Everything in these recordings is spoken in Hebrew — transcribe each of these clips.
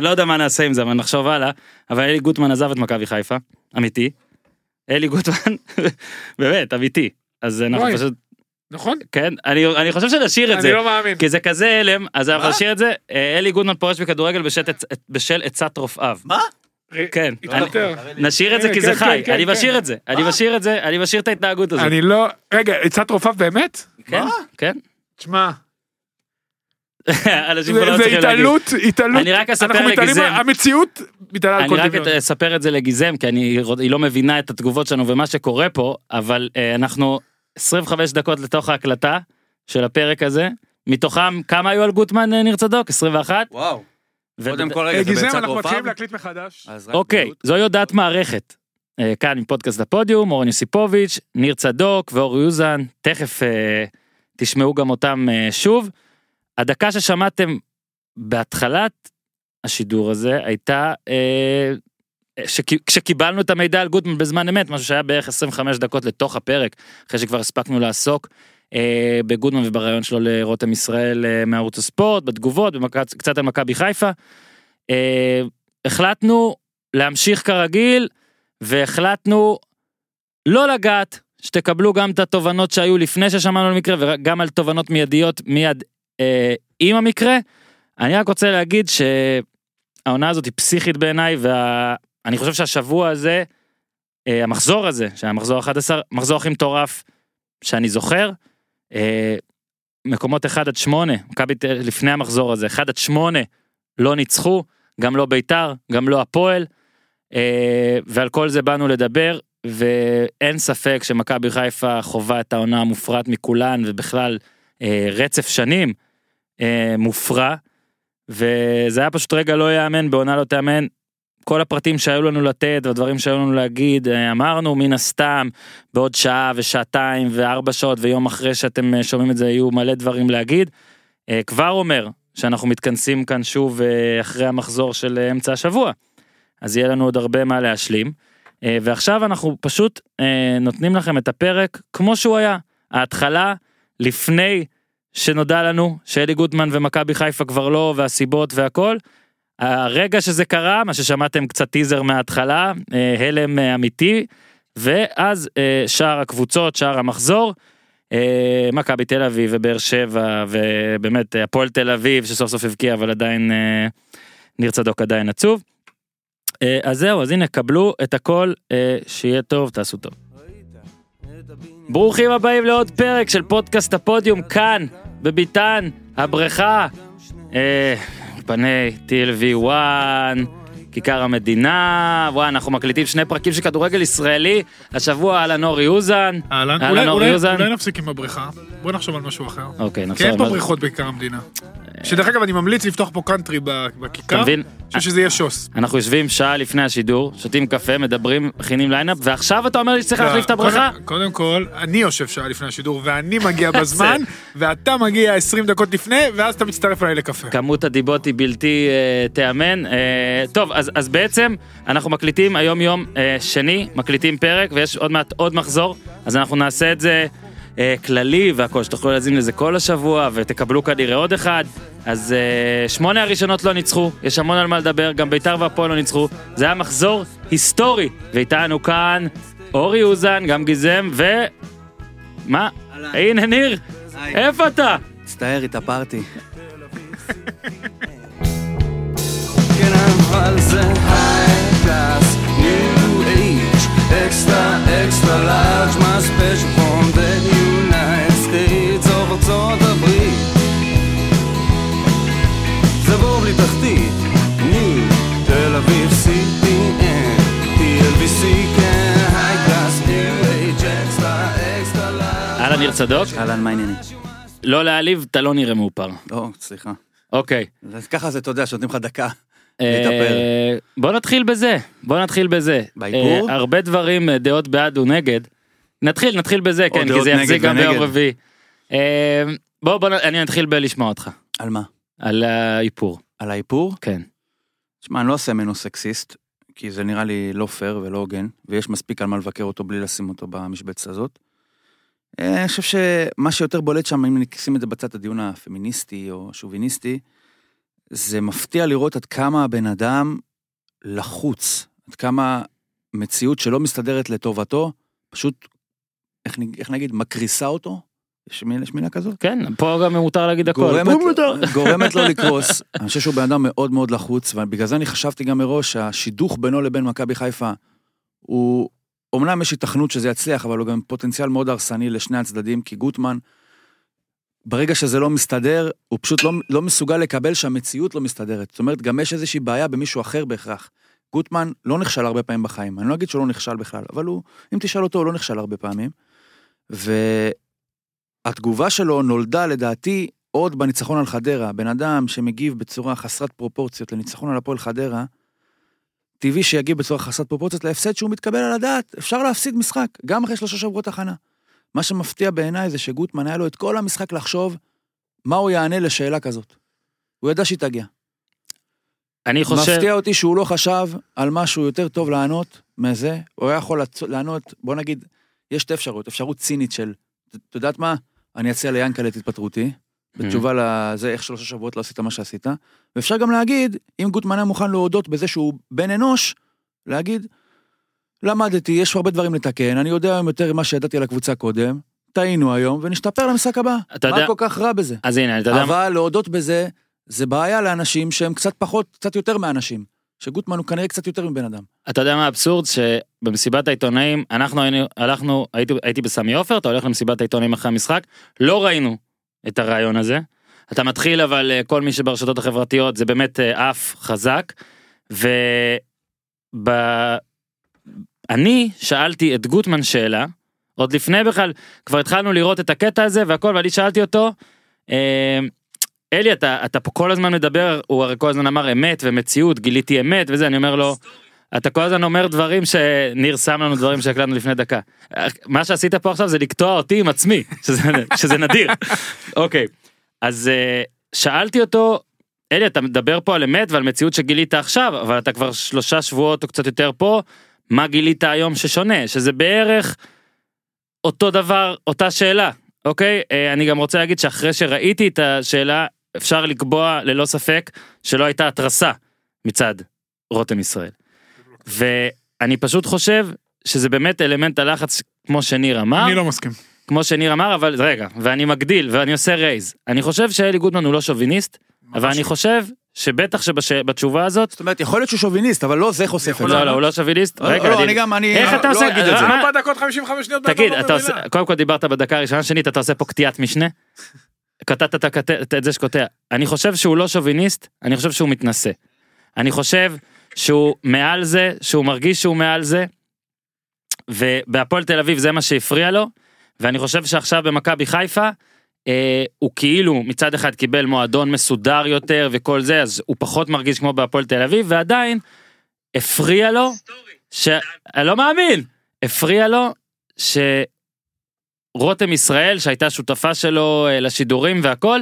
לא יודע מה נעשה עם זה, אבל נחשוב הלאה, אבל אלי גוטמן עזב את מכבי חיפה, אמיתי, אלי גוטמן, באמת, אמיתי, אז אנחנו פשוט, נכון? כן, אני חושב שנשאיר את זה, אני לא מאמין, כי זה כזה הלם, אז אנחנו נשאיר את זה, אלי גוטמן פורש בכדורגל בשל עצת רופאיו. מה? כן, נשאיר את זה כי זה חי, אני משאיר את זה, אני משאיר את ההתנהגות הזאת. אני לא, רגע, עצת רופאיו באמת? כן, כן. תשמע. זה התעלות, התעלות, אנחנו מתעלים, המציאות מתעלה על כל דמיון. אני רק אספר את זה לגיזם, כי היא לא מבינה את התגובות שלנו ומה שקורה פה, אבל אנחנו 25 דקות לתוך ההקלטה של הפרק הזה, מתוכם כמה היו על גוטמן נרצדוק? 21? וואו. קודם כל רגע, גיזם, אנחנו מתחילים להקליט מחדש. אוקיי, זו יודעת מערכת. כאן מפודקאסט הפודיום, אורן יוסיפוביץ', נרצדוק ואור יוזן, תכף תשמעו גם אותם שוב. הדקה ששמעתם בהתחלת השידור הזה הייתה כשקיבלנו את המידע על גוטמן בזמן אמת, משהו שהיה בערך 25 דקות לתוך הפרק, אחרי שכבר הספקנו לעסוק בגוטמן וברעיון שלו לרותם ישראל מערוץ הספורט, בתגובות, קצת על מכבי חיפה. החלטנו להמשיך כרגיל, והחלטנו לא לגעת, שתקבלו גם את התובנות שהיו לפני ששמענו על מקרה, וגם על תובנות מיידיות מיד עם המקרה. אני רק רוצה להגיד שהעונה הזאת היא פסיכית בעיניי, ואני חושב שהשבוע הזה, המחזור הזה, שהמחזור 11, מחזור הכי מטורף שאני זוכר, מקומות 1-8, לפני המחזור הזה, 1-8 לא ניצחו, גם לא ביתר, גם לא הפועל, ועל כל זה באנו לדבר, ואין ספק שמכבי חיפה חובה את העונה המופרעת מכולן, ובכלל רצף שנים מופרע, וזה היה פשוט רגע לא יאמן, בעונה לא תאמן, כל הפרטים שהיו לנו לתת, והדברים שהיו לנו להגיד, אמרנו מן הסתם, בעוד שעה ושעתיים וארבע שעות, ויום אחרי שאתם שומעים את זה, יהיו מלא דברים להגיד, כבר אומר שאנחנו מתכנסים כאן שוב, אחרי המחזור של אמצע השבוע, אז יהיה לנו עוד הרבה מה להשלים, ועכשיו אנחנו פשוט נותנים לכם את הפרק, כמו שהוא היה, ההתחלה, לפני שנודע לנו שאלי גוטמן ומכבי חיפה כבר לא, והסיבות והכל, הרגע שזה קרה, מה ששמעתם קצת טיזר מההתחלה, הלם אמיתי, ואז שער הקבוצות, שער המחזור, מכבי תל אביב ובאר שבע, ובאמת הפועל תל אביב שסוף סוף הבקיע, אבל עדיין נרצדוק עדיין עצוב. אז זהו, אז הנה, קבלו את הכל, שיהיה טוב, תעשו טוב. ברוכים הבאים לעוד פרק של פודקאסט הפודיום, כאן, בביתן, הבריכה, פני TLV1, כיכר המדינה, וואי, אנחנו מקליטים שני פרקים של כדורגל ישראלי, השבוע אהלן אורי יוזן. אולי נפסיק עם הבריכה, בוא נחשוב על משהו אחר. אוקיי, נחשוב. כי אין פה בריכות בכיכר המדינה. שדרך אגב, אני ממליץ לפתוח פה קאנטרי בכיכר, שזה יהיה שוס. אנחנו יושבים שעה לפני השידור, שותים קפה, מדברים, מכינים ליינאפ, ועכשיו אתה אומר לי שצריך להחליף את הבריכה? קודם כל, אני יושב שעה לפני השידור, ואני מגיע בזמן, ואתה מגיע 20 דקות לפני, ואז אתה מצטרף אליי לקפה. כמות הדיבות היא בלתי תאמן. טוב, אז בעצם אנחנו מקליטים היום יום שני, מקליטים פרק, ויש עוד מעט עוד מחזור, אז אנחנו נעשה את זה כללי והכל, שתוכלו להזין לזה כל השבוע, ותקבלו כנראה עוד אחד. אז 8 הראשונות לא ניצחו, יש המון על מה לדבר, גם ביתר והפועל לא ניצחו, זה היה מחזור היסטורי, ואיתנו כאן אורי אוזן, גם גיזם, ו... מה? הנה ניר, איפה אתה? מצטער, התאפרתי. כן, אבל זה high class, new age, extra, extra large, my special from the United States of ארצות הברית. זבור בלי תחתית, ניו, תל אביב, CPN, TLVC, כן, high class, new age, extra, extra large. אהלן נרצדוק? אהלן, מה העניינים? לא להעליב, אתה לא נראה מאופר. לא, סליחה. אוקיי. אז ככה זה, אתה יודע, שנותנים לך דקה. בוא נתחיל בזה. הרבה דברים, דעות בעד ונגד. נתחיל בזה, כן, כי זה יחזיק גם ביום רביעי. בוא, אני נתחיל בלשמוע אותך. על מה? על האיפור. על האיפור? כן. תשמע, אני לא עושה מנו סקסיסט, כי זה נראה לי לא פייר ולא הוגן, ויש מספיק על מה לבקר אותו בלי לשים אותו במשבצת הזאת. אני חושב שמה שיותר בולט שם, אם נקסים את זה בצד הדיון הפמיניסטי או שוביניסטי, זה מפתיע לראות עד כמה הבן אדם לחוץ, עד כמה מציאות שלא מסתדרת לטובתו, פשוט, איך נגיד, מקריסה אותו, יש מילה כזאת? כן, פה גם מותר להגיד הכל. גורמת לו לקרוס, אני חושב שהוא בן אדם מאוד מאוד לחוץ, ובגלל זה אני חשבתי גם מראש, שהשידוך בינו לבין מכבי חיפה, הוא, אומנם יש התכנות שזה יצליח, אבל הוא גם פוטנציאל מאוד הרסני לשני הצדדים, כי גוטמן, ברגע שזה לא מסתדר, הוא פשוט לא מסוגל לקבל שהמציאות לא מסתדרת. זאת אומרת, גם יש איזושהי בעיה במישהו אחר בהכרח. גוטמן לא נכשל הרבה פעמים בחיים. אני לא אגיד שהוא לא נכשל בכלל, אבל הוא, אם תשאל אותו, הוא לא נכשל הרבה פעמים. והתגובה שלו נולדה, לדעתי, עוד בניצחון על חדרה. בן אדם שמגיב בצורה חסרת פרופורציות לניצחון על הפועל חדרה, טבעי שיגיב בצורה חסרת פרופורציות להפסד שהוא מתקבל על הדעת. אפשר להפסיד משחק, גם אחרי 3 שבועות הכנה. מה שמפתיע בעיניי זה שגוטמן היה לו את כל המשחק לחשוב מה הוא יענה לשאלה כזאת. הוא ידע שהיא תגיע. אני חושב... מפתיע אותי שהוא לא חשב על משהו יותר טוב לענות מזה. הוא היה יכול לענות, בוא נגיד, יש שתי אפשרות, אפשרות צינית של, אתה יודעת מה? אני אציע ליאנקה להתפטרותי, בתשובה לזה, איך 3 שבועות לא עשית מה שעשית. ואפשר גם להגיד, אם גוטמן היה מוכן להודות בזה שהוא בן אנוש, להגיד... למדתי, יש הרבה דברים לתקן, אני יודע היום יותר מה שידעתי על הקבוצה קודם, טעינו היום, ונשתפר למשחק הבא. מה כל כך רע בזה? אז הנה, אבל להודות בזה, זה בעיה לאנשים שהם קצת פחות, קצת יותר מאנשים, שגוטמן הוא כנראה קצת יותר מבן אדם. אתה יודע מה האבסורד? שבמסיבת העיתונאים, אנחנו הלכנו, הייתי בסמי עופר, אתה הולך למסיבת העיתונאים אחרי המשחק, לא ראינו את הרעיון הזה, אתה מתחיל, אבל כל מי שברשתות החברתיות, זה באמת אף חזק, אני שאלתי את גוטמן שאלה, עוד לפני בכלל, כבר התחלנו לראות את הקטע הזה והכל, ואני שאלתי אותו, אלי, אתה פה כל הזמן מדבר, הוא הרי כל הזמן אמר אמת ומציאות, גיליתי אמת וזה, אני אומר לו, אתה כל הזמן אומר דברים שניר שם לנו דברים שהקלטנו לפני דקה. מה שעשית פה עכשיו זה לקטוע אותי עם עצמי, שזה נדיר. אוקיי, אז שאלתי אותו, אלי, אתה מדבר פה על אמת ועל מציאות שגילית עכשיו, אבל אתה כבר 3 שבועות או קצת יותר פה, מה גילית היום ששונה? שזה בערך אותו דבר, אותה שאלה, אוקיי? אני גם רוצה להגיד שאחרי שראיתי את השאלה, אפשר לקבוע ללא ספק שלא הייתה התרסה מצד רותם ישראל. ואני פשוט חושב שזה באמת אלמנט הלחץ כמו שניר אמר. אני לא מסכים. כמו שניר אמר, אבל רגע, ואני מגדיל, ואני עושה רייז. אני חושב שאלי גוטמן הוא לא שוביניסט, אבל אני חושב... שבטח שבתשובה הזאת... זאת אומרת, יכול להיות שהוא שוביניסט, אבל לא זה חושף את זה. לא, הוא לא שוביניסט. לא, אני גם, אני לא אגיד את זה. 4 דקות 55 שניות. תגיד, קודם כל דיברת בדקה הראשונה, שנית, אתה עושה פה קטיעת משנה? קטעת את זה שקוטע. אני חושב שהוא לא שוביניסט, אני חושב שהוא מתנסה. אני חושב שהוא מעל זה, שהוא מרגיש שהוא מעל זה, ובהפועל תל אביב זה מה שהפריע לו, ואני חושב שעכשיו במכבי חיפה, הוא כאילו מצד אחד קיבל מועדון מסודר יותר וכל זה, אז הוא פחות מרגיש כמו בהפועל תל אביב, ועדיין הפריע לו אני לא מאמין, הפריע לו שרותם ישראל שהייתה שותפה שלו לשידורים והכל,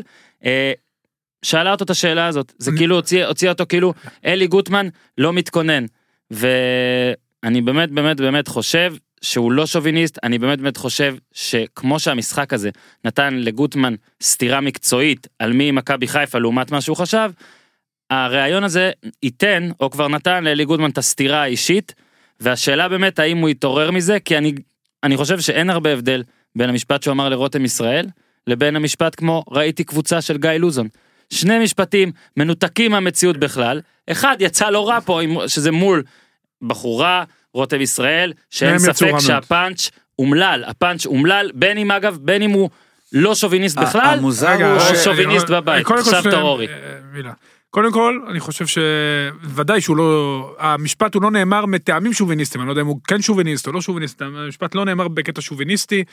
שאלה אותו את השאלה הזאת, זה כאילו הוציא אותו כאילו אלי גוטמן לא מתכונן, ואני באמת באמת באמת חושב שהוא לא שוביניסט, אני באמת באמת חושב שכמו שהמשחק הזה נתן לגוטמן סתירה מקצועית על מי מכבי חיפה לעומת מה שהוא חשב, הרעיון הזה ייתן, או כבר נתן לאלי גוטמן את הסתירה האישית, והשאלה באמת האם הוא יתעורר מזה, כי אני חושב שאין הרבה הבדל בין המשפט שהוא אמר לרותם ישראל, לבין המשפט כמו ראיתי קבוצה של גיא לוזון. 2 משפטים מנותקים מהמציאות בכלל, אחד יצא לא רע פה, שזה מול בחורה, רותם ישראל, שאין ספק שהפאנץ' אומלל, הפאנץ' אומלל, בין אם אגב, בין אם הוא לא שוביניסט בכלל, או שוביניסט בבית, עכשיו טרורי. קודם כל, אני חושב שוודאי שהוא לא, המשפט הוא לא נאמר מטעמים שוביניסטים, אני לא יודע אם הוא כן שוביניסט או לא שוביניסט, המשפט לא נאמר בקטע שוביניסטי,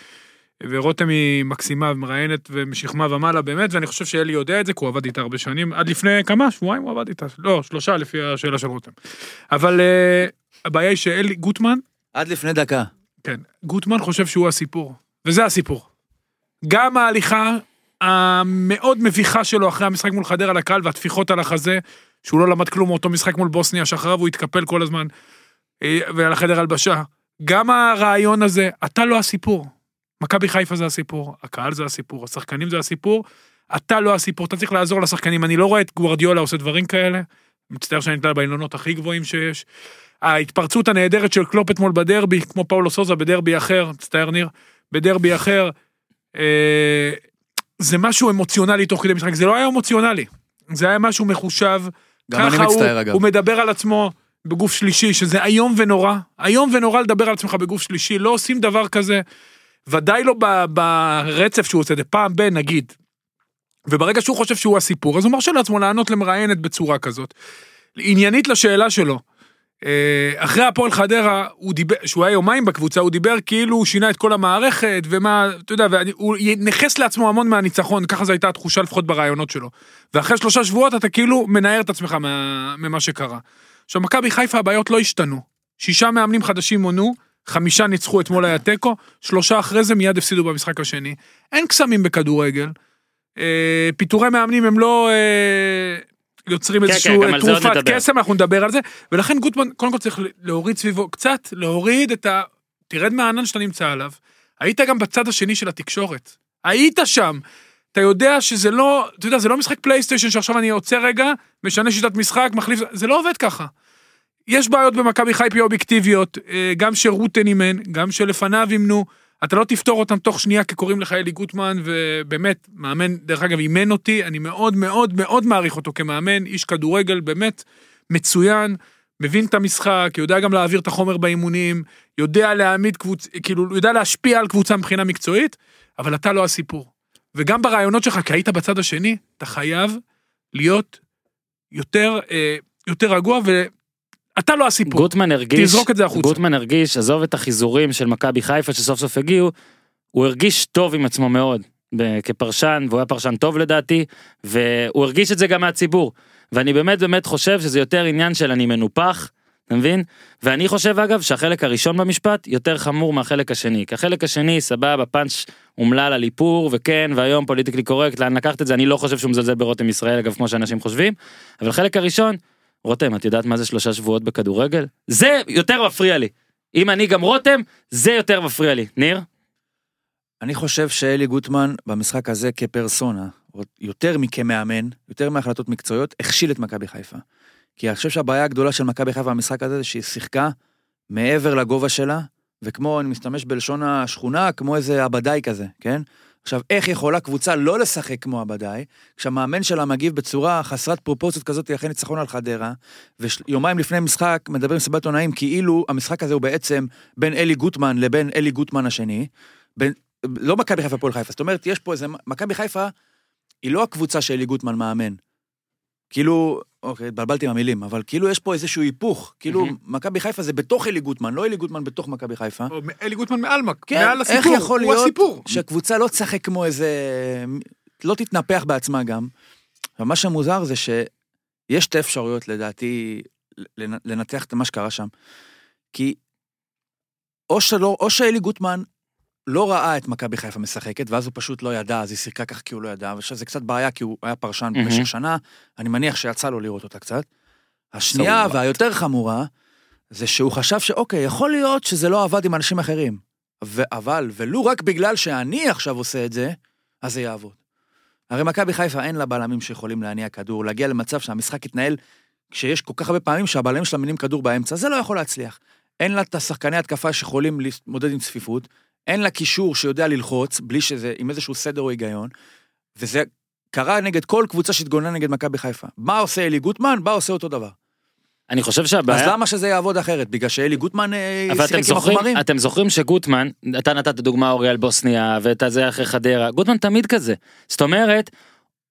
ורותם היא מקסימה ומראיינת ומשכמה ומעלה באמת, ואני חושב שאלי יודע את זה, כי הוא עבד איתה הרבה שנים, עד לפני כמה שבועיים הוא עבד איתה, לא, 3 לפי השאלה של רותם. אבל הבעיה היא שאלי גוטמן... עד לפני דקה. כן, גוטמן חושב שהוא הסיפור, וזה הסיפור. גם ההליכה המאוד מביכה שלו אחרי המשחק מול חדר על הקהל, והתפיחות על החזה, שהוא לא למד כלום, אותו משחק מול בוסניה, שאחריו הוא התקפל כל הזמן, ועל החדר הלבשה. גם הרעיון הזה, אתה לא הסיפור. מכבי חיפה זה הסיפור, הקהל זה הסיפור, השחקנים זה הסיפור, אתה לא הסיפור, אתה צריך לעזור לשחקנים, אני לא רואה את גוארדיולה עושה דברים כאלה, מצטער שאני נתלה בעילונות הכי גבוהים שיש, ההתפרצות הנהדרת של קלופ אתמול בדרבי, כמו פאולו סוזה בדרבי אחר, מצטער ניר, בדרבי אחר, זה משהו אמוציונלי תוך כדי משחק, זה לא היה אמוציונלי, זה היה משהו מחושב, ככה הוא מדבר על עצמו בגוף שלישי, שזה היום ונורא, היום ונורא לדבר על עצמך בגוף שלישי, לא עושים דבר כזה, ודאי לא ברצף שהוא עושה, זה פעם בין, נגיד, וברגע שהוא חושב שהוא הסיפור, אז הוא מרשה לעצמו לענות למראיינת בצורה כזאת. עניינית לשאלה שלו, אחרי הפועל חדרה, שהוא היה יומיים בקבוצה, הוא דיבר כאילו הוא שינה את כל המערכת, ומה, אתה יודע, הוא נחס לעצמו המון מהניצחון, ככה זו הייתה התחושה לפחות ברעיונות שלו. ואחרי 3 שבועות אתה כאילו מנער את עצמך ממה שקרה. עכשיו, מכבי חיפה הבעיות לא השתנו. 6 מאמנים חדשים מונו, 5 ניצחו אתמול היה תיקו, 3 אחרי זה מיד הפסידו במשחק השני. אין קסמים בכדורגל. פיתורי מאמנים הם לא יוצרים איזשהו תרופת קסם, אנחנו נדבר על זה, ולכן גוטמן קודם כל צריך להוריד סביבו, קצת להוריד את ה... תרד מהענן שאתה נמצא עליו, היית גם בצד השני של התקשורת, היית שם, אתה יודע שזה לא, אתה יודע, זה לא משחק פלייסטיישן שעכשיו אני יוצא רגע, משנה שיטת משחק, מחליף, זה לא עובד ככה. יש בעיות במכבי חיפה אובייקטיביות, גם שרוטן אימן, גם שלפניו אימנו, אתה לא תפתור אותם תוך שנייה, כי קוראים לך אלי גוטמן, ובאמת, מאמן, דרך אגב, אימן אותי, אני מאוד מאוד מאוד מעריך אותו כמאמן, איש כדורגל, באמת מצוין, מבין את המשחק, יודע גם להעביר את החומר באימונים, יודע להעמיד קבוצה, כאילו, יודע להשפיע על קבוצה מבחינה מקצועית, אבל אתה לא הסיפור. וגם ברעיונות שלך, כי היית בצד השני, אתה חייב להיות יותר רגוע ו... אתה לא הסיפור. גוטמן הרגיש, תזרוק את זה החוצה. גוטמן הרגיש, עזוב את החיזורים של מכבי חיפה שסוף סוף הגיעו, הוא הרגיש טוב עם עצמו מאוד, כפרשן, והוא היה פרשן טוב לדעתי, והוא הרגיש את זה גם מהציבור, ואני באמת באמת חושב שזה יותר עניין של אני מנופח, אתה מבין? ואני חושב אגב שהחלק הראשון במשפט יותר חמור מהחלק השני, כי החלק השני סבבה, פאנץ' אומלל על איפור, וכן, והיום פוליטיקלי קורקט, לאן לקחת את זה, אני לא חושב שהוא מזלזל ברותם ישראל, אגב, כמו שאנשים חושבים, אבל החלק הראשון, רותם, את יודעת מה זה 3 שבועות בכדורגל? זה יותר מפריע לי. אם אני גם רותם, זה יותר מפריע לי. ניר? אני חושב שאלי גוטמן במשחק הזה כפרסונה, יותר מכמאמן, יותר מהחלטות מקצועיות, הכשיל את מכבי חיפה. כי אני חושב שהבעיה הגדולה של מכבי חיפה במשחק הזה, שהיא שיחקה מעבר לגובה שלה, וכמו, אני מסתמש בלשון השכונה, כמו איזה עבדאי כזה, כן? עכשיו, איך יכולה קבוצה לא לשחק כמו הבדאי, כשהמאמן שלה מגיב בצורה חסרת פרופורציות כזאת, אחרי ניצחון על חדרה, ויומיים לפני משחק מדבר עם סבת עונאים, כאילו המשחק הזה הוא בעצם בין אלי גוטמן לבין אלי גוטמן השני, לא מכבי חיפה פועל חיפה, זאת אומרת, יש פה איזה, מכבי חיפה היא לא הקבוצה שאלי גוטמן מאמן, כאילו, אוקיי, התבלבלתי עם המילים, אבל כאילו יש פה איזשהו היפוך, כאילו מכבי חיפה זה בתוך אלי גוטמן, לא אלי גוטמן בתוך מכבי חיפה. אלי גוטמן מעל הסיפור, איך יכול להיות שהקבוצה לא תשחק כמו איזה, לא תתנפח בעצמה גם, ומה שמוזר זה שיש 2 אפשרויות לדעתי, לנתח את מה שקרה שם, כי או שאלי גוטמן לא ראה את מכבי חיפה משחקת, ואז הוא פשוט לא ידע, אז היא שיחקה כך כי הוא לא ידע, וזה קצת בעיה, כי הוא היה פרשן במשך שנה, אני מניח שיצא לו לראות אותה קצת. השנייה והיותר חמורה, זה שהוא חשב שאוקיי, יכול להיות שזה לא עבד עם אנשים אחרים, אבל, ולו רק בגלל שאני עכשיו עושה את זה, אז זה יעבוד. הרי מכבי חיפה אין לה בלמים שיכולים להניע כדור, להגיע למצב שהמשחק יתנהל, כשיש כל כך הרבה פעמים שהבלמים שלה מניעים כדור באמצע, זה לא יכול להצליח. אין לה את השחקני התקפה שיכולים להתמודד עם צפיפות, אין לה קישור שיודע ללחוץ, בלי שזה, עם איזשהו סדר או היגיון, וזה קרה נגד כל קבוצה שהתגוננה נגד מכבי חיפה. מה עושה אלי גוטמן? בא עושה אותו דבר. אני חושב שהבעיה... אז למה שזה יעבוד אחרת? בגלל שאלי גוטמן ישחק עם החומרים? אתם זוכרים שגוטמן, אתה נתת דוגמה אוריאל בוסניה, ואת זה אחרי חדרה, גוטמן תמיד כזה. זאת אומרת,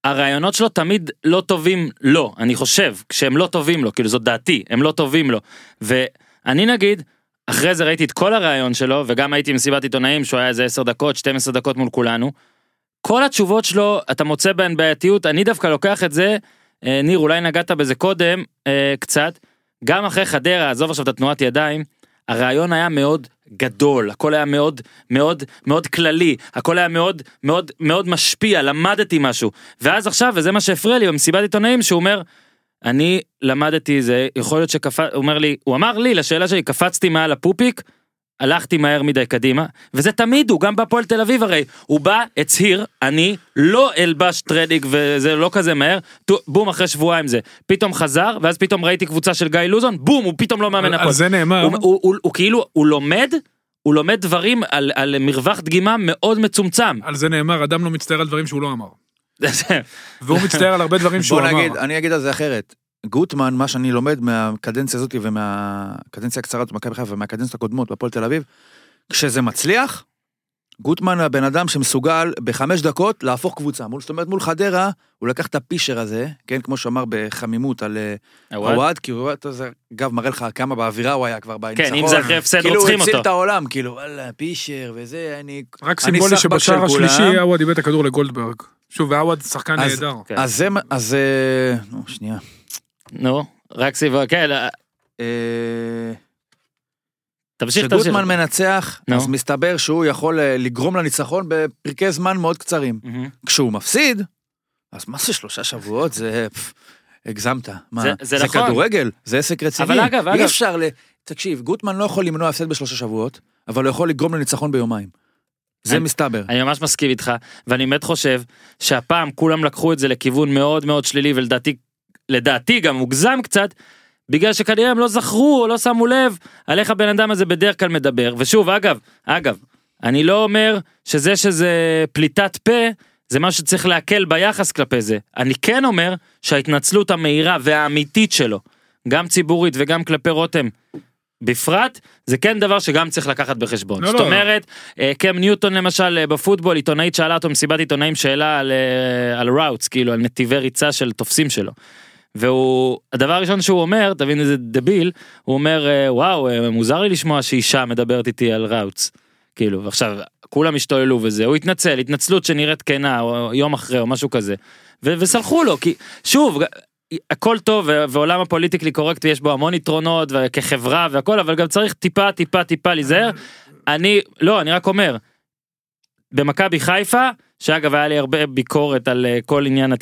הרעיונות שלו תמיד לא טובים לו, אני חושב, כשהם לא טובים לו, כאילו זאת דעתי, הם לא טובים לו. ואני נגיד, אחרי זה ראיתי את כל הרעיון שלו, וגם הייתי מסיבת עיתונאים, שהוא היה איזה 10 דקות, 12 דקות מול כולנו, כל התשובות שלו, אתה מוצא בהן בעייתיות, אני דווקא לוקח את זה, ניר, אולי נגעת בזה קודם, קצת, גם אחרי חדרה, עזוב עכשיו את התנועת ידיים, הרעיון היה מאוד גדול, הכל היה מאוד, מאוד, מאוד כללי, הכל היה מאוד, מאוד, מאוד משפיע, למדתי משהו, ואז עכשיו, וזה מה שהפריע לי, במסיבת עיתונאים, שהוא אומר, אני למדתי זה, יכול להיות שקפצתי, הוא אמר לי לשאלה שלי, קפצתי מעל הפופיק, הלכתי מהר מדי קדימה, וזה תמיד הוא, גם בפועל תל אביב הרי, הוא בא, הצהיר, אני לא אלבש טרדיק, וזה לא כזה מהר, בום, אחרי שבועיים זה, פתאום חזר, ואז פתאום ראיתי קבוצה של גיא לוזון, בום, הוא פתאום לא מאמן הפועל. זה נאמר. הוא כאילו, הוא לומד דברים על מרווח דגימה מאוד מצומצם. על זה נאמר, אדם לא מצטער על דברים שהוא לא אמר. והוא מצטער על הרבה דברים שהוא אמר. אני אגיד על זה אחרת. גוטמן, מה שאני לומד מהקדנציה הזאת ומהקדנציה הקצרה במכבי חיפה ומהקדנציות הקודמות בפועל תל אביב, כשזה מצליח, גוטמן הבן אדם שמסוגל בחמש דקות להפוך קבוצה. זאת אומרת, מול חדרה, הוא לקח את הפישר הזה, כן, כמו שאמר בחמימות על הוואד, כי הוא אגב מראה לך כמה באווירה הוא היה כבר בניצחון. כן, אם זה אחרי הפסד, רוצחים אותו. כאילו, הוא הציל את העולם, כאילו, וואלה, פישר וזה, אני... רק סימבולי שבשער השלישי, הוואד איבד את הכדור לגולדברג. שוב, הוואד שחקן נהדר. אז שנייה. נו, רק סיבה, כן. כשגוטמן מנצח, אז מסתבר שהוא יכול לגרום לניצחון בפרקי זמן מאוד קצרים. כשהוא מפסיד, אז מה זה 3 שבועות? זה... הגזמת. זה כדורגל, זה עסק רציני. אבל אגב, אי אפשר ל... תקשיב, גוטמן לא יכול למנוע הפסד ב3 שבועות, אבל הוא יכול לגרום לניצחון ביומיים. זה מסתבר. אני ממש מסכים איתך, ואני באמת חושב שהפעם כולם לקחו את זה לכיוון מאוד מאוד שלילי, ולדעתי גם מוגזם קצת, בגלל שכנראה הם לא זכרו, או לא שמו לב, על איך הבן אדם הזה בדרך כלל מדבר. ושוב, אגב, אני לא אומר שזה פליטת פה, זה מה שצריך להקל ביחס כלפי זה. אני כן אומר שההתנצלות המהירה והאמיתית שלו, גם ציבורית וגם כלפי רותם, בפרט, זה כן דבר שגם צריך לקחת בחשבון. לא, זאת אומרת, קם ניוטון למשל בפוטבול, עיתונאית שאלה אותו מסיבת עיתונאים שאלה על ראוטס, כאילו על נתיבי ריצה של תופסים שלו. והוא, הדבר הראשון שהוא אומר, תבין איזה דביל, הוא אומר, וואו, מוזר לי לשמוע שאישה מדברת איתי על ראוטס. כאילו, ועכשיו, כולם השתוללו וזה, הוא התנצל, התנצלות שנראית כנה, או יום אחרי, או משהו כזה. וסלחו לו, כי, שוב, הכל טוב, ועולם הפוליטיקלי קורקט, ויש בו המון יתרונות, כחברה והכל, אבל גם צריך טיפה, טיפה, טיפה להיזהר. אני רק אומר, במכבי חיפה, שאגב היה לי הרבה ביקורת על כל עניין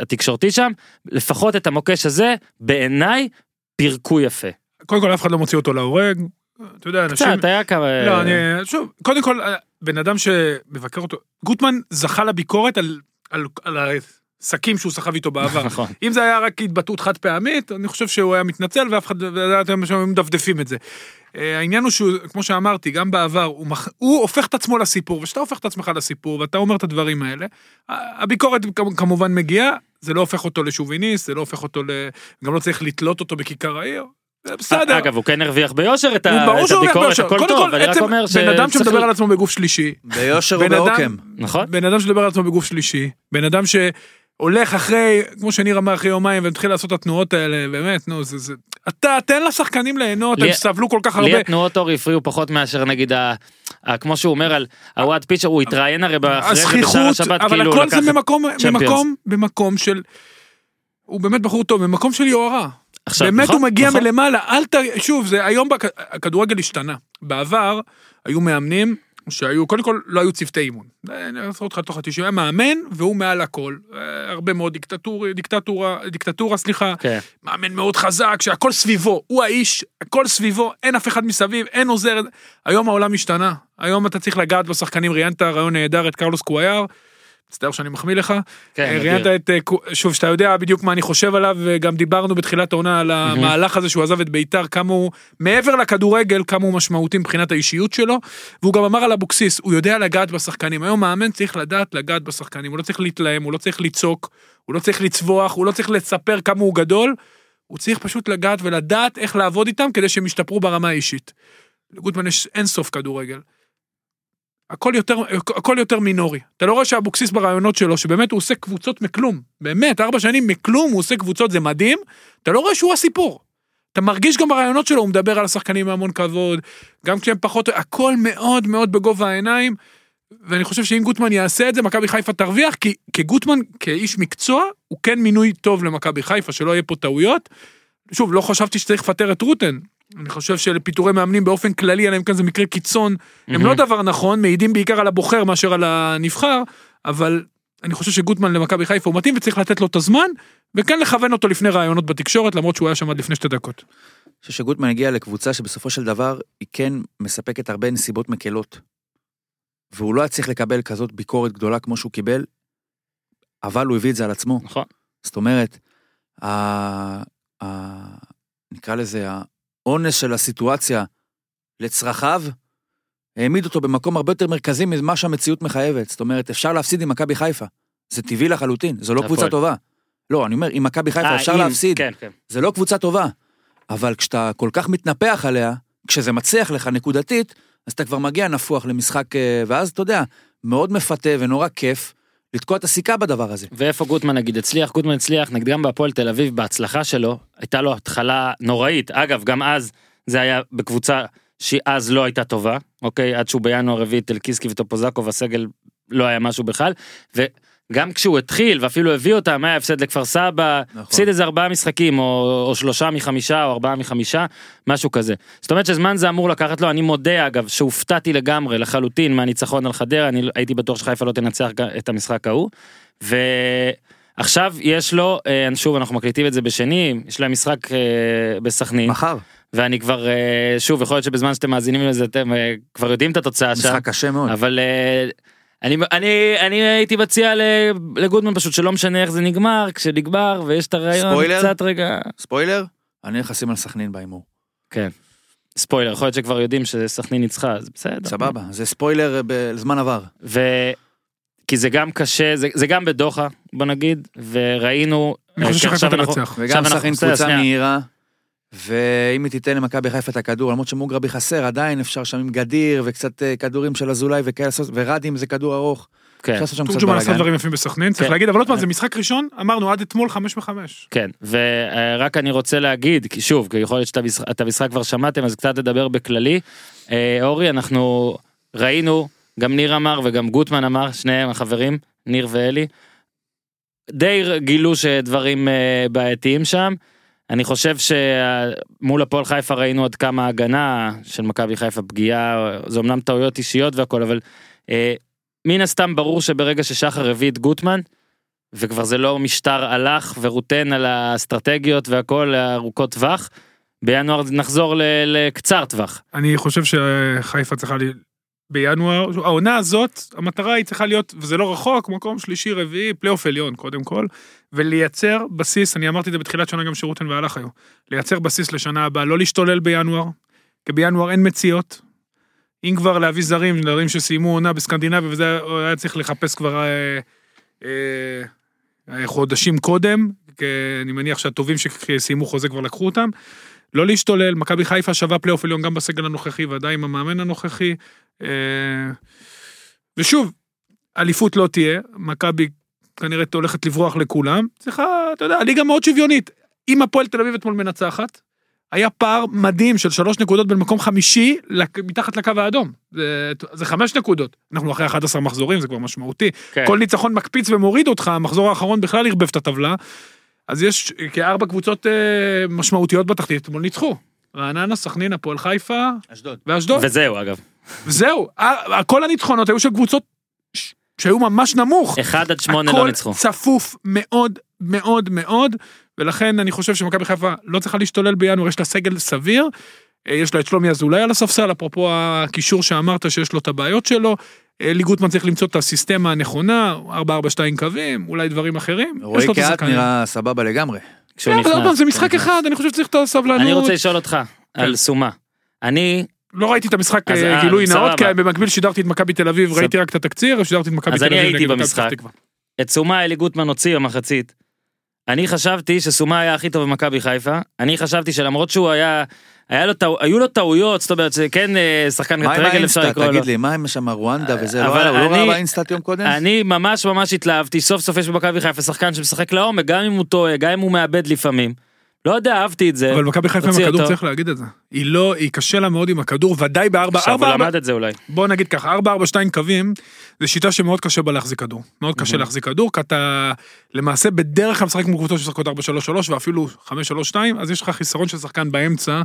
התקשורתי שם, לפחות את המוקש הזה, בעיניי, פירקו יפה. קודם כל, אף אחד לא מוציא אותו להורג, אתה יודע, אנשים... קצת, היה כבר... לא, אני... שוב, קודם כל, בן אדם שמבקר אותו, גוטמן זכה לביקורת על סכים שהוא סחב איתו בעבר. אם זה היה רק התבטאות חד פעמית, אני חושב שהוא היה מתנצל, ואף אחד, הם דפדפים את זה. העניין הוא שהוא, כמו שאמרתי, גם בעבר, הוא הופך את עצמו לסיפור, ושאתה הופך את עצמך לסיפור, ואתה אומר את הדברים האלה, הביקורת כמובן מגיעה, זה לא הופך אותו לשוביניסט, זה לא הופך אותו גם לא צריך לתלות אותו בכיכר העיר, בסדר. אגב, הוא כן הרוויח ביושר את הביקורת, הכל טוב, אני רק אומר ש... בן אדם שמדבר על עצמו בגוף שלישי, ביושר ובעוקם, נכון? בן אדם שמדבר על עצמו בגוף שלישי, בן אדם הולך אחרי, כמו שניר אמר, אחרי יומיים, ומתחיל לעשות את התנועות האלה, באמת, נו, זה... אתה, תן לשחקנים ליהנות, הם סבלו כל כך הרבה. לי התנועות אור הפריעו פחות מאשר, נגיד, כמו שהוא אומר על הוואד פיצ'ר, הוא התראיין הרי אחרי זה בשער השבת, אבל הכל זה במקום של... הוא באמת בחור טוב, במקום של יוערה. באמת הוא מגיע מלמעלה, שוב, היום הכדורגל השתנה. בעבר היו מאמנים, שהיו, קודם כל, לא היו צוותי אימון. אני אעשה אותך תוך התשעים, היה מאמן, והוא מעל הכל. הרבה מאוד דיקטטורה, מאמן מאוד חזק, שהכל סביבו, הוא האיש, הכל סביבו, אין אף אחד מסביב, אין עוזר. היום העולם השתנה. היום אתה צריך לגעת בשחקנים, ראיינת רעיון נהדר את קרלוס קוויאר, מצטער שאני מחמיא לך, ראיינת את, שוב, שאתה יודע בדיוק מה אני חושב עליו, וגם דיברנו בתחילת העונה על המהלך הזה שהוא עזב את ביתר, כמה הוא, מעבר לכדורגל, כמה הוא משמעותי מבחינת האישיות שלו, והוא גם אמר על אבוקסיס, הוא יודע לגעת בשחקנים, היום מאמן צריך לדעת לגעת בשחקנים, הוא לא צריך להתלהם, הוא לא צריך ליצוק, הוא לא צריך לצבוח, הוא לא צריך לספר כמה הוא גדול, הוא צריך פשוט לגעת ולדעת איך לעבוד איתם, כדי שהם ישתפרו ברמה האישית. לגוטמן יש אינסוף כדורגל. הכל יותר מינורי. אתה לא רואה שהבוקסיס ברעיונות שלו, שבאמת הוא עושה קבוצות מכלום. באמת, 4 שנים מכלום, הוא עושה קבוצות, זה מדהים. אתה לא רואה שהוא הסיפור. אתה מרגיש גם ברעיונות שלו, הוא מדבר על השחקנים מהמון כבוד, גם כשהם פחות, הכל מאוד מאוד בגובה העיניים, ואני חושב שאם גוטמן יעשה את זה, מכבי חיפה תרוויח, כי גוטמן, כאיש מקצוע, הוא כן מינוי טוב למכבי חיפה, שלא יהיה פה טעויות. שוב, לא חשבתי שצריך לפטר את רוטן. אני חושב שלפיטורי מאמנים באופן כללי, עליהם כאן זה מקרה קיצון, הם לא דבר נכון, מעידים בעיקר על הבוחר מאשר על הנבחר, אבל אני חושב שגוטמן למכבי חיפה הוא מתאים, וצריך לתת לו את הזמן, וכן לכוון אותו לפני רעיונות בתקשורת, למרות שהוא היה שם עד לפני 2 דקות. ששגוטמן הגיע לקבוצה שבסופו של דבר היא כן מספקת הרבה נסיבות מקלות, והוא לא צריך לקבל כזאת ביקורת גדולה כמו שהוא קיבל, אבל הוא הביא את זה על עצמו. נכון. זאת אומרת, נקרא לזה, העונש של הסיטואציה לצרכיו, העמיד אותו במקום הרבה יותר מרכזי ממה שהמציאות מחייבת. זאת אומרת, אפשר להפסיד עם מכבי חיפה. זה טבעי לחלוטין, זו לא קבוצה טובה. לא, אני אומר, עם מכבי חיפה אפשר להפסיד. כן. זה לא קבוצה טובה. אבל כשאתה כל כך מתנפח עליה, כשזה מצליח לך נקודתית, אז אתה כבר מגיע נפוח למשחק, ואז אתה יודע, מאוד מפתה ונורא כיף לתקוע את הסיכה בדבר הזה. ואיפה גוטמן נגיד הצליח? גוטמן הצליח, נגיד גם בהפועל תל אביב, בהצלחה שלו, הייתה לו התחלה נוראית. אגב, גם אז זה היה בקבוצה שאז לא הייתה טובה, אוקיי? עד שהוא בינואר הביא טלקיסקי וטופוזקוב, הסגל לא היה משהו בכלל, וגם כשהוא התחיל, ואפילו הביא אותם, היה הפסד לכפר סבא, הפסיד איזה 4 משחקים, או 3 מ-5, או 4 מ-5, משהו כזה. זאת אומרת שזמן זה אמור לקחת לו, אני מודה אגב, שהופתעתי לגמרי, לחלוטין, מהניצחון על חדרה, אני הייתי בטוח שחיפה לא תנצח את המשחק ההוא, ועכשיו יש לו, שוב, אנחנו מקליטים את זה בשני, יש להם משחק בסכנין. מחר. ואני כבר, שוב, יכול להיות שבזמן שאתם מאזינים לזה, אתם כבר יודעים את התוצאה שם. משחק קשה מאוד. אבל אני הייתי מציע לגודמן פשוט, שלא משנה איך זה נגמר, כשנגמר, ויש את הרעיון קצת רגע. ספוילר? אני נכנסים על סכנין באימור. כן. ספוילר, יכול להיות שכבר יודעים שסכנין ניצחה, אז בסדר. סבבה, זה ספוילר בזמן עבר. כי זה גם קשה, זה גם בדוחה, בוא נגיד, וראינו אני חושב שחייפה תנצח. וגם סכנין קבוצה מהירה. ואם היא תיתן למכבי חיפה את הכדור, למרות שמוגרבי חסר, עדיין אפשר שם עם גדיר, וקצת כדורים של אזולאי, ורדים זה כדור ארוך. כן. תורג'ומן עשה דברים יפים בסכנין, צריך להגיד, אבל עוד פעם, זה משחק ראשון, אמרנו, עד אתמול 5-5. כן, ורק אני רוצה להגיד, כי שוב, כי יכול להיות שאת המשחק כבר שמעתם, אז קצת לדבר בכללי. אורי, אנחנו ראינו, גם ניר אמר וגם גוטמן אמר, שניהם החברים, ניר ואלי, די גילו שדברים בעייתיים שם. אני חושב שמול הפועל חיפה ראינו עד כמה ההגנה של מכבי חיפה פגיעה, זה אמנם טעויות אישיות והכל, אבל מן הסתם ברור שברגע ששחר הביא את גוטמן, וכבר זה לא משטר הלך ורוטן על האסטרטגיות והכל, ארוכות טווח, בינואר נחזור לקצר טווח. אני חושב שחיפה צריכה בינואר, העונה הזאת, המטרה היא צריכה להיות, וזה לא רחוק, מקום 3-4, פלייאוף עליון קודם כל, ולייצר בסיס, אני אמרתי את זה בתחילת שנה גם שירותן והלך היום, לייצר בסיס לשנה הבאה, לא להשתולל בינואר, כי בינואר אין מציאות, אם כבר להביא זרים שסיימו עונה בסקנדינביה, וזה היה צריך לחפש כבר חודשים קודם, כי אני מניח שהטובים שסיימו חוזה כבר לקחו אותם, לא להשתולל, מכבי חיפה שווה פלייאוף עליון גם בסגל הנוכחי, ועדיין עם המאמן הנוכחי, ושוב, אליפות לא תהיה, מכבי כנראה הולכת לברוח לכולם, צריכה, אתה יודע, הליגה מאוד שוויונית, אם הפועל תל אביב אתמול מנצחת, היה פער מדהים של 3 נקודות בין מקום 5 מתחת לקו האדום, זה 5 נקודות, אנחנו אחרי 11 מחזורים, זה כבר משמעותי, כל ניצחון מקפיץ ומוריד אותך, המחזור האחרון בכלל הרבב את הטבלה, אז יש כ4 קבוצות משמעותיות בתחתית, אתמול ניצחו, רעננה, סכנין, הפועל חיפה, ואשדוד. וזהו אגב. וזהו, כל הניצחונות היו של קבוצות שהיו ממש נמוך. 1-8 לא ניצחו. הכל צפוף מאוד מאוד מאוד, ולכן אני חושב שמכבי חיפה לא צריכה להשתולל בינואר, יש לה סגל סביר, יש לה את שלומי אזולאי על הספסל, אפרופו הקישור שאמרת שיש לו את הבעיות שלו, ליגוטמן צריך למצוא את הסיסטמה הנכונה, 4-4-2 קווים, אולי דברים אחרים. רואי כעת נראה סבבה לגמרי. זה משחק אחד, אני חושב שצריך את הסבלנות. אני רוצה לשאול אותך על סומה. אני לא ראיתי את המשחק גילוי נאות, כי במקביל שידרתי את מכבי תל אביב, ראיתי רק את התקציר, שידרתי את מכבי תל אביב. אז אני הייתי במשחק. את סומה אלי גוטמן הוציא במחצית. אני חשבתי שסומה היה הכי טוב במכבי חיפה. אני חשבתי שלמרות שהוא היו לו טעויות, זאת אומרת שכן שחקן רגל אפשר לקרוא לו. תגיד לי, מה עם שם רואנדה וזה? הוא לא ראה באינסטט יום קודם? אני ממש ממש התלהבתי, סוף סוף יש במכבי חיפה שחקן שמשחק לעומק, גם אם הוא טועה, גם אם הוא מאבד לפעמים. לא יודע, אהבתי את זה. אבל מכבי חיפה עם הכדור צריך להגיד את זה. היא קשה לה מאוד עם הכדור, ודאי ב-4-4. עכשיו הוא למד את זה אולי. בוא נגיד ככה, 4-4-2 קווים, זה שיטה שמאוד קשה בה להחזיק כדור. מאוד קשה להחזיק כדור, כי אתה למעשה בדרך כלל משחק מוקבוצות ששחקות 4-3-3 ואפילו 5-3-2, אז יש לך חיסרון של שחקן באמצע,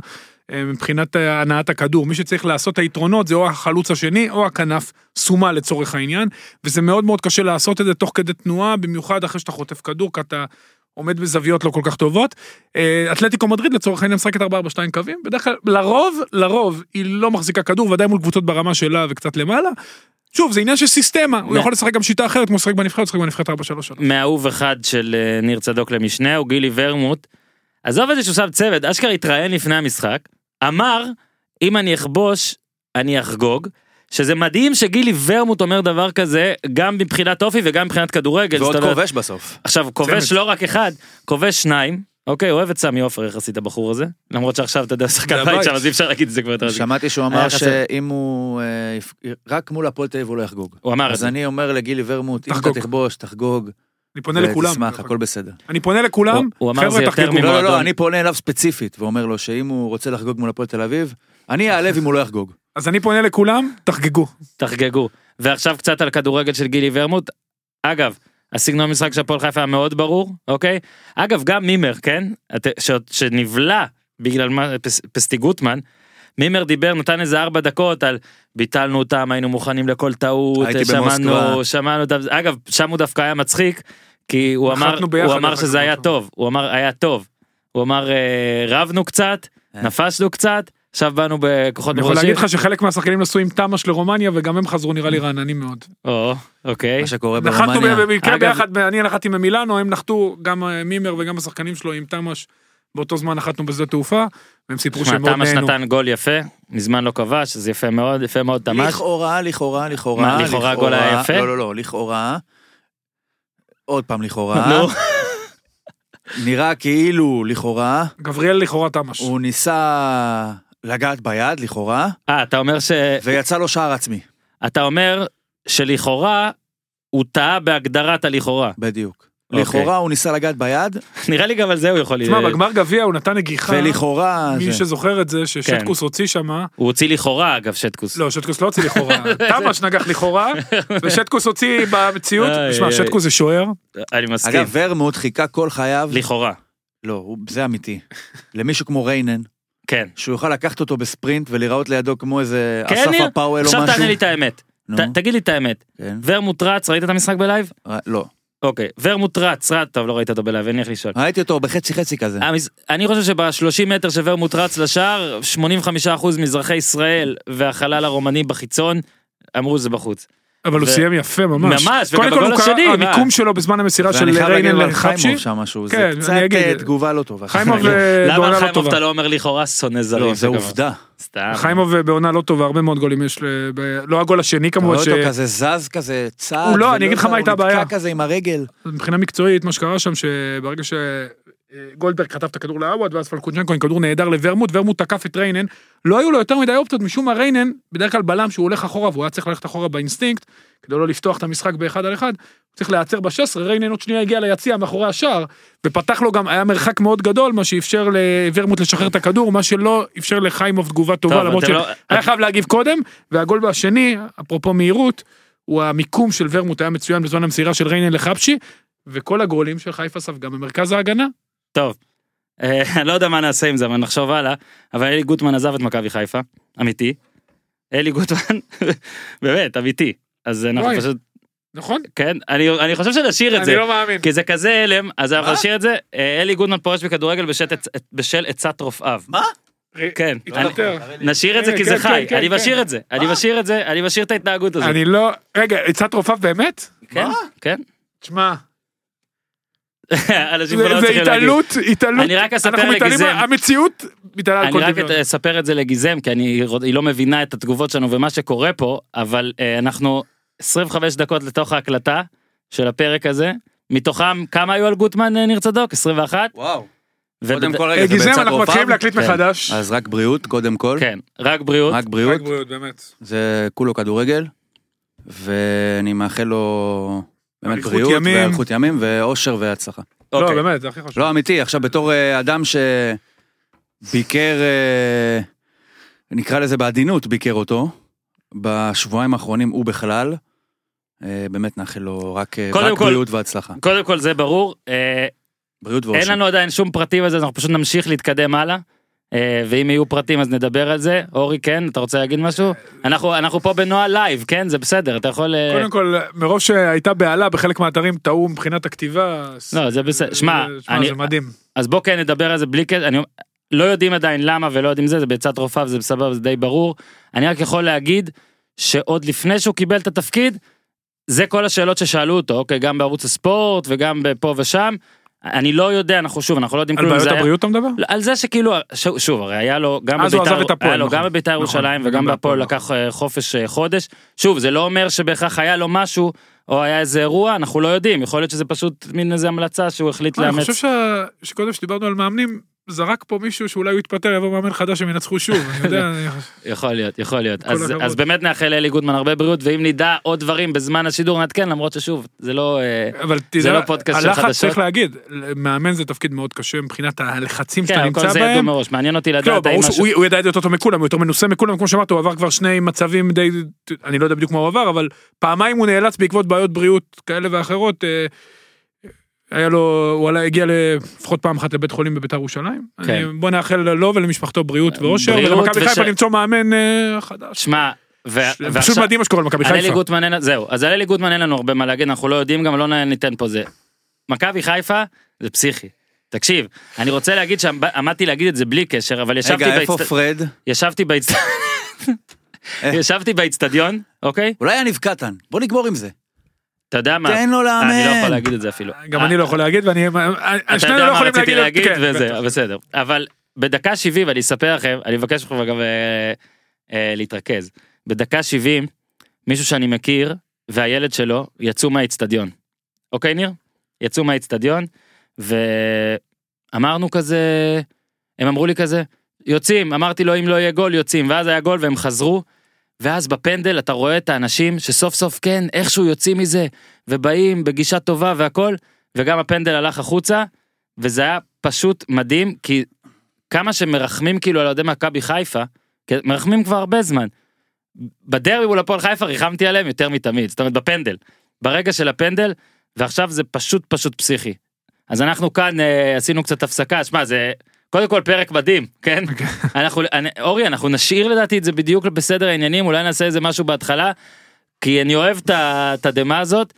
מבחינת הנעת הכדור. מי שצריך לעשות את היתרונות זה או החלוץ השני או הכנף, סומה לצורך העניין, וזה מאוד מאוד קשה לעשות את זה תוך כדי תנועה, במיוחד אחרי שאתה חוטף כדור, כי אתה עומד בזוויות לא כל כך טובות. אתלטיקו מדריד לצורך העניין משחקת 4-4-2 קווים, בדרך כלל לרוב היא לא מחזיקה כדור, ודאי מול קבוצות ברמה שלה וקצת למעלה. שוב, זה עניין של סיסטמה, הוא יכול לשחק גם שיטה אחרת, כמו שחק בנבחרת, הוא שחק בנבחרת 4-3-3. מאהוב אחד של ניר צדוק למשנה, הוא גילי ורמוט. עזוב את זה שהוא סב צוות, אשכר התראיין לפני המשחק, אמר, אם אני אכבוש, אני אחגוג, שזה מדהים שגילי ורמוט אומר דבר כזה, גם מבחינת אופי וגם מבחינת כדורגל. ועוד כובש בסוף. עכשיו, כובש לא רק אחד, כובש שניים. אוקיי, אוהב את סמי אופר, יחסית הבחור הזה, למרות שעכשיו אתה יודע, שחקן בית שם, אז אי אפשר להגיד את זה כבר יותר. שמעתי שהוא אמר שאם הוא, רק מול הפועל תל אביב הוא לא יחגוג. הוא אמר את זה. אז אני אומר לגילי ורמוט, אם אתה תכבוש, תחגוג, תשמח, הכל בסדר. אני פונה לכולם, חבר'ה תחגגו. לא, לא, אני פונה אליו ספציפית, ואומר לו שאם הוא רוצה לחגוג מול הפועל תל אביב, אני אעלב אם הוא לא יחגוג. אז אני פונה לכולם, תחגגו. תחגגו. ועכשיו קצת על כדורגל של גילי ורמוט. אגב, הסגנון משחק של הפועל חיפה היה מאוד ברור, אוקיי? אגב, גם מימר, כן? שנבלה בגלל פסטי גוטמן, מימר דיבר, נתן איזה 4 דקות על ביטלנו אותם, היינו מוכנים לכל טעות, שמענו אותם, אגב, שם הוא דווקא היה מצחיק, כי הוא אמר שזה היה טוב, הוא אמר, היה טוב, הוא אמר, רבנו קצת, נפשנו קצת, עכשיו באנו בכוחות מראשים. אני יכול להגיד לך שחלק מהשחקנים נסעו עם תמש לרומניה, וגם הם חזרו נראה לי רעננים מאוד. או, אוקיי. מה שקורה ברומניה. נחתנו ביחד, אני נחתתי ממילאנו, הם נחתו גם מימר וגם השחקנים שלו עם תמש, באותו זמן נחתנו בשדה תעופה, והם סיפרו שמאוד נהנו. תמש נתן גול יפה, מזמן לא כבש, זה יפה מאוד, יפה מאוד תמש. לכאורה. מה, לכאורה גול היה יפה? לא, לכאורה. עוד פעם לכאורה. נראה כאילו לכאורה. גבריאל לכאורה תמש. הוא ניסה לגעת ביד, לכאורה. אתה אומר ש... ויצא לו שער עצמי. אתה אומר שלכאורה הוא טעה בהגדרת הלכאורה. בדיוק. לכאורה הוא ניסה לגעת ביד. נראה לי גם על זה הוא יכול... תשמע, בגמר גביע הוא נתן נגיחה. ולכאורה... מי שזוכר את זה, ששטקוס הוציא שמה... הוא הוציא לכאורה, אגב, שטקוס. לא, שטקוס לא הוציא לכאורה. תמש נגח לכאורה, ושטקוס הוציא במציאות. תשמע, שטקוס זה שוער. אני מסכים. אגב, ורמוט חיכה כל חייו... לכאורה. לא, זה אמיתי. למישהו כמו ריינן. כן. שהוא יוכל לקחת אותו בספרינט ולראות לידו כמו איזה אספה פאוול או משהו. עכשיו תענה לי את האמת. תגיד לי את האמת. ורמוט רץ, ראית את המשחק בלייב? לא. אוקיי, ורמוט רץ, טוב, לא ראית אותו בלייב, אין איך לשאול. ראיתי אותו בחצי-חצי כזה. אני חושב שב-30 מטר שוורמוט רץ לשער, 85% מזרחי ישראל והחלל הרומני בחיצון, אמרו זה בחוץ. אבל הוא סיים יפה ממש. ממש, וגם בגול השני. המיקום שלו בזמן המסירה של ריינן לחפשי. זה קצת תגובה לא טובה. חיימוב בעונה לא טובה. אתה לא אומר לכאורה שונא זרים. זה עובדה. חיימוב בעונה לא טובה, הרבה מאוד גולים יש. לא הגול השני כמובן. הוא לא אותו כזה זז, כזה צעד. הוא לא, אני אגיד לך מה הייתה הבעיה. הוא נתקע כזה עם הרגל. מבחינה מקצועית, מה שקרה שם, שברגע ש... גולדברג חטף את הכדור לעווד, ואז פלקונצ'נקו עם כדור נהדר לוורמוט, ורמוט תקף את ריינן, לא היו לו יותר מדי אופציות, משום מה ריינן, בדרך כלל בלם שהוא הולך אחורה, והוא היה צריך ללכת אחורה באינסטינקט, כדי לא לפתוח את המשחק ב1-1, הוא צריך להיעצר ב-16, ריינן עוד שנייה הגיע ליציאה מאחורי השער, ופתח לו גם, היה מרחק מאוד גדול, מה שאפשר לוורמוט לשחרר את הכדור, מה שלא אפשר לחיימוב תגובה טובה, למרות שהיה חייב להגיב קודם, והגול השני, אפרופו מהירות, הוא המיקום של ורמוט היה מצוין בזמן המסירה של ריינן לחפשי, וכל הגולים של חיפה ספגה במרכז ההגנה. טוב, אני לא יודע מה נעשה עם זה, אבל נחשוב הלאה, אבל אלי גוטמן עזב את מכבי חיפה, אמיתי. אלי גוטמן, באמת, אמיתי. אז אנחנו פשוט... נכון? כן, אני חושב שנשאיר את זה. אני לא מאמין. כי זה כזה הלם, אז אנחנו נשאיר את זה. אלי גוטמן פורש בכדורגל בשל עצת רופאיו. מה? כן. נשאיר את זה כי זה חי. אני משאיר את זה. אני משאיר את ההתנהגות הזאת. אני לא... רגע, עצת רופאיו באמת? כן, כן. תשמע. זה התעלות, המציאות מתעלה על כל דבר. אני רק אספר את זה לגיזם, כי היא לא מבינה את התגובות שלנו ומה שקורה פה, אבל אנחנו 25 דקות לתוך ההקלטה של הפרק הזה, מתוכם כמה היו על גוטמן ניר צדוק? 21? וואו. קודם כל רגע, גיזם, אנחנו מתחילים להקליט מחדש. אז רק בריאות, קודם כל. כן, רק בריאות. רק בריאות, באמת. זה כולו כדורגל, ואני מאחל לו... באמת בריאות ואריכות ימים ואושר והצלחה. לא, באמת, זה הכי חשוב. לא, אמיתי, עכשיו בתור אדם שביקר, נקרא לזה בעדינות, ביקר אותו, בשבועיים האחרונים הוא בכלל, באמת נאחל לו רק בריאות והצלחה. קודם כל זה ברור, אין לנו עדיין שום פרטים על זה, אנחנו פשוט נמשיך להתקדם הלאה, ואם יהיו פרטים אז נדבר על זה. אורי, כן, אתה רוצה להגיד משהו? אנחנו פה בנועה לייב, כן, זה בסדר, אתה יכול... קודם כל, מרוב שהייתה בעלה בחלק מהאתרים, טעו מבחינת הכתיבה. לא, זה בסדר, שמע, זה מדהים. אז בוא כן נדבר על זה בלי קטע, אני לא יודעים עדיין למה ולא יודעים זה, זה בעצת רופאיו, זה בסבב, זה די ברור. אני רק יכול להגיד שעוד לפני שהוא קיבל את התפקיד, זה כל השאלות ששאלו אותו, אוקיי, גם בערוץ הספורט וגם פה ושם, אני לא יודע, אנחנו לא יודעים כלום. על בעיות הבריאות אתה מדבר? על זה שכאילו, שוב, הרי היה לו גם בביתר ירושלים וגם בהפועל לקח חופש חודש, שוב, זה לא אומר שבהכרח היה לו משהו, או היה איזה אירוע, אנחנו לא יודעים, יכול להיות שזה פשוט מין איזו המלצה שהוא החליט לאמץ. אני חושב שקודם שדיברנו על מאמנים, זרק פה מישהו שאולי הוא יתפטר, יבוא מאמן חדש שמנצחו שוב, אני יודע. יכול להיות, יכול להיות. אז באמת נאחל אלי גודמן הרבה בריאות, ואם נדע עוד דברים בזמן השידור נתקן, למרות ששוב, זה לא פודקאסט של חדשות. הלחץ צריך להגיד, מאמן זה תפקיד מאוד קשה, מבחינת הלחצים שאתה נמצא בהם. כן, הכל זה ידעו מראש, מעניין אותי לדעת. הוא ידע את זה יותר טוב מכולם, הוא יותר מנוסה מכולם, כמו שאמרת, הוא עבר כבר שני מצבים די, אני לא יודע בדיוק מה הוא עבר, אבל פעמיים הוא נאלץ בעקבות בעיות בריאות כאלה ואחרות, היה לו, הוא הגיע לפחות פעם אחת לבית חולים בביתר ירושלים. בוא נאחל לו ולמשפחתו בריאות ואושר, ולמכבי חיפה למצוא מאמן חדש. שמע, פשוט מדהים מה שקורה למכבי חיפה. זהו, אז על אלי גוטמן אין לנו הרבה מה להגיד, אנחנו לא יודעים, גם לא ניתן פה זה. מכבי חיפה זה פסיכי. תקשיב, אני רוצה להגיד שעמדתי להגיד את זה בלי קשר, אבל ישבתי... רגע, איפה פרד? ישבתי באצטדיון, אוקיי? אולי היה נבקתן, בוא נגמור עם זה. אתה יודע מה? תן לו לאמן. אני לא יכול להגיד את זה אפילו. גם אני לא יכול להגיד, ואני... אתה יודע מה רציתי להגיד, וזה, בסדר. אבל בדקה 70, ואני אספר לכם, אני מבקש לכם גם להתרכז. בדקה 70, מישהו שאני מכיר, והילד שלו, יצאו מהאצטדיון. אוקיי, ניר? יצאו מהאצטדיון, ואמרנו כזה, הם אמרו לי כזה, יוצאים, אמרתי לו, אם לא יהיה גול, יוצאים, ואז היה גול, והם חזרו, ואז בפנדל אתה רואה את האנשים שסוף סוף כן, איכשהו יוצאים מזה, ובאים בגישה טובה והכל, וגם הפנדל הלך החוצה, וזה היה פשוט מדהים, כי כמה שמרחמים כאילו על ידי מכבי חיפה, מרחמים כבר הרבה זמן, בדרבי מול הפועל חיפה ריחמתי עליהם יותר מתמיד, זאת אומרת בפנדל, ברגע של הפנדל, ועכשיו זה פשוט פסיכי. אז אנחנו כאן עשינו קצת הפסקה, שמה זה... קודם כל פרק מדהים, כן? אורי, אנחנו נשאיר לדעתי את זה בדיוק בסדר העניינים, אולי נעשה איזה משהו בהתחלה, כי אני אוהב את הדמה הזאת.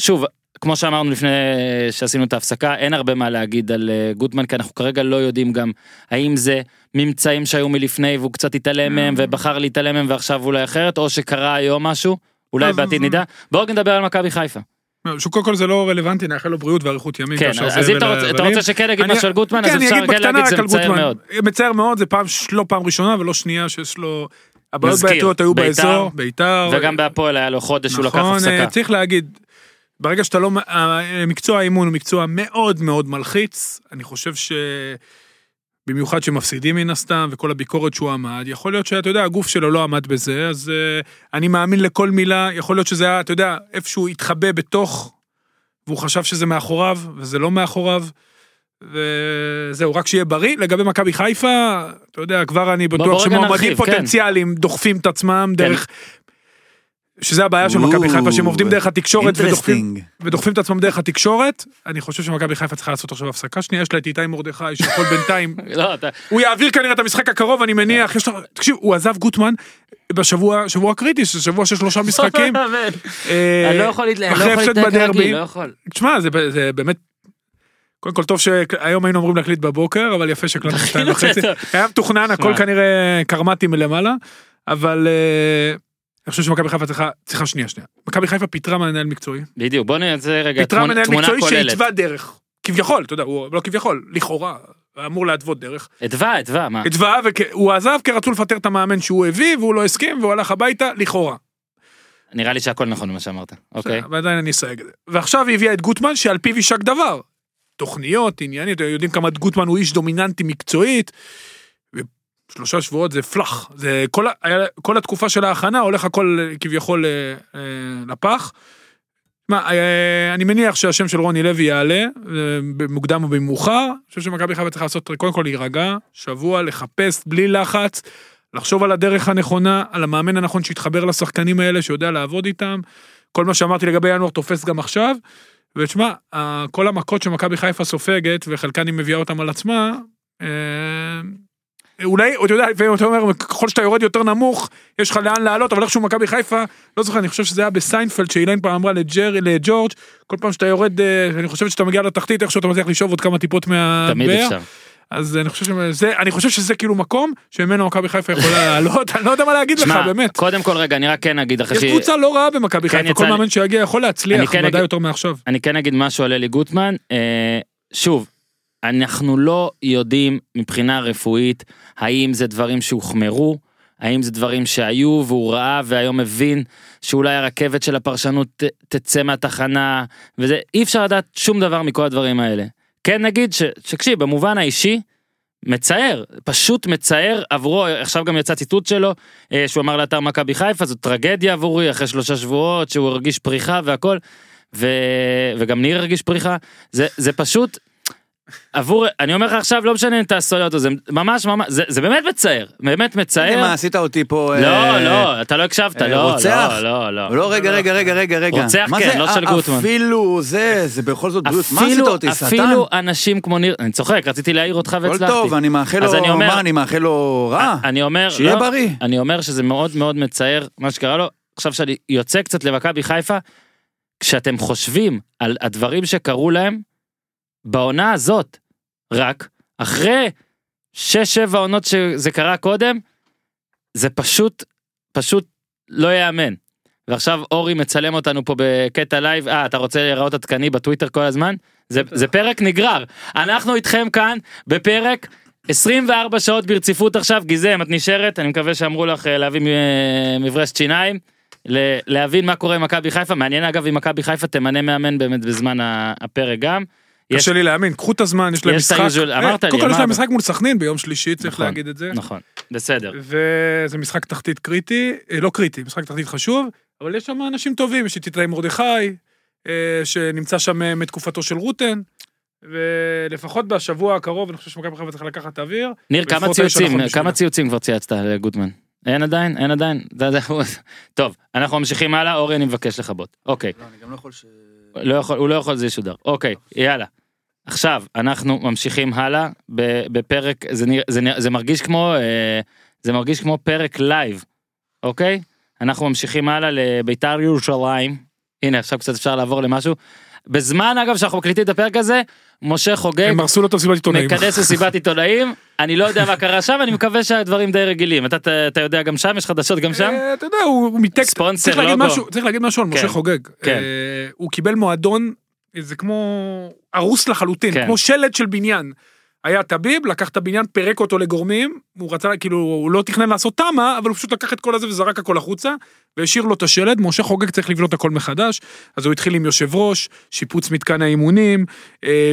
שוב, כמו שאמרנו לפני שעשינו את ההפסקה, אין הרבה מה להגיד על גוטמן, כי אנחנו כרגע לא יודעים גם האם זה ממצאים שהיו מלפני, והוא קצת התעלם מהם, ובחר להתעלם מהם, ועכשיו אולי אחרת, או שקרה היום משהו, אולי בעתיד נדע. בואו נדבר על מכבי חיפה. שקודם כל זה לא רלוונטי, נאחל לו בריאות ואריכות ימים. כן, אז אם אתה רוצה שכן להגיד משהו על גוטמן, אז אפשר כן להגיד, זה מצער מאוד. מצער מאוד, זה לא פעם ראשונה ולא שנייה שיש לו... הבעיות בעתיות היו באזור, ביתר. וגם בהפועל היה לו חודש, הוא לקח הפסקה. נכון, צריך להגיד, ברגע שאתה לא... מקצוע האימון הוא מקצוע מאוד מאוד מלחיץ, אני חושב ש... במיוחד שמפסידים מן הסתם, וכל הביקורת שהוא עמד, יכול להיות שאתה יודע, הגוף שלו לא עמד בזה, אז אני מאמין לכל מילה, יכול להיות שזה היה, אתה יודע, איפשהו התחבא בתוך, והוא חשב שזה מאחוריו, וזה לא מאחוריו, וזהו, רק שיהיה בריא, לגבי מכבי חיפה, אתה יודע, כבר אני בטוח שמועמדים פוטנציאליים, דוחפים את עצמם דרך... שזה הבעיה של מכבי חיפה, שהם עובדים דרך התקשורת ודוחפים את עצמם דרך התקשורת, אני חושב שמכבי חיפה צריכה לעשות עכשיו הפסקה, שנייה, יש לה את איתי מרדכי, שכל בינתיים, הוא יעביר כנראה את המשחק הקרוב, אני מניח, תקשיב, הוא עזב גוטמן בשבוע, שבוע קריטי, שבוע של 3 משחקים, אני לא יכול להתנהג כרגיל, לא יכול. תשמע, זה באמת, קודם כל טוב שהיום היינו אומרים להקליט בבוקר, אבל יפה שקלטנו 2:30, היה מתוכנן, הכל כנראה קרמטי מלמעלה, אבל אני חושב שמכבי חיפה צריכה שנייה. מכבי חיפה פיתרה מנהל מקצועי. בדיוק, בוא נעשה רגע תמונה כוללת. פיתרה מנהל מקצועי שהתווה דרך. כביכול, אתה יודע, הוא לא כביכול, לכאורה, אמור להתוות דרך. התווה, מה? התווה, והוא עזב כי רצו לפטר את המאמן שהוא הביא, והוא לא הסכים, והוא הלך הביתה, לכאורה. נראה לי שהכל נכון מה שאמרת, אוקיי. ועדיין אני אסייג את זה. ועכשיו היא הביאה את גוטמן שעל פיו יישק דבר. תוכניות, ענייניות, יודעים כמה גוטמן הוא איש דומיננטי מקצועית. 3 שבועות זה פלח, זה כל התקופה של ההכנה הולך הכל כביכול לפח. אני מניח שהשם של רוני לוי יעלה, במוקדם או במאוחר, אני חושב שמכבי חיפה צריך לעשות קודם כל להירגע, שבוע לחפש בלי לחץ, לחשוב על הדרך הנכונה, על המאמן הנכון שיתחבר לשחקנים האלה, שיודע לעבוד איתם, כל מה שאמרתי לגבי ינואר תופס גם עכשיו, ותשמע, כל המכות שמכבי חיפה סופגת, וחלקן היא מביאה אותם על עצמה, אולי, אתה יודע, ואתה אומר, ככל שאתה יורד יותר נמוך, יש לך לאן לעלות, אבל איכשהו מכבי חיפה, לא זוכר, אני חושב שזה היה בסיינפלד, שאילן פעם אמרה לג'ורג', כל פעם שאתה יורד, אני חושב שאתה מגיע לתחתית, איכשהו אתה מצליח לשאוב עוד כמה טיפות מהבאר. תמיד אפשר. אז אני חושב שזה כאילו מקום שממנו מכבי חיפה יכולה לעלות, אני לא יודע מה להגיד לך, באמת. קודם כל רגע, אני רק כן אגיד אחרי ש... יש קבוצה לא רעה במכבי חיפה, כל מאמן שיגיע יכול להצליח, ודאי יותר מעכשיו. אני כן אגיד משהו על אלי גוטמן, שוב, אנחנו לא יודעים מבחינה רפואית, האם זה דברים שהוחמרו, האם זה דברים שהיו והוא ראה והיום מבין, שאולי הרכבת של הפרשנות תצא מהתחנה, וזה אי אפשר לדעת שום דבר מכל הדברים האלה. כן נגיד שכשהיא במובן האישי, מצער, פשוט מצער עבורו, עכשיו גם יצא ציטוט שלו, שהוא אמר לאתר מכבי חיפה, זו טרגדיה עבורי, אחרי 3 שבועות, שהוא הרגיש פריחה והכל, וגם ניר הרגיש פריחה, זה פשוט... עבור, אני אומר לך עכשיו, לא משנה אם תעשו לאותו, זה ממש, זה באמת מצער, באמת מצער. מה, עשית אותי פה? לא, לא, אתה לא הקשבת, לא, רוצח? לא, לא, לא. רגע. רוצח כן, לא של גוטמן. אפילו זה בכל זאת בריאות, מה עשית אותי, סטן? אפילו אנשים כמו ניר, אני צוחק, רציתי להעיר אותך והצלחתי. כל טוב, אני מאחל לו, מה, אני מאחל לו רע? שיהיה בריא. אני אומר שזה מאוד מאוד מצער, מה שקרה לו, עכשיו שאני יוצא קצת למכבי חיפה, כשאתם חושבים על הדברים שקרו להם בעונה הזאת, רק אחרי 6-7 עונות שזה קרה קודם, זה פשוט לא יאמן. ועכשיו אורי מצלם אותנו פה בקטע לייב, אתה רוצה להיראות עדכני בטוויטר כל הזמן? זה פרק נגרר. אנחנו איתכם כאן בפרק 24 שעות ברציפות עכשיו, גיזם, את נשארת, אני מקווה שאמרו לך להביא מברש שיניים, להבין מה קורה עם מכבי חיפה, מעניין אגב אם מכבי חיפה תמנה מאמן באמת בזמן הפרק גם, קשה לי להאמין, קחו את הזמן, יש להם משחק, קודם כל יש להם משחק מול סכנין ביום שלישי, צריך להגיד את זה. נכון, בסדר. וזה משחק תחתית קריטי, לא קריטי, משחק תחתית חשוב, אבל יש שם אנשים טובים, יש איתי מרדכי, שנמצא שם מתקופתו של רוטן, ולפחות בשבוע הקרוב, אני חושב שמכבי חיפה צריך לקחת אוויר. ניר, כמה ציוצים כבר צייצת לגוטמן? אין עדיין? טוב, אנחנו ממשיכים הלאה, אורי, אני מבקש לחבות. אוקיי. הוא לא יכול, זה ישודר. אוקיי, יאללה. עכשיו, אנחנו ממשיכים הלאה, בפרק, זה מרגיש כמו פרק לייב, אוקיי? אנחנו ממשיכים הלאה לביתר ירושלים, הנה, עכשיו קצת אפשר לעבור למשהו, בזמן אגב שאנחנו מקליטים את הפרק הזה, משה חוגג, הם הרסו לו את מסיבת עיתונאים, מקדס מסיבת עיתונאים, אני לא יודע מה קרה שם, אני מקווה שהדברים די רגילים, אתה יודע גם שם, יש חדשות גם שם? אתה יודע, הוא מיתק, צריך להגיד משהו על משה חוגג, הוא קיבל מועדון, זה כמו ארוס לחלוטין, כמו שלד של בניין, היה תביב, לקח את הבניין, פרק אותו לגורמים, הוא רצה, כאילו, הוא לא תכנן לעשות תמה, אבל הוא פשוט לקח את כל הזה וזרק הכל החוצה, והשאיר לו את השלד, משה חוגג צריך לבנות הכל מחדש, אז הוא התחיל עם יושב ראש, שיפוץ מתקן האימונים,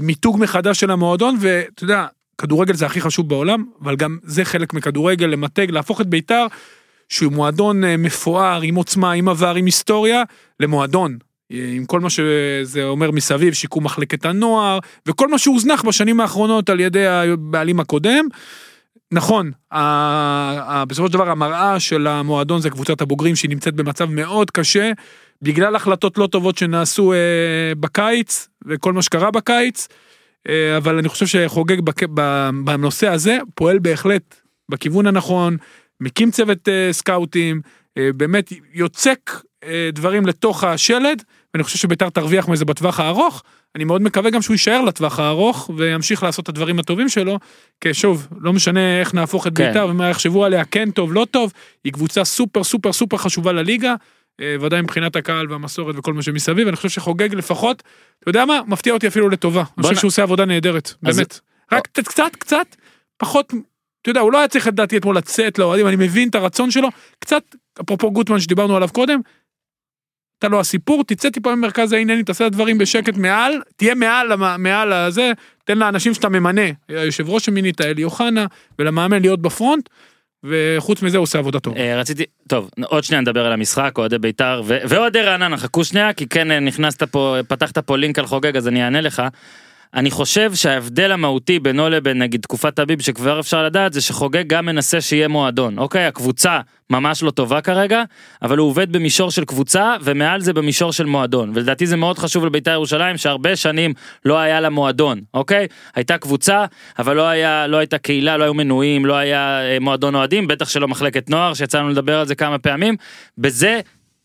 מיתוג מחדש של המועדון, ואתה יודע, כדורגל זה הכי חשוב בעולם, אבל גם זה חלק מכדורגל, למתג, להפוך את ביתר, שהוא מועדון מפואר, עם עוצמה, עם עבר, עם היסטוריה, למועדון. עם כל מה שזה אומר מסביב, שיקום מחלקת הנוער, וכל מה שהוזנח בשנים האחרונות על ידי הבעלים הקודם, נכון, בסופו של דבר המראה של המועדון זה קבוצת הבוגרים, שהיא נמצאת במצב מאוד קשה, בגלל החלטות לא טובות שנעשו בקיץ, וכל מה שקרה בקיץ, אבל אני חושב שחוגג בנושא הזה, פועל בהחלט בכיוון הנכון, מקים צוות סקאוטים, באמת יוצק דברים לתוך השלד, ואני חושב שביתר תרוויח מזה בטווח הארוך, אני מאוד מקווה גם שהוא יישאר לטווח הארוך, וימשיך לעשות את הדברים הטובים שלו, כי שוב, לא משנה איך נהפוך את ביתר, ומה יחשבו עליה, כן טוב, לא טוב, היא קבוצה סופר סופר סופר חשובה לליגה, ודאי מבחינת הקהל והמסורת וכל מה שמסביב, אני חושב שחוגג לפחות, אתה יודע מה? מפתיע אותי אפילו לטובה, אני חושב שהוא עושה עבודה נהדרת, באמת. רק קצת, פחות, אתה יודע, הוא לא היה צריך לדעתי אתמול לצאת לאוהדים, אני מבין את הרצון שלו, קצת, אפרופו גוטמן שדיברנו עליו קודם, אתה לא הסיפור, תצא טיפה ממרכז העניינים, תעשה דברים בשקט מעל, תהיה מעל זה, תן לאנשים שאתה ממנה, היושב ראש המינית, אלי יוחנה, ולמאמן להיות בפרונט, וחוץ מזה הוא עושה עבודה טוב. טוב, עוד שנייה נדבר על המשחק, אוהדי ביתר, ועוד רעננה, חכו שנייה, כי כן נכנסת פה, פתחת פה לינק על חוגג, אז אני אענה לך, אני חושב שההבדל המהותי בינו לבין, נגיד, תקופת הביב, שכבר אפשר לדעת, זה שחוגג גם מנסה שיהיה מועדון. אוקיי, הקבוצה ממש לא טובה כרגע, אבל הוא עובד במישור של קבוצה, ומעל זה במישור של מועדון. ולדעתי זה מאוד חשוב לבית"ר ירושלים, שהרבה שנים לא היה לה מועדון, אוקיי? הייתה קבוצה, אבל לא הייתה קהילה, לא היו מנויים, לא היה מועדון אוהדים, בטח שלא מחלקת נוער, שיצאנו לדבר על זה כמה פעמים. בזה,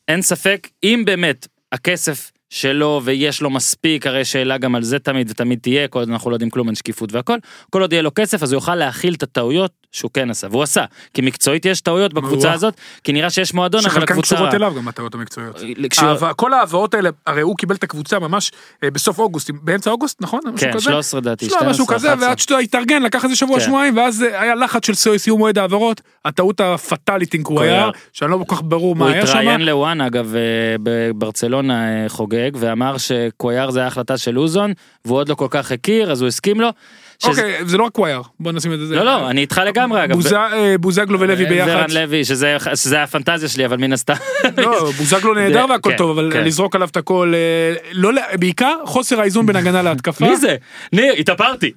אין ספק, אם באמת הכסף שלו ויש לו מספיק, הרי שאלה גם על זה תמיד ותמיד תהיה, כל עוד אנחנו לא יודעים כלום, אין שקיפות והכל, כל עוד יהיה לו כסף, אז הוא יוכל להכיל את הטעויות שהוא כן עשה, והוא עשה, כי מקצועית יש טעויות בקבוצה הזאת, כי נראה שיש מועדון, שחלקן קשורות אליו גם הטעויות המקצועיות. כל ההבאות האלה, הרי הוא קיבל את הקבוצה ממש בסוף אוגוסט, באמצע אוגוסט, נכון? כן, 13 דעתי, 12. משהו כזה, ועד שהתארגן, לקח איזה שבוע, שבועיים, ואז היה לחץ של סיום מועד העברות, הטעות הפטלית קוריאר, שאני לא כל כך ברור מה היה שם. הוא התראיין לוואן, אגב, בברצלונה חוגג, ואמר שקוריאר זה ההחלטה של לוזון, והוא עוד לא כל כך הכיר, אז הוא הסכים לו. אוקיי, זה לא רק קווייר, בוא נשים את זה. לא, לא, אני איתך לגמרי, אגב. בוזגלו ולוי ביחד. ורן לוי, שזה הפנטזיה שלי, אבל מן הסתם. לא, בוזגלו נהדר והכל טוב, אבל לזרוק עליו את הכל, בעיקר חוסר האיזון בין הגנה להתקפה. מי זה? ניר, התאפרתי.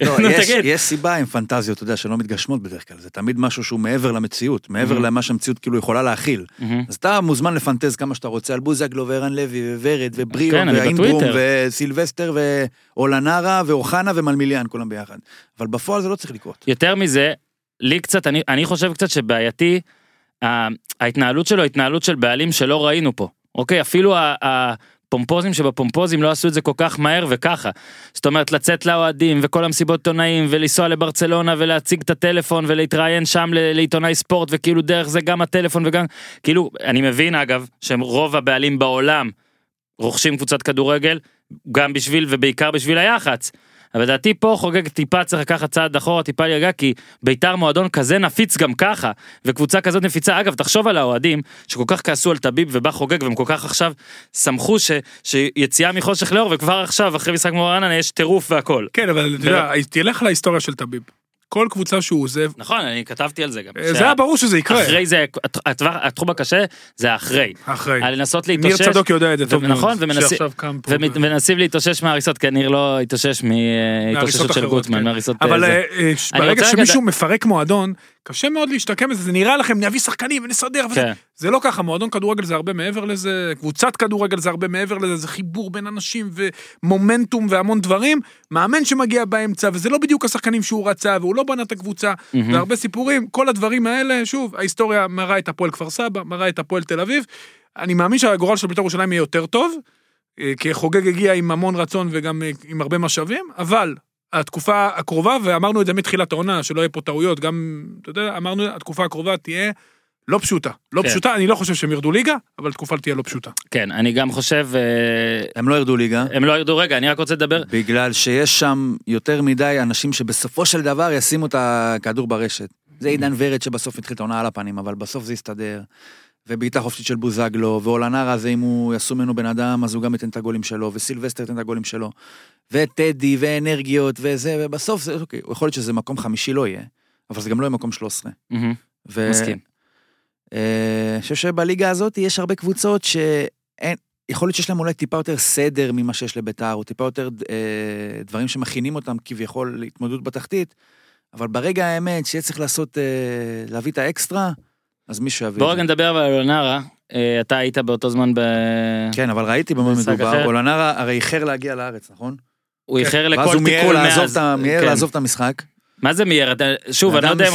יש סיבה עם פנטזיות, אתה יודע, שלא מתגשמות בדרך כלל, זה תמיד משהו שהוא מעבר למציאות, מעבר למה שהמציאות כאילו יכולה להכיל. אז אתה מוזמן לפנטז כמה שאתה רוצה על בוזגלו ורן לוי וורד ובריאו ואינברום וסילבסטר ואולנרה ואוחנה ומלמיליאן כולם ביחד. אבל בפועל זה לא צריך לקרות. יותר מזה, לי קצת, אני חושב קצת שבעייתי, ההתנהלות שלו, התנהלות של בעלים שלא ראינו פה. אוקיי, אפילו הפומפוזים שבפומפוזים לא עשו את זה כל כך מהר וככה. זאת אומרת, לצאת לאוהדים וכל המסיבות עיתונאים, ולנסוע לברצלונה ולהציג את הטלפון ולהתראיין שם לעיתונאי ספורט, וכאילו דרך זה גם הטלפון וגם, כאילו, אני מבין אגב, שרוב הבעלים בעולם רוכשים קבוצת כדורגל, גם בשביל ובעיקר בשביל היחץ. אבל דעתי פה חוגג טיפה, צריך לקחת צעד אחורה, טיפה ליגע, כי ביתר מועדון כזה נפיץ גם ככה, וקבוצה כזאת נפיצה, אגב, תחשוב על האוהדים, שכל כך כעסו על תביב ובא חוגג, והם כל כך עכשיו שמחו שיציאה מחושך לאור, וכבר עכשיו, אחרי משחק מורעננה, יש טירוף והכל. כן, אבל אתה יודע, תלך להיסטוריה של תביב. כל קבוצה שהוא עוזב. נכון, אני כתבתי על זה גם. זה היה ברור שזה יקרה. אחרי זה, התחום הקשה, זה אחרי. אחרי. לנסות להתאושש. ניר צדוק יודע את זה טוב מאוד. נכון, ומנסים להתאושש מהריסות, כי ניר לא התאושש מהתאוששות של גוטמן, מהריסות. אבל ברגע שמישהו מפרק מועדון, קשה מאוד להשתקם את זה, זה נראה לכם, נביא שחקנים ונסדר, זה לא ככה, מועדון כדורגל זה הרבה מעבר לזה, קבוצת כדורגל זה הרבה מעבר לזה, זה חיבור בין אנשים ומומנטום והמון דברים, מאמן שמגיע באמצע, וזה לא בדיוק השחקנים שהוא רצה, והוא לא בנה את הקבוצה, והרבה סיפורים, כל הדברים האלה, שוב, ההיסטוריה מראה את הפועל כפר סבא, מראה את הפועל תל אביב, אני מאמין שהגורל של בית"ר ירושלים יהיה יותר טוב, כי חוגג הגיע עם המון רצון וגם עם הרבה משאבים, אבל התקופה הקרובה, ואמרנו את זה מתחילת העונה, שלא יהיה פה טעויות, גם, אתה יודע, אמרנו, התקופה הקרובה תהיה לא פשוטה. לא פשוטה, אני לא חושב שהם ירדו ליגה, אבל התקופה תהיה לא פשוטה. כן, אני גם חושב... הם לא ירדו ליגה. הם לא ירדו רגע, אני רק רוצה לדבר. בגלל שיש שם יותר מדי אנשים שבסופו של דבר ישימו את הכדור ברשת. זה עידן ורד שבסוף התחיל את העונה על הפנים, אבל בסוף זה יסתדר. ובעיטה חופשית של בוזגלו, ואולנרה הזה, אם הוא יעשו ממנו בן אדם, אז הוא גם יתן את הגולים שלו, וסילבסטר יתן את הגולים שלו, וטדי, ואנרגיות, וזה, ובסוף זה, אוקיי, יכול להיות שזה מקום 5 לא יהיה, אבל זה גם לא יהיה מקום 13. מסכים. אני חושב שבליגה הזאת יש הרבה קבוצות שאין, יכול להיות שיש להם אולי טיפה יותר סדר ממה שיש לביתר, או טיפה יותר דברים שמכינים אותם כביכול להתמודדות בתחתית, אבל ברגע האמת שיהיה צריך לעשות, להביא את האקסטרה, אז מישהו יביא. בוא רגע נדבר על אולנרה, אתה היית באותו זמן ב... כן, אבל ראיתי במה מדובר, אולנרה הרי איחר להגיע לארץ, נכון? הוא איחר לכל תיקול מאז. ואז הוא מיהר לעזוב את המשחק. מה זה מיהר? שוב, אני לא יודע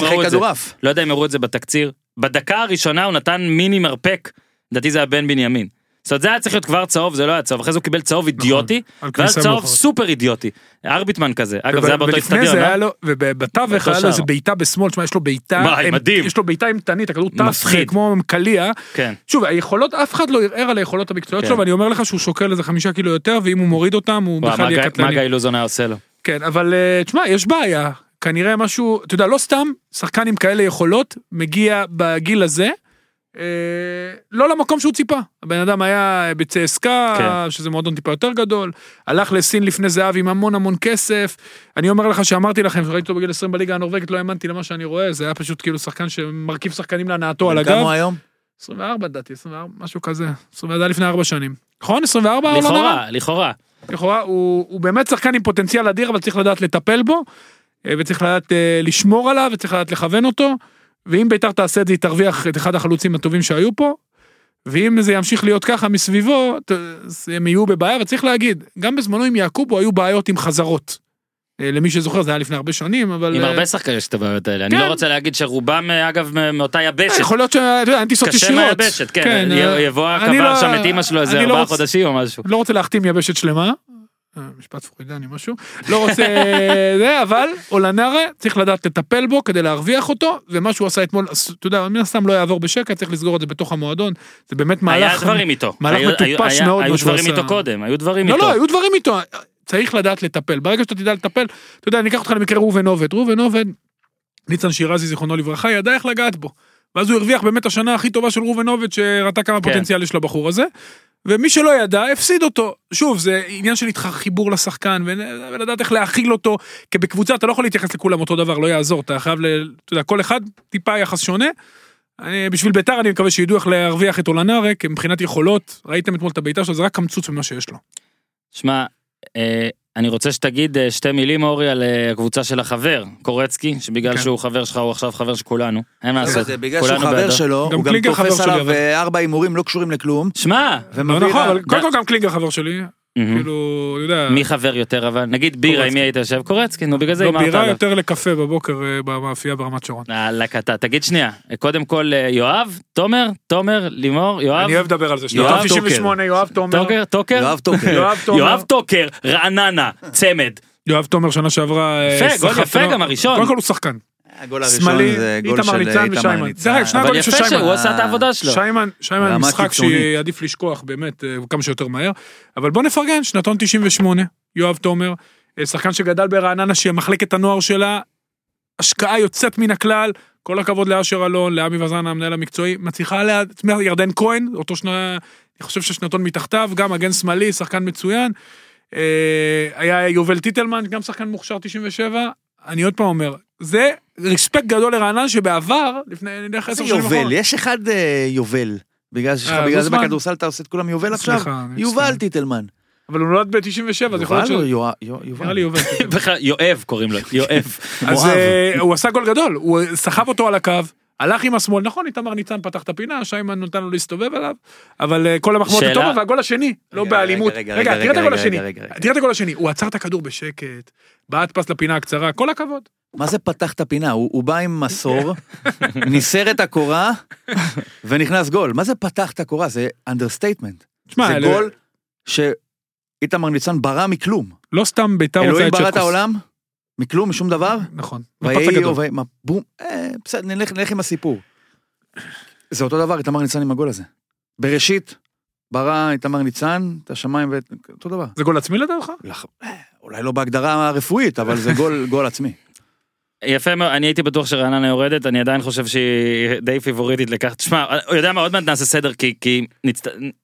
אם הראו את זה בתקציר. בדקה הראשונה הוא נתן מיני מרפק, לדעתי זה היה בן בנימין. זאת אומרת, זה היה צריך להיות כבר צהוב, זה לא היה צהוב, אחרי זה הוא קיבל צהוב אידיוטי, ואז צהוב סופר אידיוטי, ארביטמן כזה, אגב זה היה באותו אצטדיון, ובתווך היה לו איזה בעיטה בשמאל, יש לו בעיטה אימתנית, הכדור טס כמו מקליה, שוב, היכולות, אף אחד לא ערער על היכולות המקצועיות שלו, ואני אומר לך שהוא שוקל איזה 5 קילו יותר, ואם הוא מוריד אותם, הוא בכלל יהיה קטלני. מה גיא לוזון היה עושה לו? כן, אבל תשמע, יש בעיה, כנראה משהו, אתה יודע, לא סתם, שחקן עם כאלה יכולות, מגיע בגיל הזה, לא למקום שהוא ציפה. הבן אדם היה בצסקה, כן. שזה מועדון טיפה יותר גדול, הלך לסין לפני זהב עם המון המון כסף, אני אומר לך שאמרתי לכם, שראיתי אותו בגיל 20 בליגה הנורווגית, לא האמנתי למה שאני רואה, זה היה פשוט כאילו שחקן שמרכיב שחקנים להנעתו על הגב. כמה היום? 24 דעתי, 24, משהו כזה, 24 לפני 4 שנים. נכון? 24 לכאורה, לכאורה. לכאורה, הוא באמת שחקן עם פוטנציאל אדיר, אבל צריך לדעת לטפל בו, וצריך לדעת לשמור עליו, וצריך לדעת לכוון אותו, ואם ביתר תעשה את זה, היא תרוויח את אחד החלוצים הטובים שהיו פה, ואם זה ימשיך להיות ככה מסביבו, הם יהיו בבעיה, וצריך להגיד, גם בזמנו עם יעקובו היו בעיות עם חזרות, למי שזוכר, זה היה לפני הרבה שנים, אבל... עם הרבה שחקנים יש את הבעיות האלה, אני לא רוצה להגיד שרובם, אגב, מאותה יבשת. יכול להיות שהאנטיסות ישירות. קשה מהיבשת, כן, יבוא הקבר שם את אימא שלו איזה 4 חודשים או משהו. לא רוצה להחתים יבשת שלמה, משפט פרוידני משהו, לא רוצה זה, אבל אולנרה צריך לדעת לטפל בו כדי להרוויח אותו, ומה שהוא עשה אתמול, אתה יודע, מן הסתם לא יעבור בשקט, צריך לסגור את זה בתוך המועדון, זה באמת מהלך... היה דברים איתו. מהלך מטופש מאוד. היו דברים איתו קודם, היו דברים איתו. לא, היו דברים איתו, צריך לדעת לטפל, ברגע שאתה תדע לטפל, אתה יודע, אני אקח אותך למקרה ראובן עובד, ניצן שירזי זיכרונו לברכה, ידע איך לגעת בו, ואז הוא הרוויח באמת השנה הכי טובה של ראובן עובד, שראתה כמה פוטנציאל יש לבחור הזה, ומי שלא ידע, הפסיד אותו. שוב, זה עניין של חיבור לשחקן, ולדעת איך להכיל אותו, כי בקבוצה אתה לא יכול להתייחס לכולם אותו דבר, לא יעזור, אתה חייב, אתה יודע, כל אחד טיפה יחס שונה, בשביל ביתר אני מקווה שידעו איך להרוויח את אולנרה, כי מבחינת יכולות, ראיתם אתמול את הביתה שלו, זה רק קמצוץ ממה שיש לו. שמע, אני רוצה שתגיד שתי מילים, אורי, על הקבוצה של החבר, קורצקי, שבגלל שהוא חבר שלך, הוא עכשיו חבר של כולנו. אין מה לעשות. בגלל שהוא חבר שלו, הוא גם תופס עליו 4 הימורים לא קשורים לכלום. שמע! לא נכון, אבל קודם כל גם קלינגר חבר שלי. כאילו, אני יודע... מי חבר יותר, אבל נגיד בירה, אם מי היית יושב? קורצקי, נו, בגלל זה אמרת עליו. לא, בירה יותר לקפה בבוקר במאפייה ברמת שרון. לקטע, תגיד שנייה. קודם כל, יואב, תומר, לימור, יואב. אני אוהב לדבר על זה. יואב תוקר. יואב תוקר, רעננה, צמד. יואב תומר שנה שעברה... יפה גם הראשון. קודם כל הוא שחקן. הגול הראשון זה גול של איתמר ניצן. אבל יפה שהוא עושה את העבודה שלו. שיימן משחק שעדיף לשכוח באמת כמה שיותר מהר, אבל בוא נפרגן, שנתון 98, יואב תומר, שחקן שגדל ברעננה, שמחלקת הנוער שלה, השקעה יוצאת מן הכלל, כל הכבוד לאשר אלון, לאמי וזן, המנהל המקצועי, מצליחה עליה, ירדן כהן, אותו שנה, אני חושב ששנתון מתחתיו, גם הגן שמאלי, שחקן מצוין, היה יובל טיטלמן, גם שחקן מוכשר 97, אני עוד פעם אומר, זה רספקט גדול לרענן שבעבר, לפני 10 שנים אחורה. זה יובל, יש אחד יובל, בגלל זה בכדורסל אתה עושה את כולם יובל עכשיו, יובל טיטלמן. אבל הוא נולד ב-97, זה יכול להיות יואב קוראים לו, יואב. אז הוא עשה גול גדול, הוא סחב אותו על הקו, הלך עם השמאל, נכון, איתמר ניצן פתח את הפינה, שיימן נותן לו להסתובב עליו, אבל כל המחמאות הטוב, והגול השני, לא באלימות. רגע, תראה את הגול השני, הוא עצר את הכדור בשקט, בעט פס לפינה הקצרה, כל הכבוד. מה זה פתח את הפינה? הוא בא עם מסור, ניסר את הקורה, ונכנס גול. מה זה פתח את הקורה? זה understatement. זה גול שאיתמר ניצן ברא מכלום. לא סתם ביתר רוצה את שקוס. אלוהים ברא את העולם? מכלום, משום דבר? נכון. בסדר, נלך עם הסיפור. זה אותו דבר, איתמר ניצן עם הגול הזה. בראשית, ברא איתמר ניצן, את השמיים ואת... אותו דבר. זה גול עצמי לדעתך? אולי לא בהגדרה הרפואית, אבל זה גול עצמי. יפה מאוד, אני הייתי בטוח שרעננה יורדת, אני עדיין חושב שהיא די פיבוריטית לכך, תשמע, הוא יודע מה, עוד מעט נעשה סדר, כי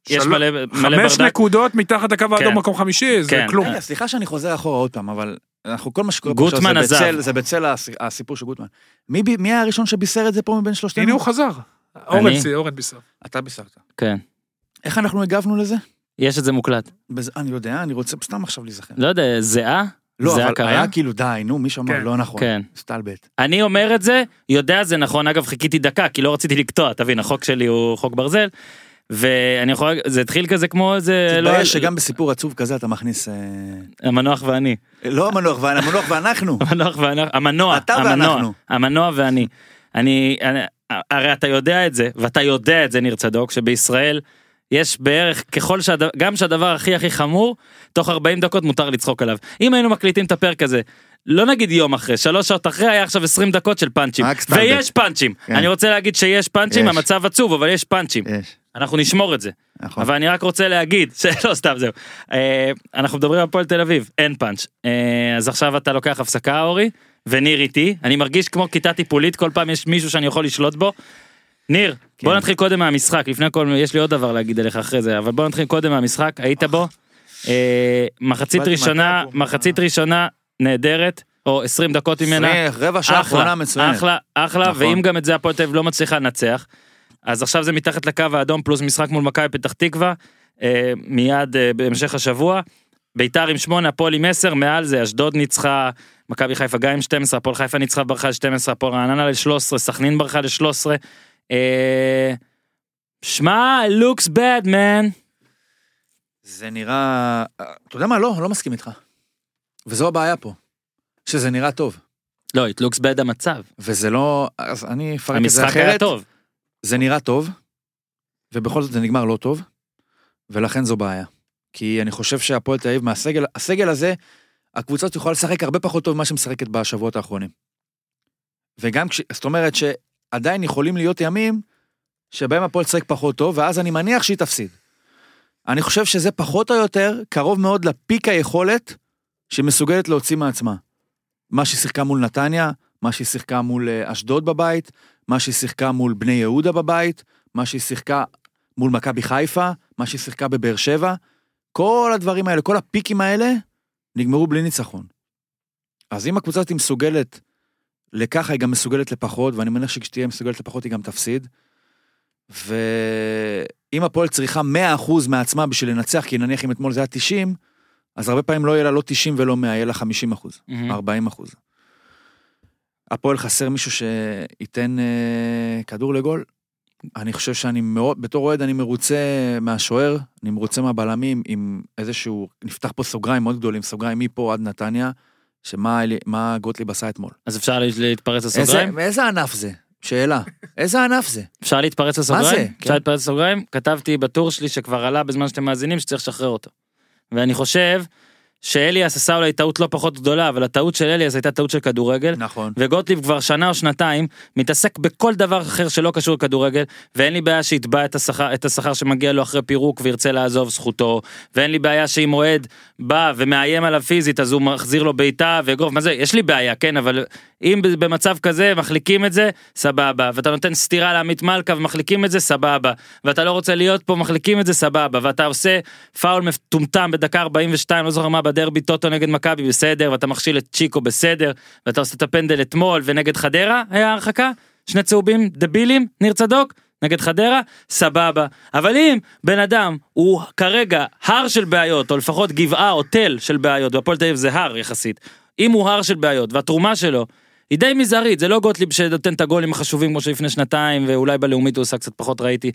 יש מלא ברדק. 5 נקודות מתחת הקו האדום מקום 5, זה כלום. סליחה שאני חוזר אחורה עוד פעם, אבל אנחנו כל מה שקורה פה, זה בצל הסיפור של גוטמן. מי היה הראשון שבישר את זה פה מבין 3? הנה הוא חזר, אורן בישר. אתה בישרת. כן. איך אנחנו הגבנו לזה? יש את זה מוקלט. אני יודע, אני רוצה סתם עכשיו להיזכר. לא יודע, זהה? לא, אבל היה כאילו די, נו, מי שאומר, לא נכון, סטלבט. אני אומר את זה, יודע זה נכון, אגב חיכיתי דקה, כי לא רציתי לקטוע, תבין, החוק שלי הוא חוק ברזל, ואני יכול, זה התחיל כזה כמו, זה לא... תתבייש שגם בסיפור עצוב כזה אתה מכניס... המנוח ואני. לא המנוח ואני, המנוח ואנחנו. המנוע ואני. הרי אתה יודע את זה, ואתה יודע את זה ניר צדוק, שבישראל... יש בערך, ככל גם שהדבר הכי חמור, תוך 40 דקות מותר לצחוק עליו. אם היינו מקליטים את הפרק הזה, לא נגיד יום אחרי, 3 שעות אחרי, היה עכשיו 20 דקות של פאנצ'ים. ויש פאנצ'ים. אני רוצה להגיד שיש פאנצ'ים, המצב עצוב, אבל יש פאנצ'ים. אנחנו נשמור את זה. אבל אני רק רוצה להגיד, שלא סתם זהו. אנחנו מדברים על פועל תל אביב, אין פאנץ'. אז עכשיו אתה לוקח הפסקה, אורי, וניר איתי. אני מרגיש כמו כיתה טיפולית, כל פעם יש מישהו שאני יכול לשלוט בו. ניר, כן. בוא נתחיל קודם מהמשחק, לפני הכל יש לי עוד דבר להגיד עליך אחרי זה, אבל בוא נתחיל קודם מהמשחק, היית בו, מחצית ראשונה נהדרת, או 20 דקות ממנה, רבע שעה אחרונה מצוינת. אחלה, נכון. ואם גם את זה הפועל תל אביב לא מצליחה לנצח, אז עכשיו זה מתחת לקו האדום, פלוס משחק מול מכבי פתח תקווה, מיד בהמשך השבוע, ביתר עם 8, הפועל עם 10, מעל זה אשדוד ניצחה, מכבי חיפה גם עם 12, הפועל חיפה ניצחה ברחה ל-12, הפועל רעננה ל-13, סכנין ברחה ל-13, שמע, it looks bad, man. זה נראה, אתה יודע מה, לא מסכים איתך. וזו הבעיה פה, שזה נראה טוב. לא, it looks bad המצב. וזה לא, אז אני אפרק את זה אחרת. המשחק היה טוב. זה נראה טוב, ובכל זאת זה נגמר לא טוב, ולכן זו בעיה. כי אני חושב שהפועל תל אביב מהסגל, הסגל הזה, הקבוצות יכולה לשחק הרבה פחות טוב ממה שמשחקת בשבועות האחרונים. וגם זאת אומרת שעדיין יכולים להיות ימים, שבהם הפועל תשחק פחות טוב, ואז אני מניח שהיא תפסיד. אני חושב שזה פחות או יותר, קרוב מאוד לפיק היכולת, שמסוגלת להוציא מעצמה. מה שהיא שיחקה מול נתניה, מה שהיא שיחקה מול אשדוד בבית, מה שהיא שיחקה מול בני יהודה בבית, מה שהיא שיחקה מול מכבי חיפה, מה שהיא שיחקה בבאר שבע, כל הדברים האלה, כל הפיקים האלה, נגמרו בלי ניצחון. אז אם הקבוצה היא מסוגלת לככה, היא גם מסוגלת לפחות, ואני מניח שכשתהיה מסוגלת לפחות, היא גם תפסיד. ואם הפועל צריכה 100% מעצמה בשביל לנצח, כי נניח אם אתמול זה היה 90, אז הרבה פעמים לא יהיה לה לא 90 ולא 100, יהיה לה 50%, 40%. הפועל חסר מישהו שייתן כדור לגול. אני חושב שאני מאוד, בתור אוהד אני מרוצה מהשוער, אני מרוצה מהבלמים, עם איזשהו, נפתח פה סוגריים מאוד גדולים, סוגריים מפה עד נתניה, שמה גוטליב עשה אתמול. אז אפשר להתפרץ לסוגריים? איזה ענף זה? שאלה, איזה ענף זה? אפשר להתפרץ לסוגריים? מה זה? אפשר להתפרץ לסוגריים? כתבתי בטור שלי שכבר עלה בזמן שאתם מאזינים שצריך לשחרר אותו. ואני חושב שאליאס עשה אולי טעות לא פחות גדולה, אבל הטעות של אליאס הייתה טעות של כדורגל. נכון. וגוטליב כבר שנה או שנתיים מתעסק בכל דבר אחר שלא קשור לכדורגל, ואין לי בעיה שיתבע את השכר שמגיע לו אחרי פירוק וירצה לעזוב זכותו, ואין לי בעיה שאם מועד בא ומאיים עליו פיזית, אז הוא מחזיר לו ביתה וגוף, מה זה? יש לי בעיה, כן, אבל אם במצב כזה מחליקים את זה, סבבה, ואתה נותן סתירה לעמית מלכה ומחליקים את זה, סבבה, ואתה לא רוצה להיות פה, מחליקים את זה, סבבה, ואתה עושה פאול מטומטם בדקה 42, לא זוכר מה, בדרבי טוטו נגד מכבי, בסדר, ואתה מכשיל את צ'יקו, בסדר, ואתה עושה את הפנדל אתמול, ונגד חדרה היה הרחקה, שני צהובים דבילים, ניר צדוק, נגד חדרה, סבבה. אבל אם בן אדם הוא כרגע הר של בעיות, או לפחות גבעה או תל של בעיות, והפועל תל אביב זה הר יחסית, אם הוא הר של בעיות, והתרומה שלו היא די מזערית, זה לא גוטליב שנותן את הגולים החשובים כמו שלפני שנתיים, ואולי בלאומית הוא עושה קצת פחות, ראיתי.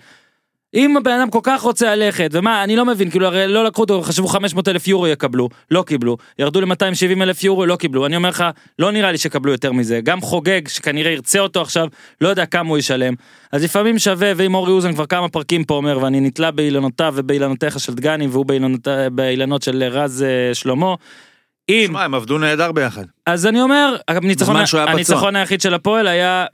אם הבן אדם כל כך רוצה ללכת, ומה, אני לא מבין, כאילו הרי לא לקחו אותו, חשבו 500,000 יורו יקבלו, לא קיבלו, ירדו ל270,000 יורו, לא קיבלו, אני אומר לך, לא נראה לי שקבלו יותר מזה, גם חוגג, שכנראה ירצה אותו עכשיו, לא יודע כמה הוא ישלם, אז לפעמים שווה, ואם אורי אוזן כבר כמה פרקים פה אומר, ואני נתלה באילנותיו ובאילנותיך של דגני, והוא באילנות של רז שלמה, שמע, הם עבדו נהדר ביחד. אז אני אומר, הניצחון היחיד של הפועל היה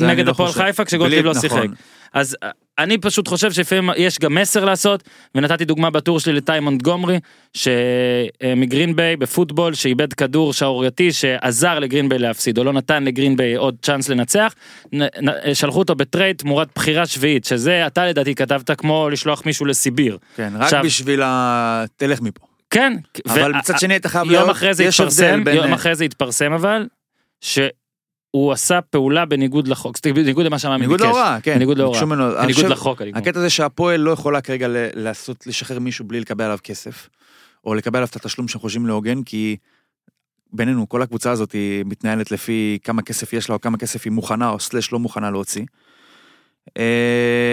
נגד הפועל חיפה, כשגוטליב לא שיחק. אז אני פשוט חושב שלפעמים יש גם מסר לעשות, ונתתי דוגמה בטור שלי לטי מונטגומרי, מגרין ביי בפוטבול, שאיבד כדור שעורייתי, שעזר לגרין ביי להפסיד, או לא נתן לגרין ביי עוד צ'אנס לנצח, שלחו אותו בטרייד תמורת בחירה שביעית, שזה אתה לדעתי כתבת כמו לשלוח מישהו לסיביר. כן, רק בשביל תלך מפה. כן, אבל מצד שני אתה חייב יום אחרי זה התפרסם, אבל שהוא עשה פעולה בניגוד לחוק, בניגוד למה שאמר ביקש, בניגוד להוראה, בניגוד לחוק. הקטע הזה שהפועל לא יכולה כרגע לעשות, לשחרר מישהו בלי לקבל עליו כסף, או לקבל עליו את התשלום שחושבים להוגן, כי בינינו כל הקבוצה הזאת היא מתנהלת לפי כמה כסף יש לה, או כמה כסף היא מוכנה, או סלש לא מוכנה להוציא.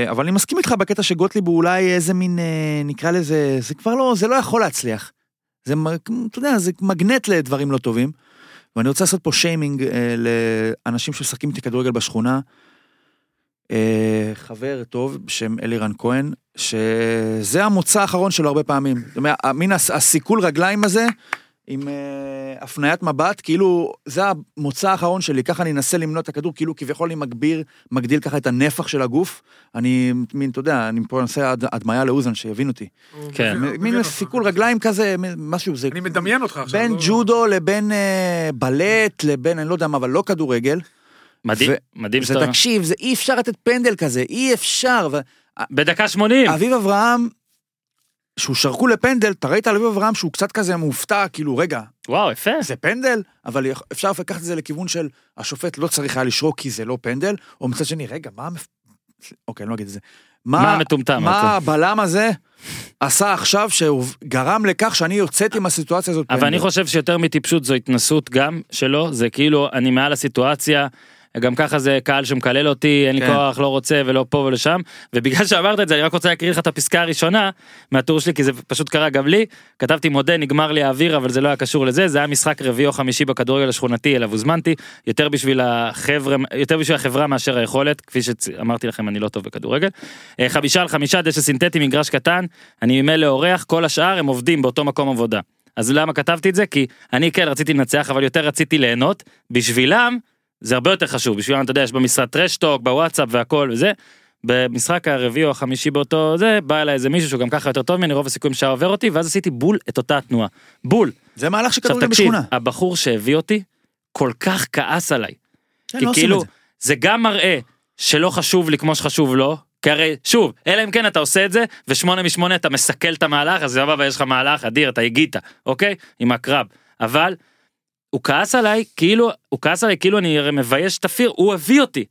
אבל אני מסכים איתך בקטע שגוטליב הוא אולי איזה מין, נקרא לזה, זה כבר לא, זה לא יכול להצליח. זה, אתה יודע, זה מגנט לדברים לא טובים. ואני רוצה לעשות פה שיימינג לאנשים שמשחקים את הכדורגל בשכונה. חבר טוב בשם אלירן כהן, שזה המוצא האחרון שלו הרבה פעמים. זאת אומרת, מין הסיכול רגליים הזה, עם הפניית מבט, כאילו זה המוצא האחרון שלי, ככה אני אנסה למנוע את הכדור, כאילו כביכול אני מגדיל ככה את הנפח של הגוף, אני, מין, אתה יודע, אני פה אנסה הדמיה לאוזן, שיבין אותי. כן. מין סיכול רגליים כזה, משהו, זה... אני מדמיין אותך עכשיו. בין ג'ודו לבין בלט, לבין, אני לא יודע מה, אבל לא כדורגל. מדהים, מדהים. זה תקשיב, זה אי אפשר לתת פנדל כזה, אי אפשר. בדקה 80. אביב אברהם, שהוא שרקו לפנדל, תראית על אביב אברהם שהוא קצת כזה מופתע, כאילו רגע, וואו, יפה. זה פנדל, אבל אפשר לקחת את זה לכיוון של השופט לא צריך היה לשרוק כי זה לא פנדל, או מצד שני, רגע, מה... אוקיי, אני לא אגיד את זה. מה המטומטם? מה הבלם הזה עשה עכשיו שגרם לכך שאני יוצאת עם הסיטואציה הזאת? אבל אני חושב שיותר מטיפשות זו התנסות גם שלו, זה כאילו אני מעל הסיטואציה, גם ככה זה קהל שמקלל אותי, אין לי כוח, לא רוצה ולא פה ולא שם, ובגלל שאמרת את זה, אני רק רוצה להקריא לך את הפסקה הראשונה מהטור שלי, כי זה פשוט קרה גם לי, כתבתי מודה, נגמר לי האוויר, אבל זה לא היה קשור לזה, זה היה משחק רביעי או חמישי בכדורגל השכונתי, אליו הוזמנתי, יותר בשביל החברה מאשר היכולת, כפי שאמרתי לכם, אני לא טוב בכדורגל, 5 על 5, דשא סינתטי, מגרש קטן, אני ממילא אורח, כל השאר הם עובדים באותו מקום עבודה. אז למה כתבתי את זה? כי אני כן רציתי לנצח, אבל יותר רציתי ליהנות, בשבילם זה הרבה יותר חשוב, בשביל אתה יודע, יש במשרד טרשטוק, בוואטסאפ והכל וזה, במשחק הרביעי או החמישי באותו זה, בא אליי איזה מישהו שהוא גם ככה יותר טוב ממני, רוב הסיכויים שעה עובר אותי, ואז עשיתי בול את אותה התנועה, בול. זה מהלך שכדורגל בשכונה. הבחור שהביא אותי, כל כך כעס עליי. כי כאילו, זה גם מראה שלא חשוב לי כמו שחשוב לו, כי הרי, שוב, אלא אם כן אתה עושה את זה, ו8 מ8 אתה מסכל את המהלך, אז הבא יש לך מהלך אדיר, אתה הגית, אוקיי? עם הקרב. אבל הוא כעס עליי, כאילו אני מבייש תפיר, הוא הביא אותי.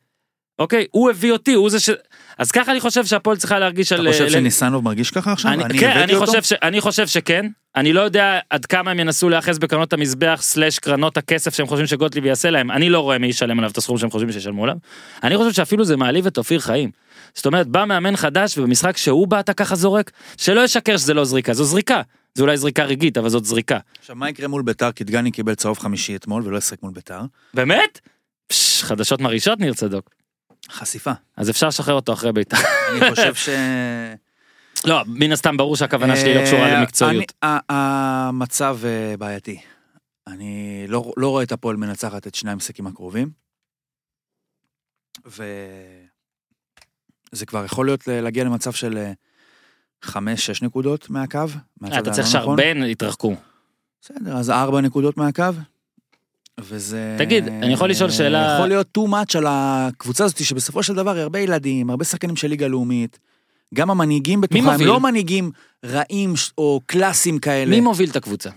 אוקיי? הוא הביא אותי, הוא זה ש... אז ככה אני חושב שהפועל צריכה להרגיש על... אתה חושב שניסנוב מרגיש ככה עכשיו? כן, אני חושב שכן. אני לא יודע עד כמה הם ינסו להיאחז בקרנות המזבח, סלש קרנות הכסף שהם חושבים שגוטליב יעשה להם. אני לא רואה מי ישלם עליו את הסכום שהם חושבים שישלמו עליו. אני חושב שאפילו זה מעליב את אופיר חיים. זאת אומרת, בא מאמן חדש, ובמשחק שהוא בא, אתה ככה זורק, שלא ישקר שזה לא זריקה, זו זריקה. זה אולי זריקה רגעית, אבל זאת זריקה. עכשיו, מה יקרה מול ביתר? כי דגני קיבל צהוב חמישי אתמול, ולא ישחק מול ביתר. באמת? חדשות מרעישות, ניר צדוק. חשיפה. אז אפשר לשחרר אותו אחרי ביתר. אני חושב ש... לא, מן הסתם ברור שהכוונה שלי לא קשורה למקצועיות. המצב בעייתי. אני לא רואה את הפועל מנצחת את שני המשחקים הקרובים, וזה כבר יכול להיות להגיע למצב של 5-6 נקודות מהקו. אתה צריך שהרבה יתרחקו. בסדר, אז 4 נקודות מהקו, וזה... תגיד, אני יכול לשאול שאלה... יכול להיות too much על הקבוצה הזאת, שבסופו של דבר הרבה ילדים, הרבה שחקנים של ליגה לאומית, גם המנהיגים בתוכה, הם לא מנהיגים רעים או קלאסיים כאלה. מי מוביל את הקבוצה?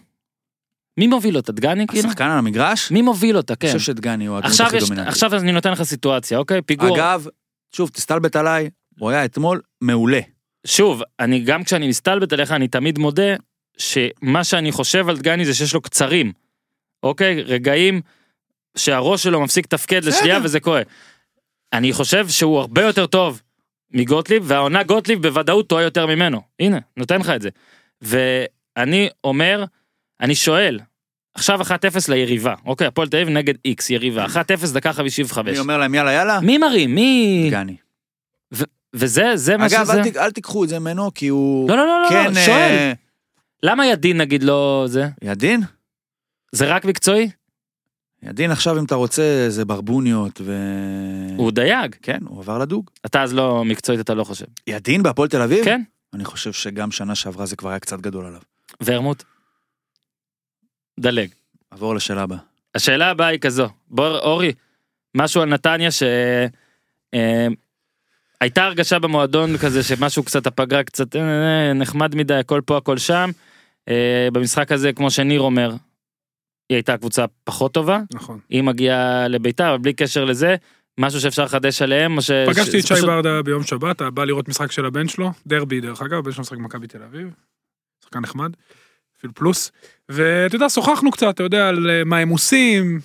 מי מוביל אותה? דגני? השחקן על המגרש? מי מוביל אותה, כן. אני חושב שדגני הוא הדמות הכי דומיננטית. עכשיו אני נותן לך סיטואציה, אוקיי? פיגור. אגב, שוב, תסתלבט עליי, הוא היה אתמול מעולה. שוב, אני גם כשאני מסתלבט עליך, אני תמיד מודה שמה שאני חושב על דגני זה שיש לו קצרים. אוקיי? רגעים שהראש שלו מפסיק תפקד לשנייה וזה כואב. אני חושב שהוא הרבה יותר טוב מגוטליב, והעונה גוטליב בוודאות טועה יותר ממנו. הנה, נותן לך את זה. ואני אומר, אני שואל, עכשיו 1-0 ליריבה. אוקיי, הפועל תל אביב נגד X, יריבה. 1-0 דקה 55. אני אומר להם, יאללה, יאללה. מי מרים? מי? דגני. וזה מה שזה... אגב, אל תיקחו את זה ממנו, כי הוא... לא, שואל. למה ידין נגיד לא זה? ידין? זה רק מקצועי? ידין עכשיו אם אתה רוצה, זה ברבוניות ו... הוא דייג. כן, הוא עבר לדוג. אתה אז לא מקצועית, אתה לא חושב. ידין בהפועל תל אביב? כן. אני חושב שגם שנה שעברה זה כבר היה קצת גדול עליו. והרמות? דלג. עבור לשאלה הבאה. השאלה הבאה היא כזו. בוא, אורי, משהו על נתניה ש... הייתה הרגשה במועדון כזה שמשהו קצת הפגרה, קצת נחמד מדי, הכל פה, הכל שם. במשחק הזה, כמו שניר אומר, היא הייתה קבוצה פחות טובה. נכון. היא מגיעה לביתה, אבל בלי קשר לזה, משהו שאפשר לחדש עליהם. פגשתי את שי ברדה ביום שבת, בא לראות משחק של הבן שלו, דרבי דרך אגב, הבן שלו משחק מכבי תל אביב, שחקן נחמד, אפילו פלוס. ואתה יודע, שוחחנו קצת, אתה יודע, על מה הם עושים,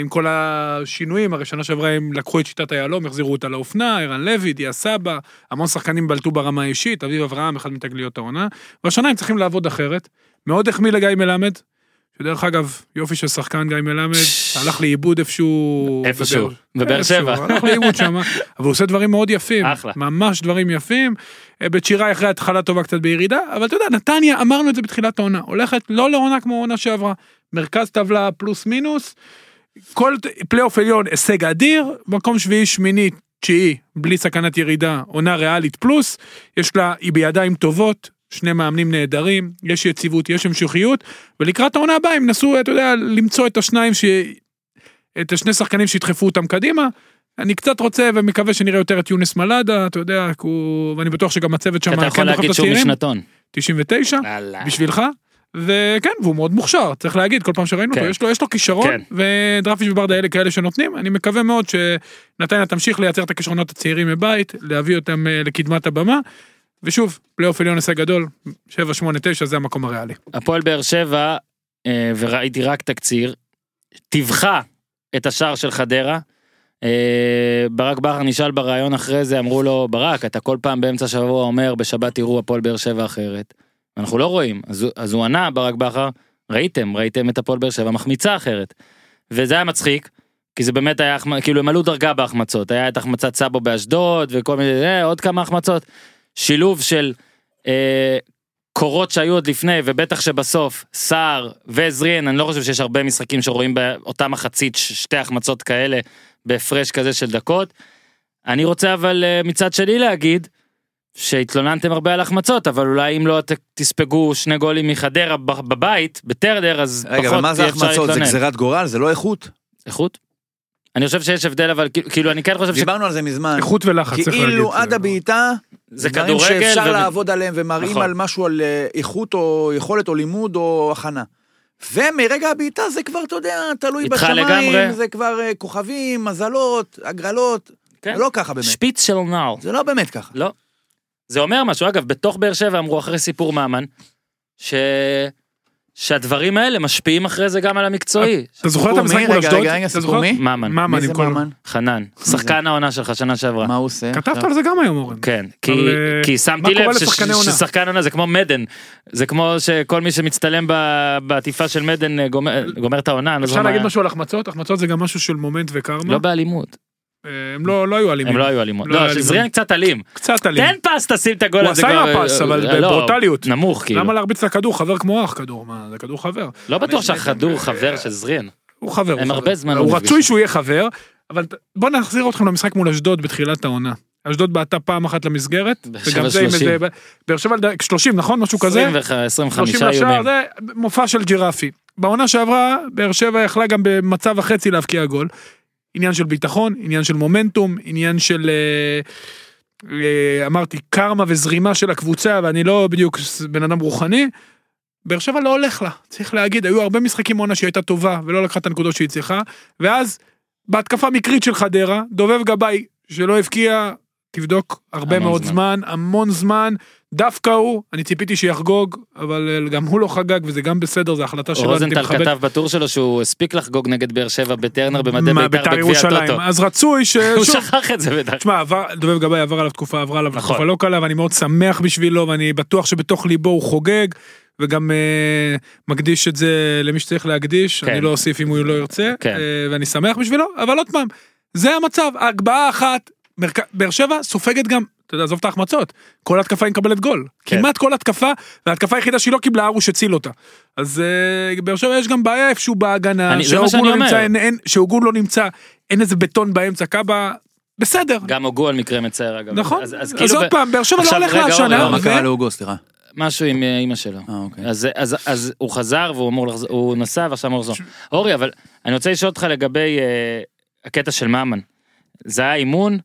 עם כל השינויים, הרי שנה שעברה הם לקחו את שיטת היעלום, החזירו אותה לאופנה, אירן לוי, דיה סבא, המון שחקנים בלטו ברמה האישית, אביב אברהם, אחד מתגליות העונה, והשנה הם צריכים לעבוד אחרת, מאוד החמיא לגיא מלמד, שדרך אגב, יופי של שחקן גיא מלמד, הלך לאיבוד איפשהו, בבאר שבע. הלך לאיבוד שם, אבל הוא עושה דברים מאוד יפים, ממש דברים יפים, בצ'ירה אחרי התחלה טובה קצת בירידה, אבל אתה יודע, נתניה, אמרנו את זה בתחילת העונה, הולכת לא לעונה כמו העונה שעברה, מרכז טבלה פלוס מינוס, כל פלייאוף עליון הישג אדיר, מקום שביעי, שמיני, תשיעי, בלי סכנת ירידה, עונה ריאלית פלוס, יש לה, היא בידיים טובות, שני מאמנים נהדרים, יש יציבות, יש המשוכיות, ולקראת העונה הבאה הם נסו, אתה יודע, למצוא את השניים, את השני שחקנים שהתחפו אותם קדימה, אני קצת רוצה ומקווה שנראה יותר את יונס מלאדה, אתה יודע, ואני בטוח שגם הצוות שם... אתה יכול להגיד שהוא משנתון. 99, בשבילך, וכן, והוא מאוד מוכשר, צריך להגיד, כל פעם שראינו אותו, יש לו כישרון, ודרפיש וברדה האלה כאלה שנותנים, אני מקווה מאוד שנתניה תמשיך לייצר את הכישרונות הצעירים מבית, להביא אותם לקדמת הבמה, ושוב, פלייאוף עליון הישג גדול, 7-8-9, זה המקום הריאלי. הפועל באר שבע, וראיתי רק תקציר, תבחה את השער של חדרה, ברק בכר נשאל בראיון אחרי זה, אמרו לו, ברק, אתה כל פעם באמצע שבוע אומר, בשבת תראו הפועל באר שבע אחרת. אנחנו לא רואים, אז הוא ענה ברק בכר, ראיתם את הפועל באר שבע, מחמיצה אחרת, וזה היה מצחיק, כי זה באמת היה, כאילו הם עלו דרגה בהחמצות, היה את החמצת סבו באשדוד, וכל מיני, עוד כמה החמצות, שילוב של קורות שהיו עוד לפני, ובטח שבסוף, סער וזריאן, אני לא חושב שיש הרבה משחקים שרואים באותה מחצית, שתי החמצות כאלה, בהפרש כזה של דקות, אני רוצה אבל מצד שלי להגיד, שהתלוננתם הרבה על החמצות, אבל אולי אם לא תספגו שני גולים מחדרה בבית, בטרדר, אז פחות תהיה אפשר להתלונן. רגע, ומה זה החמצות? זה גזירת גורל? זה לא איכות? איכות? אני חושב שיש הבדל, אבל כאילו אני כן חושב ש... דיברנו על זה מזמן. איכות ולחץ. כאילו עד הבעיטה, זה דברים שאפשר לעבוד עליהם, ומראים על משהו על איכות או יכולת או לימוד או הכנה. ומרגע הבעיטה זה כבר, אתה יודע, תלוי בשמיים, זה כבר כוכבים, מזלות, הגרלות. זה לא ככה באמת. שפיץ של נאו. זה לא באמת ככה. לא. זה אומר משהו, אגב, בתוך באר שבע אמרו אחרי סיפור מאמן, שהדברים האלה משפיעים אחרי זה גם על המקצועי. אתה זוכר את המשחק מול אשדוד? אתה זוכר? מאמן. מי זה מאמן? חנן. שחקן העונה שלך, שנה שעברה. מה הוא עושה? כתבת על זה גם היום, אורן. כן, כי שמתי לב ששחקן העונה זה כמו מדן, זה כמו שכל מי שמצטלם בעטיפה של מדן גומר את העונה. אפשר להגיד משהו על החמצות? החמצות זה גם משהו של מומנט וקרמה. לא באלימות. הם לא היו אלימים. הם לא היו אלימות. לא, שזריאן קצת אלים. קצת אלים. תן פס, תשים את הגול הזה. הוא עשה עם הפס, אבל בברוטליות. נמוך, כאילו. למה להרביץ לכדור? חבר כמו אח כדור. מה, זה כדור חבר. לא בטוח שהכדור חבר של זריאן. הוא חבר. הם הרבה זמן. הוא רצוי שהוא יהיה חבר, אבל בואו נחזיר אתכם למשחק מול אשדוד בתחילת העונה. אשדוד בעטה פעם אחת למסגרת, וגם זה עם איזה, באר שבע 30, נכון? משהו כזה? 25 ימים. זה מופע של ג'ירפי. בעונה שעברה, באר שבע יכלה גם במצב החצי להבקיע גול. עניין של ביטחון, עניין של מומנטום, עניין של, אמרתי, קרמה וזרימה של הקבוצה, ואני לא בדיוק בן אדם רוחני, באר שבע לא הולך לה, צריך להגיד, היו הרבה משחקים עונה שהיא הייתה טובה, ולא לקחה את הנקודות שהיא צריכה, ואז בהתקפה מקרית של חדרה, דובב גבאי, שלא הבקיע, תבדוק הרבה מאוד זמן, המון זמן, דווקא הוא, אני ציפיתי שיחגוג, אבל גם הוא לא חגג, וזה גם בסדר, זו החלטה שלו. רוזנטל כתב בטור שלו שהוא הספיק לחגוג נגד באר שבע בטרנר במדעי בית"ר ירושלים. אז רצוי ש... הוא שכח את זה בטח. תשמע, דובב גבאי עבר עליו תקופה, עברה עליו תקופה לא קלה, ואני מאוד שמח בשבילו, ואני בטוח שבתוך ליבו הוא חוגג, וגם מקדיש את זה למי שצריך להקדיש, אני לא אוסיף אם הוא לא ירצה, ואני שמח בשבילו, אבל עוד פעם, זה המצב, הגבהה אחת, באר שבע סופגת גם, אתה יודע, עזוב את ההחמצות, כל התקפה היא מקבלת גול, כמעט כל התקפה, וההתקפה היחידה שהיא לא קיבלה, הוא שציל אותה, אז באר שבע יש גם בעיה איפשהו בהגנה, שהוגול לא נמצא, אין איזה בטון באמצע, קבע, בסדר. גם הוגול מקרה מצער אגב. נכון, אז עוד פעם, באר שבע לא הולך להשנה. מה קרה להוגו, סליחה? משהו עם אמא שלו. אז הוא חזר, והוא נסע, ועכשיו מורזון. אורי, אבל אני רוצה לשאול אותך לגבי הקטע של מאמן. זה היה אימון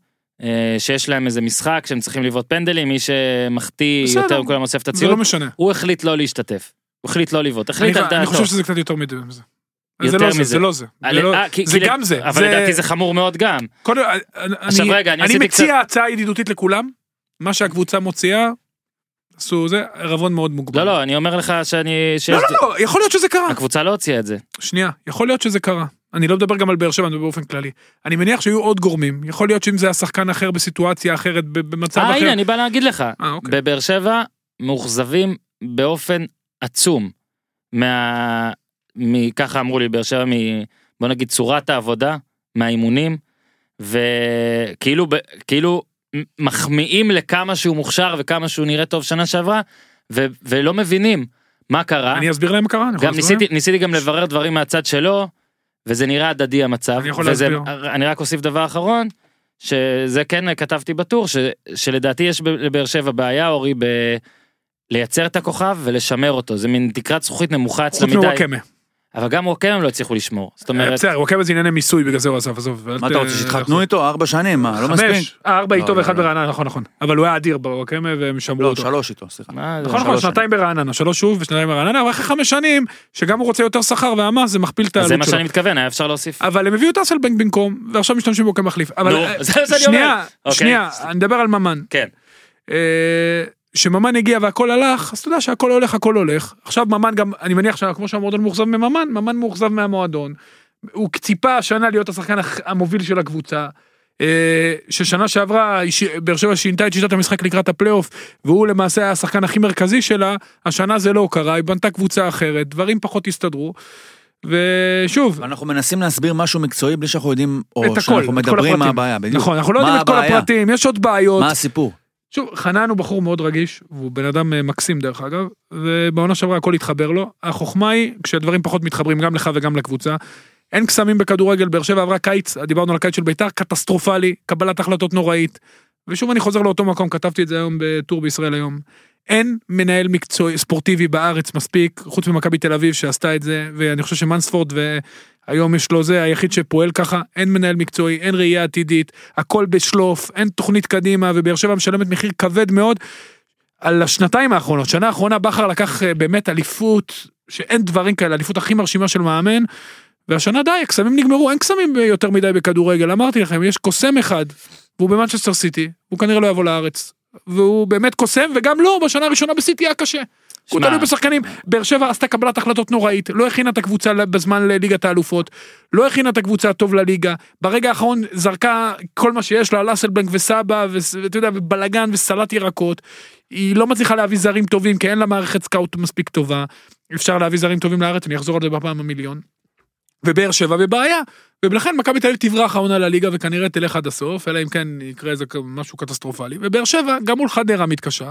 שיש להם איזה משחק שהם צריכים לברות פנדלים, מי שמחתי יותר מכולם אוסף את הציון, הוא החליט לא להשתתף, הוא החליט לא לברות, אני חושב שזה קצת יותר מדי מזה, זה לא זה, זה גם זה, אבל לדעתי זה חמור מאוד גם. אני מציע הצעה ידידותית לכולם, מה שהקבוצה מוציאה, עשו זה, רבון מאוד מוגבל. לא, לא, אני אומר לך שאני... לא, יכול להיות שזה קרה. הקבוצה לא הוציאה את זה. שנייה, יכול להיות שזה קרה. אני לא מדבר גם על באר שבע, אני מדבר באופן כללי. אני מניח שהיו עוד גורמים. יכול להיות שאם זה היה שחקן אחר בסיטואציה אחרת, במצב אחר... הנה, אני בא להגיד לך. אוקיי. בבאר שבע מאוכזבים באופן עצום. ככה אמרו לי, באר שבע, בוא נגיד, צורת העבודה, מהאימונים, וכאילו מחמיאים לכמה שהוא מוכשר וכמה שהוא נראה טוב שנה שעברה, ולא מבינים מה קרה. אני אסביר להם מה קרה. גם ניסיתי גם לברר דברים מהצד שלו, וזה נראה הדדי המצב. אני יכול להסביר. אני רק אוסיף דבר אחרון, שזה כן כתבתי בטור, שלדעתי יש לבאר שבע בעיה, אורי, לייצר את הכוכב ולשמר אותו. זה מין תקרת זכוכית נמוכה אצלו מדי. חוץ מוואקמה. אבל גם רוקם לא הצליחו לשמור. זאת אומרת... בסדר, רוקם זה ענייני מיסוי, בגלל זה הוא עזב, עזוב. מה אתה רוצה, שהתחתנו איתו 4 שנים, מה? לא מספיק? 4 איתו ו1 ברעננה, נכון, נכון. אבל הוא היה אדיר ברוקם, והם שמרו אותו. לא, 3 איתו, סליחה. נכון, נכון, 2 ברעננה, 3 שוב ו2 ברעננה, אבל אחרי 5 שנים, שגם הוא רוצה יותר שכר, והמס, זה מכפיל את העלות שלו. זה מה שאני מתכוון, היה אפשר להוסיף. אבל הם הביאו את אסלבנק במקום, ועכשיו משתמשים בו כמחליף. שממן הגיע והכל הלך, אז אתה יודע שהכל הולך, הכל הולך. עכשיו ממן גם, אני מניח שכמו שהמועדון מוחזב מממן, ממן מוחזב מהמועדון. הוא ציפה השנה להיות השחקן המוביל של הקבוצה, ששנה שעברה, באר שבע שינתה את שיטת המשחק לקראת הפלייאוף, והוא למעשה היה השחקן הכי מרכזי שלה, השנה זה לא קרה, היא בנתה קבוצה אחרת, דברים פחות הסתדרו, ושוב אנחנו מנסים להסביר משהו מקצועי בלי שאנחנו יודעים, או שאנחנו מדברים מה הבעיה. נכון, אנחנו לא יודעים את כל הפרטים, יש עוד בעיות. מה הסיפור? שוב, חנן הוא בחור מאוד רגיש, והוא בן אדם מקסים דרך אגב, ובעונה שעברה הכל התחבר לו. החוכמה היא, כשהדברים פחות מתחברים גם לך וגם לקבוצה, אין קסמים בכדורגל, באר שבע עברה קיץ, דיברנו על הקיץ של ביתר, קטסטרופלי, קבלת החלטות נוראית, ושוב אני חוזר לאותו מקום, כתבתי את זה היום בטור בישראל היום, אין מנהל מקצועי ספורטיבי בארץ מספיק, חוץ ממכבי תל אביב שעשתה את זה, ואני חושב שמנספורד היום יש לו זה, היחיד שפועל ככה, אין מנהל מקצועי, אין ראייה עתידית, הכל בשלוף, אין תוכנית קדימה, ובאר שבע משלמת מחיר כבד מאוד, על השנתיים האחרונות, שנה האחרונה בחר לקח באמת אליפות, שאין דברים כאלה, אליפות הכי מרשימה של מאמן, והשנה די, הקסמים נגמרו, אין קסמים יותר מדי בכדורגל, אמרתי לכם, יש קוסם אחד, והוא במנצ'סטר סיטי, הוא כנראה לא יבוא לארץ, והוא באמת קוסם, וגם לא, בשנה הראשונה בסיטי היה קשה. הוא תלוי בשחקנים, באר שבע עשתה קבלת החלטות נוראית, לא הכינה את הקבוצה בזמן לליגת האלופות, לא הכינה את הקבוצה טוב לליגה, ברגע האחרון זרקה כל מה שיש לה, על אסלבנק וסבא, ואתה יודע, ובלגן וסלט ירקות, היא לא מצליחה להביא זרים טובים, כי אין לה מערכת סקאוט מספיק טובה, אפשר להביא זרים טובים לארץ, אני אחזור על זה בפעם המיליון, ובאר שבע בבעיה, ובלכן מכבי תל אביב תברח העונה לליגה וכנראה תלך עד הסוף, אלא אם כן יקרה איזה משהו קטסטרופלי, ובאר שבע גם מול חדרה מתקשה,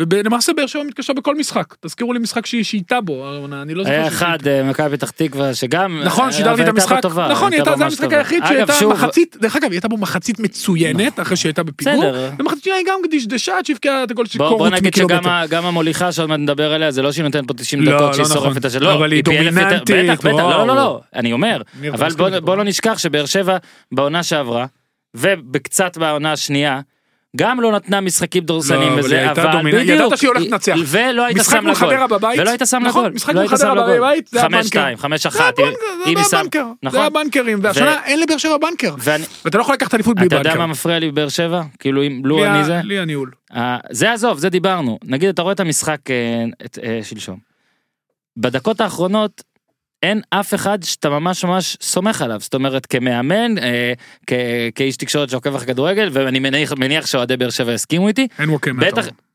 ולמעשה באר שבע מתקשה בכל משחק, תזכירו לי משחק שאיתה בו, אני לא זוכר היה אחד מכבי פתח תקווה שגם, נכון, שידרתי את המשחק, נכון, זה המשחק היחיד שהייתה מחצית, דרך אגב, הייתה בו מחצית מצוינת, אחרי שהייתה בפיגור, ומחצית שהיא גם דשדשה, שהבקיעה את הגול של קורות מקילומטר. בוא נגיד שגם המוליכה שעוד מעט נדבר עליה, זה לא שהיא נותנת פה 90 דקות שהיא שורפת את שלו, אבל היא דומיננטית, בטח, לא, אני אומר, אבל בוא לא נשכח שבאר שבע בעונה שעברה, ובקצת בעונה השנייה גם לא נתנה משחקים דורסנים בזה, אבל ידעת שהיא הולכת לנצח. ולא היית שם לגול. ולא היית שם לגול. משחק מול חדרה בבית, זה הבנקר. 5-1. זה הבנקרים, והשנה אין לבאר שבע בנקר. ואתה לא יכול לקחת אליפות בלי בנקר. אתה יודע מה מפריע לי בבאר שבע? כאילו אם לא אני זה. לי הניהול. זה עזוב, זה דיברנו. נגיד, אתה רואה את המשחק שלשום. בדקות האחרונות, אין אף אחד שאתה ממש סומך עליו, זאת אומרת כמאמן, כאיש תקשורת שעוקב אחרי כדורגל, ואני מניח שעודי באר שבע הסכימו איתי, אין ווקמה,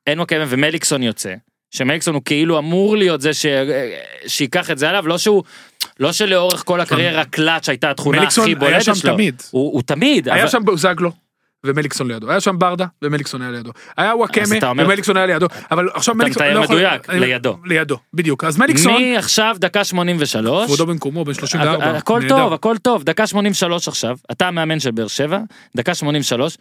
אין ווקמה, ומליקסון יוצא, שמליקסון הוא כאילו אמור להיות זה שיקח את זה עליו, לא שלאורך כל הקריירה קלאץ' הייתה התכונה הכי בולטת שלו, הוא תמיד, היה שם בוזגלו, ומליקסון לידו, היה שם ברדה, ומליקסון היה לידו, היה ווקמה, ומליקסון היה לידו, אבל עכשיו מליקסון לא יכול... אתה מתאר מדויק, לידו. לידו, בדיוק, אז מליקסון... מי עכשיו דקה 83... כבודו במקומו, בין 34... הכל טוב, דקה 83 עכשיו, אתה המאמן של באר שבע, דקה 83,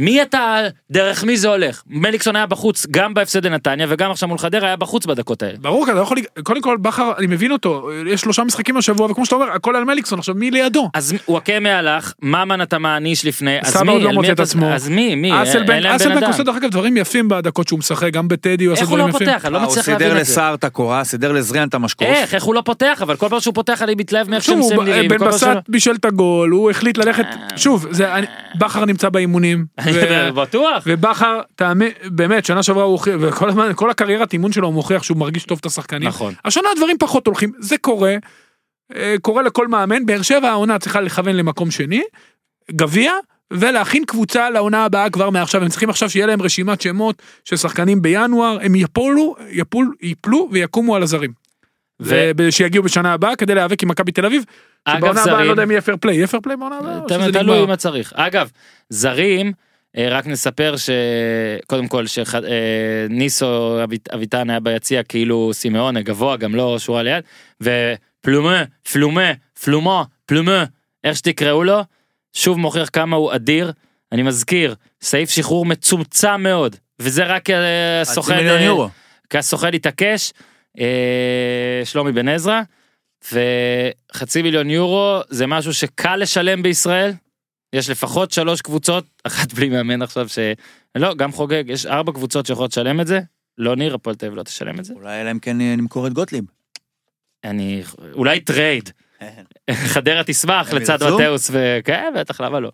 מי אתה, דרך מי זה הולך? מליקסון היה בחוץ, גם בהפסד לנתניה, וגם עכשיו מול חדרה היה בחוץ בדקות האלה. ברור, אתה לא יכול, קודם כל, בחר, אני מבין אותו, יש 3 משחקים השבוע, וכמו שאתה אומר, הכל על מליקסון, עכשיו מי לידו? אז הוא הקמא הלך, ממן אתה מעניש לפני, אז מי? סבא עוד לא מוצא את עצמו. אז מי? אסלבנק עושה דרך אגב דברים יפים בדקות שהוא משחק, גם בטדי הוא עושה דברים יפים. איך הוא לא פותח? הוא סידר לסער את הקורה, סידר לזריאן את המשקוף. איך הוא לא פותח? אבל כל פעם שהוא פותח עלי מתלהב מאיך שהם עושים נראים. בן בסט בישל את הגול, הוא החליט ללכת, שוב, בחר נמצא באימונים. בטוח. ובחר, באמת, שנה שעברה הוא הוכיח, וכל הקריירת אימון שלו הוא מוכיח שהוא מרגיש טוב את השחקנים. נכון. השנה הדברים פחות הולכים, זה קורה לכל מאמן, באר שבע העונה צריכה לכוון למקום שני, גביע, ולהכין קבוצה לעונה הבאה כבר מעכשיו, הם צריכים עכשיו שיהיה להם רשימת שמות של שחקנים בינואר, הם יפלו ויקומו על הזרים. ושיגיעו בשנה הבאה כדי להיאבק עם מכבי תל אביב, שבעונה הבאה לא יודע אם יהיה פייר פליי, יהיה פייר פליי בעונה הבאה? תלוי אם צריך. אגב, זרים, רק נספר שקודם כל שניסו אביטן היה ביציע כאילו סימאון הגבוה, גם לא שורה ליד, ופלומה, איך שתקראו לו, שוב מוכיח כמה הוא אדיר, אני מזכיר, סעיף שחרור מצומצם מאוד, וזה רק הסוכן התעקש, שלומי בן עזרא, ו500,000 יורו זה משהו שקל לשלם בישראל, יש לפחות 3 קבוצות, אחת בלי מאמן עכשיו ש... לא, גם חוגג, יש 4 קבוצות שיכולות לשלם את זה, לא ניר, הפועל תל אביב לא תשלם את זה. אולי אלא אם כן נמכור את גוטליב. אולי טרייד. חדרה תשמח לצד מתאוס, וכן, בטח, למה לא.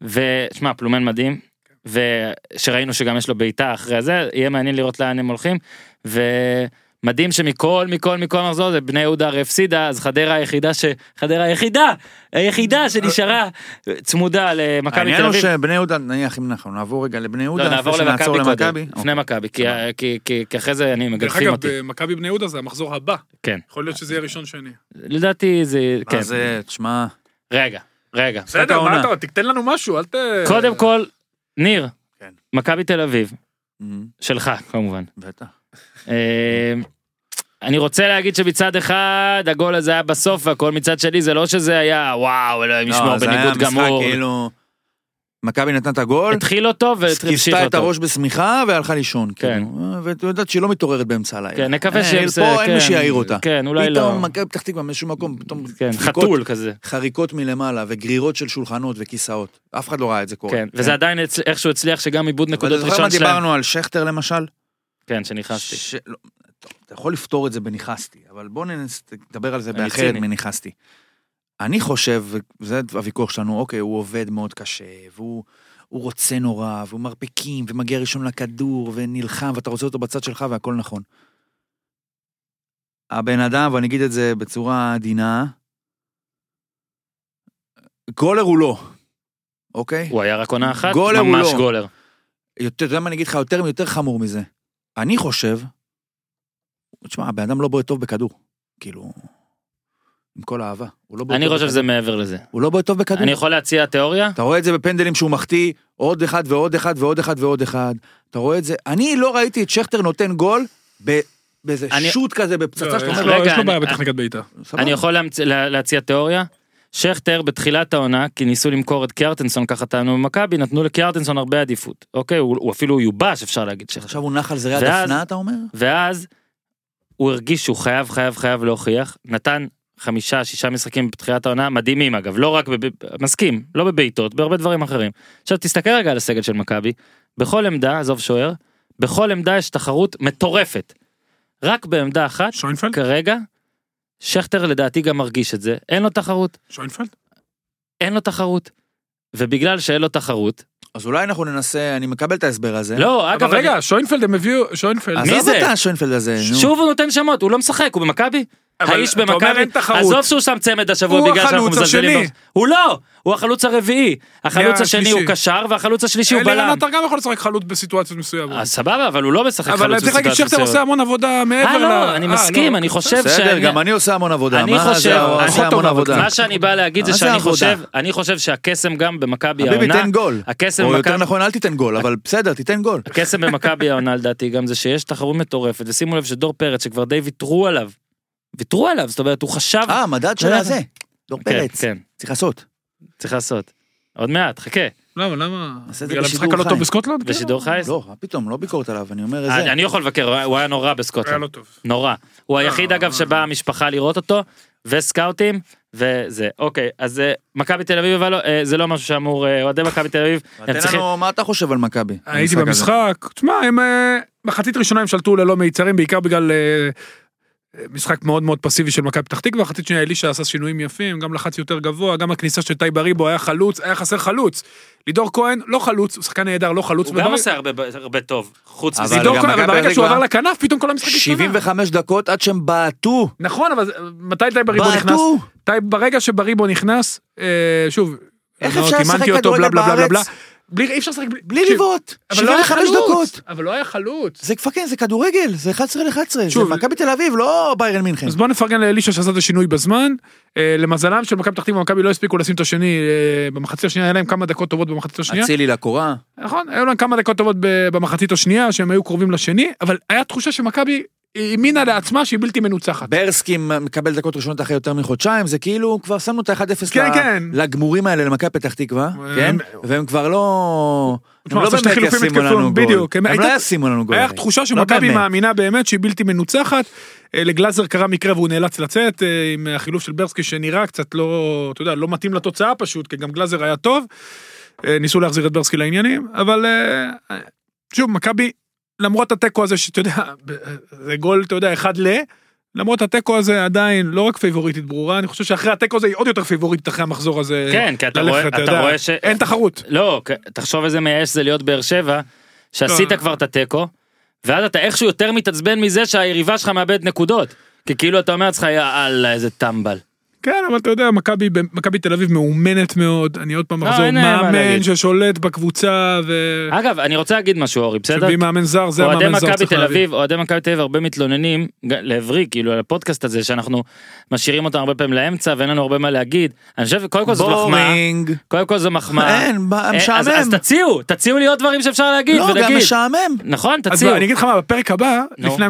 ושמע, פלומן מדהים, ושראינו שגם יש לו ביתה אחרי זה, יהיה מעניין לראות לאן הם הולכים, ומדהים שמכל, מכל, מכל מחזור, זה בני יהודה הפסידה, אז חדרה היחידה ש... חדרה היחידה שנשארה צמודה למכבי תל אביב. העניין הוא שבני יהודה, נניח אם אנחנו נעבור רגע לבני יהודה, נעבור למכבי, לפני מכבי, כי אחרי זה אני מגלחים אותי. דרך אגב, מכבי בני יהודה זה המחזור הבא. כן. יכול להיות שזה יהיה ראשון שני. לדעתי זה... אז תשמע... רגע. בסדר, מה אתה? תקטן לנו משהו, אל ת... קודם כל, ניר, מכבי תל אביב, שלך כמובן. בטח. אני רוצה להגיד שמצד אחד, הגול הזה היה בסוף, והכל מצד שלי, זה לא שזה היה, וואו, אלוהים ישמור בניגוד גמור. מכבי נתנה את הגול, התחיל אותו והמשיכה את הראש בשמיכה והלכה לישון, ואתה יודעת שהיא לא מתעוררת באמצע הלילה. כן, נקווה שיהיה פה, אין מי שיעיר אותה. כן, אולי לא. פתאום מכבי פתח תקווה משום מקום, פתאום חתול כזה. חריקות מלמעלה וגרירות של שולחנות וכיסאות. אף אחד לא ראה את זה קורה. כן, וזה עדיין איכשהו הצליח שגם איבוד נקודות ראשון שלהם. דיברנו על שכטר למשל. כן, שניחסתי. אתה יכול לפתור את זה בניחסתי, אבל בוא נדבר על זה באחרת מניחסתי. אני חושב, וזה הוויכוח שלנו, אוקיי, הוא עובד מאוד קשה, והוא רוצה נורא, והוא מרפקים, ומגיע ראשון לכדור, ונלחם, ואתה רוצה אותו בצד שלך, והכל נכון. הבן אדם, ואני אגיד את זה בצורה עדינה, גולר הוא לא, אוקיי? הוא היה רק עונה אחת, ממש גולר. אתה יודע מה אני אגיד לך, יותר חמור מזה. אני חושב, תשמע, הבן אדם לא בועט טוב בכדור, כאילו... עם כל אהבה. אני חושב שזה מעבר לזה. הוא לא בא טוב בכדור. אני יכול להציע תיאוריה? אתה רואה את זה בפנדלים שהוא מחטיא, עוד אחד ועוד אחד ועוד אחד ועוד אחד. אתה רואה את זה? אני לא ראיתי את שכטר נותן גול באיזה שוט כזה, בפצצה שלו. רגע, יש לו בעיה בטכניקת בעיטה. אני יכול להציע תיאוריה? שכטר בתחילת העונה, כי ניסו למכור את קיארטנסון, ככה טענו במכבי, נתנו לקיארטנסון הרבה עדיפות. אוקיי, הוא אפילו יובש, אפשר להגיד. עכשיו הוא נחל זרי הדפנה, אתה אומר? ואז הוא הרגיש שהוא חייב להוכיח, נתן 5-6 משחקים בתחילת העונה, מדהימים אגב, לא רק, מסכים, לא בביתות, בהרבה דברים אחרים. עכשיו תסתכל רגע על הסגל של מכבי, בכל עמדה, עזוב שוער, בכל עמדה יש תחרות מטורפת. רק בעמדה אחת, שוינפלד? כרגע, שכטר לדעתי גם מרגיש את זה, אין לו תחרות. שוינפלד? אין לו תחרות, ובגלל שאין לו תחרות, אז אולי אנחנו ננסה, אני מקבל את ההסבר הזה. לא, אגב, רגע, שוינפלד הם הביאו, שוינפלד. עזוב את השוינפלד הזה. שוב הוא נותן שמות, הוא לא משחק, הוא במכבי. האיש במכבי, עזוב שהוא שם צמד השבוע בגלל שאנחנו מזלזלים. הוא לא, הוא החלוץ הרביעי. החלוץ השני הוא קשר, והחלוץ השלישי הוא בלם. לירן נתר גם יכול לשחק חלוץ בסיטואציות מסוימות. סבבה, אבל הוא לא משחק חלוץ בסיטואציות מסוימות. אבל צריך להגיד שכטר עושה המון עבודה מעבר לא, אני מסכים, אני חושב שאני... בסדר, גם אני עושה המון עבודה. מה שאני בא להגיד זה שאני חושב שהקסם גם במכבי העונה... או יותר נכון, אל תיתן גול, אבל בסדר, תיתן גול. הקסם במכבי העונה, לדעתי, גם זה שיש תחרות מטורפת, ושימו לב שדור פרץ, שכבר די ויתרו עליו, זאת אומרת, הוא חשב... המדד שלה זה, דור פרץ. צריך לעשות. עוד מעט, חכה. למה? בגלל המשחק הלא טוב בסקוטלנד? בשידור חייס? לא, פתאום, לא ביקורת עליו, אני אומר את זה. אני יכול לבקר, הוא היה נורא בסקוטלנד. היה לא טוב. נורא. הוא היחיד, אגב, שבא המשפחה לראות אותו, וסקאוטים, וזה. אוקיי, אז מכבי תל אביב, זה לא משהו שאמור, אוהדי מכבי תל אביב. תן לנו, מה אתה חושב על מכבי? הייתי במשחק, תשמע, הם מחצית ראשונה הם שלטו ללא מיצרים, בעיקר בגלל משחק מאוד מאוד פסיבי של מכבי פתח תקווה, והחצי השני אלישע עשה שינויים יפים, גם לחץ יותר גבוה, גם הכניסה של טייב אריבו, היה חסר חלוץ. לידור כהן, לא חלוץ, הוא שחקן נהדר, לא חלוץ. הוא גם עושה הרבה טוב, חוץ מזה. לידור כהן, אבל ברגע שהוא עבר לכנף, פתאום כל המשחק השתנה. 75 דקות עד שהם בעטו. נכון, אבל מתי טייב אריבו נכנס? ברגע שבריבו נכנס, שוב, קימנתי אותו, בלה בלה בלה. אי אפשר לשחק בלי ליבות, 75 דקות. אבל לא היה חלוץ. זה כפקן, זה כדורגל, זה 11-11, זה מכבי תל אביב, לא ביירן מינכן. אז בוא נפרגן לאלישע שעשה את השינוי בזמן, למזלם של מכבי תחתית ומכבי לא הספיקו לשים את השני, במחצית השנייה, היה להם כמה דקות טובות במחצית השנייה. הצילי לקורה. נכון, היו להם כמה דקות טובות במחצית השנייה, שהם היו קרובים לשני, אבל היה תחושה שמכבי האמינה לעצמה שהיא בלתי מנוצחת. ברסקי מקבל דקות ראשונות אחרי יותר מחודשיים, זה כאילו כבר שמנו את ה-1-0 לגמורים האלה, למכה פתח תקווה, והם כבר לא... הם לא באמת ישימו לנו גול. הם לא ישימו לנו גול. היה תחושה שמכבי מאמינה באמת שהיא בלתי מנוצחת, לגלזר קרה מקרה והוא נאלץ לצאת, עם החילוף של ברסקי שנראה קצת לא, אתה יודע, לא מתאים לתוצאה פשוט, כי גם גלזר היה טוב, ניסו להחזיר את ברסקי לעניינים, אבל שוב, מכבי למרות הטקו הזה שאתה יודע, זה גול, אתה יודע, אחד למרות הטקו הזה עדיין לא רק פייבוריטית ברורה, אני חושב שאחרי הטקו הזה היא עוד יותר פייבוריטית אחרי המחזור הזה. כן, כי אתה רואה ש... אין תחרות. לא, תחשוב איזה מייאש זה להיות באר שבע, שעשית כבר את הטקו, ואז אתה איכשהו יותר מתעצבן מזה שהיריבה שלך מאבדת נקודות, כי כאילו אתה אומר לך, יאללה, איזה טמבל. כן, אבל אתה יודע, מכבי תל אביב מאומנת מאוד, אני עוד פעם מחזור מאמן ששולט בקבוצה ו... אגב, אני רוצה להגיד משהו, אורי, בסדר? שבי מאמן זר, זה המאמן זר צריך להביא. אוהדי מכבי תל אביב הרבה מתלוננים לעברי, כאילו, על הפודקאסט הזה, שאנחנו משאירים אותם הרבה פעמים לאמצע, ואין לנו הרבה מה להגיד. אני חושב, קודם כל זו מחמאה. קודם כל זו מחמאה. אין, משעמם. אז תציעו לי עוד דברים שאפשר להגיד, ונגיד. לא, גם משעמם. נכון, תציעו. אז אני אגיד לך מה, בפרק הבא, לפני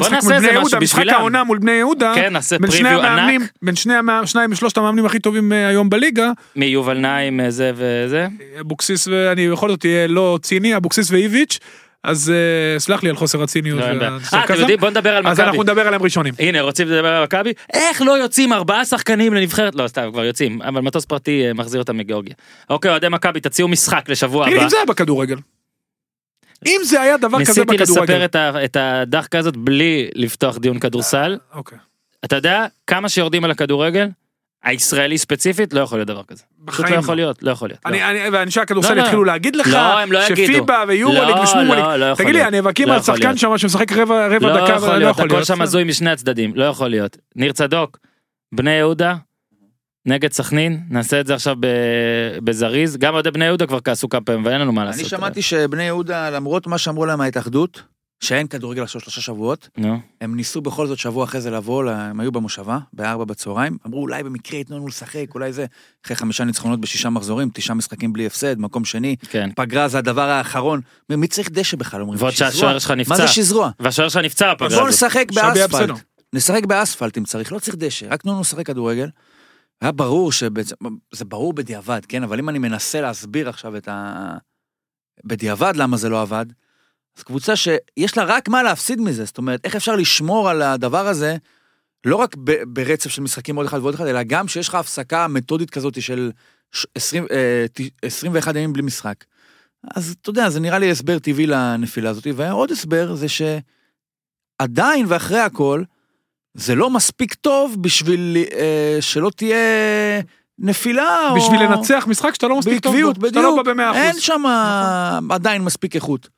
המשחק העונה מול בני יהודה, בין שניים שלושת המאמנים הכי טובים היום בליגה. מי יובל נעים, זה וזה? אבוקסיס, ואני בכל זאת תהיה לא ציני, אבוקסיס ואיביץ', אז סלח לי על חוסר הציניות. אתם יודעים, בוא נדבר על מכבי. אז אנחנו נדבר עליהם ראשונים. הנה, רוצים לדבר על מכבי? איך לא יוצאים 4 שחקנים לנבחרת? לא, סתם, כבר יוצאים, אבל מטוס פרטי מחזיר אותם מגיאורגיה. אוקיי, אוהדי מכבי, תציעו משחק לשבוע הבא. אם זה היה בכדורגל. אם זה היה דבר כזה בכדורגל. ניסיתי לספר את הדחקה הזאת בלי לפתוח דיון כדורסל. אוקיי. אתה יודע כמה שיורדים על הכדורגל? הישראלי ספציפית לא יכול להיות דבר כזה. פשוט לא יכול להיות, לא יכול להיות. ואנשי הכדורסל התחילו להגיד לך, שפיבה ויורוליג ושמורוליג, תגיד לי, הנאבקים על שחקן שם שמשחק רבע דקה, לא יכול להיות. הכל שם הזוי משני הצדדים, לא יכול להיות. ניר צדוק, בני יהודה, נגד סכנין, נעשה את זה עכשיו בזריז, גם עוד בני יהודה כבר כעסו כמה פעמים, ואין לנו מה לעשות. אני שמעתי שבני יהודה, למרות מה שאמרו להם ההתאחדות, שאין כדורגל עכשיו 3 שבועות, הם ניסו בכל זאת שבוע אחרי זה לבוא, הם היו במושבה, ב16:00, אמרו אולי במקרה יתנו לנו לשחק, אולי זה, אחרי 5 ניצחונות ב6 מחזורים, 9 משחקים בלי הפסד, מקום שני, פגרה זה הדבר האחרון, מי צריך דשא בכלל, אומרים, ועוד שהשוער שלך נפצע, מה זה שזרוע? והשוער שלך נפצע, הפגרה הזאת. בואו נשחק באספלט אם צריך, לא צריך דשא, רק תנו לשחק כדורגל, היה ברור זה ברור בדיעבד, כן, אבל אם אני מנסה להסביר עכשיו את בדיעבד למה זה לא עבד, אז קבוצה שיש לה רק מה להפסיד מזה, זאת אומרת, איך אפשר לשמור על הדבר הזה, לא רק ברצף של משחקים עוד אחד ועוד אחד, אלא גם שיש לך הפסקה מתודית כזאת של 21 ימים בלי משחק. אז אתה יודע, זה נראה לי הסבר טבעי לנפילה הזאת, ועוד הסבר זה שעדיין ואחרי הכל, זה לא מספיק טוב בשביל שלא תהיה... נפילה או... בשביל לנצח משחק שאתה לא מספיק טוב בו, שאתה לא בא ב100%. אין שם עדיין מספיק איכות.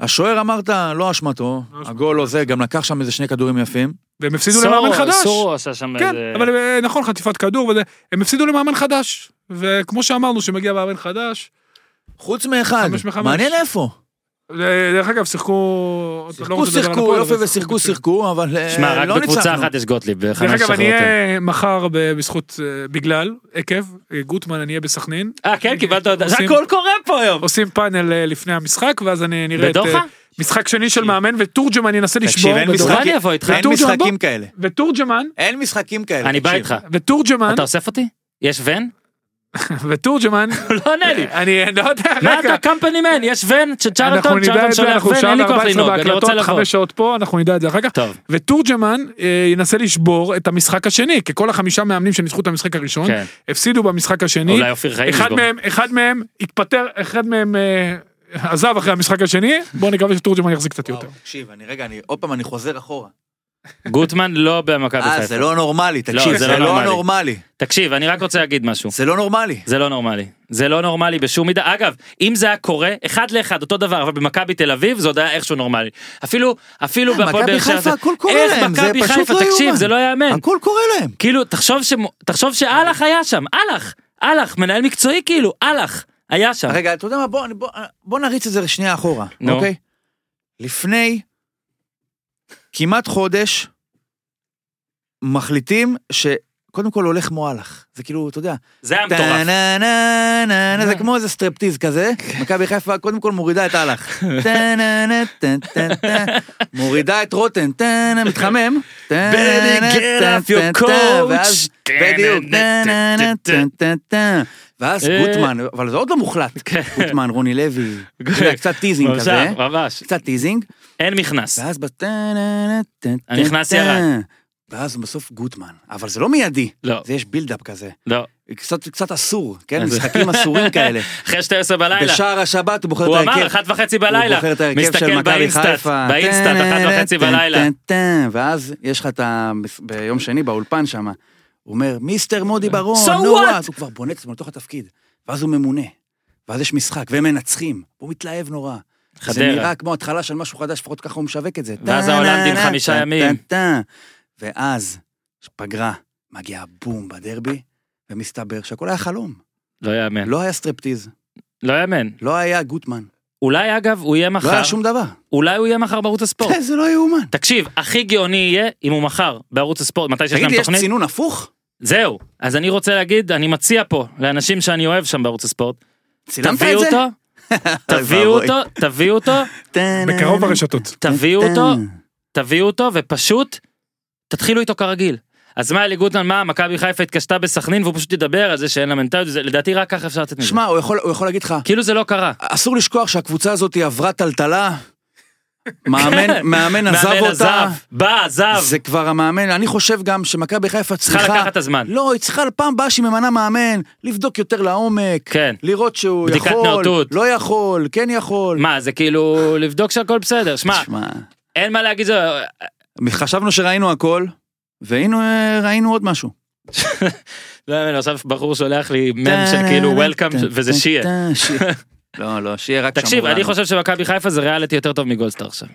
השוער אמרת, לא אשמתו, הגול לא זה, גם לקח שם איזה 2 כדורים יפים. והם הפסידו למאמן חדש. סורו עשה שם איזה... כן, אבל נכון, חטיפת כדור וזה, הם הפסידו למאמן חדש. וכמו שאמרנו, שמגיע מאמן חדש, חוץ מאחד, מעניין איפה. דרך אגב, שיחקו יופי ושיחקו, אבל לא ניצחנו. שמע, רק בקבוצה אחת יש גוטליב. דרך אגב, אני אהיה מחר בזכות, בגלל, עקב, גוטמן, אני אהיה בסכנין. כן, קיבלת עוד, זה הכל קורה פה היום. עושים פאנל לפני המשחק, ואז אני נראה את... משחק שני של מאמן, ותורג'מן ינסה לשבור. אין משחקים כאלה. ותורג'מן... אין משחקים כאלה. אני בא איתך. ותורג'מן... אתה אוסף אותי? יש ון? ותורג'מן, לא נלי, אני לא יודע, מה אתה קמפני מן, יש ון, אנחנו נדע את זה, אנחנו שעה 14 בהקלטות, 5 שעות פה, אנחנו נדע את זה אחר כך, ותורג'מן ינסה לשבור את המשחק השני, כי כל 5 מאמנים שניצחו את המשחק הראשון, הפסידו במשחק השני, אחד מהם התפטר, אחד מהם עזב אחרי המשחק השני, בואו נקווה שתורג'מן יחזיק קצת יותר. תקשיב, עוד פעם אני חוזר אחורה. גוטמן לא במכבי חיפה. זה לא נורמלי, תקשיב, זה לא נורמלי. תקשיב, אני רק רוצה להגיד משהו. זה לא נורמלי. זה לא נורמלי. זה לא נורמלי בשום מידה. אגב, אם זה היה קורה, 1-1, אותו דבר, אבל במכבי תל אביב, זה עוד היה איכשהו נורמלי. אפילו מכבי חיפה, הכל קורה להם. איך מכבי חיפה, תקשיב, זה לא יאמן. הכל קורה להם. כאילו, תחשוב שאלך היה שם, אלך, מנהל מקצועי כאילו, אלך, היה שם. רגע, אתה יודע מה, בוא נריץ את זה שנייה אחורה, אוקיי? לפני כמעט חודש, מחליטים קודם כל הולך מואלך, זה כאילו, אתה יודע, זה היה מטורף. זה כמו איזה סטרפטיז כזה, מכבי חיפה קודם כל מורידה את הלך, מורידה את רוטן, מתחמם, ואז בדיוק, ואז גוטמן, אבל זה עוד לא מוחלט, גוטמן, רוני לוי, קצת טיזינג כזה, קצת טיזינג, אין מכנס, ואז הנכנס ירד, ואז בסוף גוטמן, אבל זה לא מיידי, זה יש בילדאפ כזה, קצת אסור, כן, משחקים אסורים כאלה, אחרי 12 בלילה, בשער השבת הוא בוחר את ההרכב, הוא אמר 1:30 בלילה, מסתכל באינסטאט, 1:30 בלילה, ואז יש לך את ביום שני באולפן שם, הוא אומר, מיסטר מודי ברון, הוא כבר בונה את זה לתוך התפקיד, ואז הוא ממונה, ואז יש משחק, והם מנצחים, הוא מתלהב נורא, זה נראה כמו התחלה של משהו חדש, פחות ככה הוא משווק את זה, ואז ההולנדים 5 ימים, ואז פגרה, מגיע בום בדרבי, ומסתבר שהכל היה חלום. לא יאמן. לא היה סטרפטיז. לא יאמן. לא היה גוטמן. אולי אגב הוא יהיה מחר. לא היה שום דבר. אולי הוא יהיה מחר בערוץ הספורט. זה לא יאומן. תקשיב, הכי גאוני יהיה אם הוא מחר בערוץ הספורט, מתי שיש להם תוכנית. תגיד, יש צינון הפוך? זהו. אז אני רוצה להגיד, אני מציע פה לאנשים שאני אוהב שם בערוץ הספורט. צילמת את זה? תביאו אותו. בקרוב הרשתות. תביאו אותו ופשוט תתחילו איתו כרגיל. אז מה, אלי גוטמן, מה, מכבי חיפה התקשתה בסכנין, והוא פשוט ידבר על זה שאין לה מנטליות, לדעתי רק ככה אפשר לתת מזה. שמע, הוא יכול להגיד לך, כאילו זה לא קרה. אסור לשכוח שהקבוצה הזאת היא עברה טלטלה, מאמן עזב אותה, בא, עזב. זה כבר המאמן, אני חושב גם שמכבי חיפה צריכה לקחת הזמן. לא, היא צריכה לפעם באה שהיא ממנה מאמן, לבדוק יותר לעומק, לראות שהוא יכול, לא יכול, כן יכול. מה, זה כאילו לבדוק שהכל בסדר. שמע, אין מה להגיד, חשבנו שראינו הכל, והנה ראינו עוד משהו. לא, אני אוסף בחור שולח לי מם של כאילו welcome, וזה שיה. לא, שיה רק שם. תקשיב, אני חושב שמכבי חיפה זה ריאליטי יותר טוב מגולדסטאר עכשיו.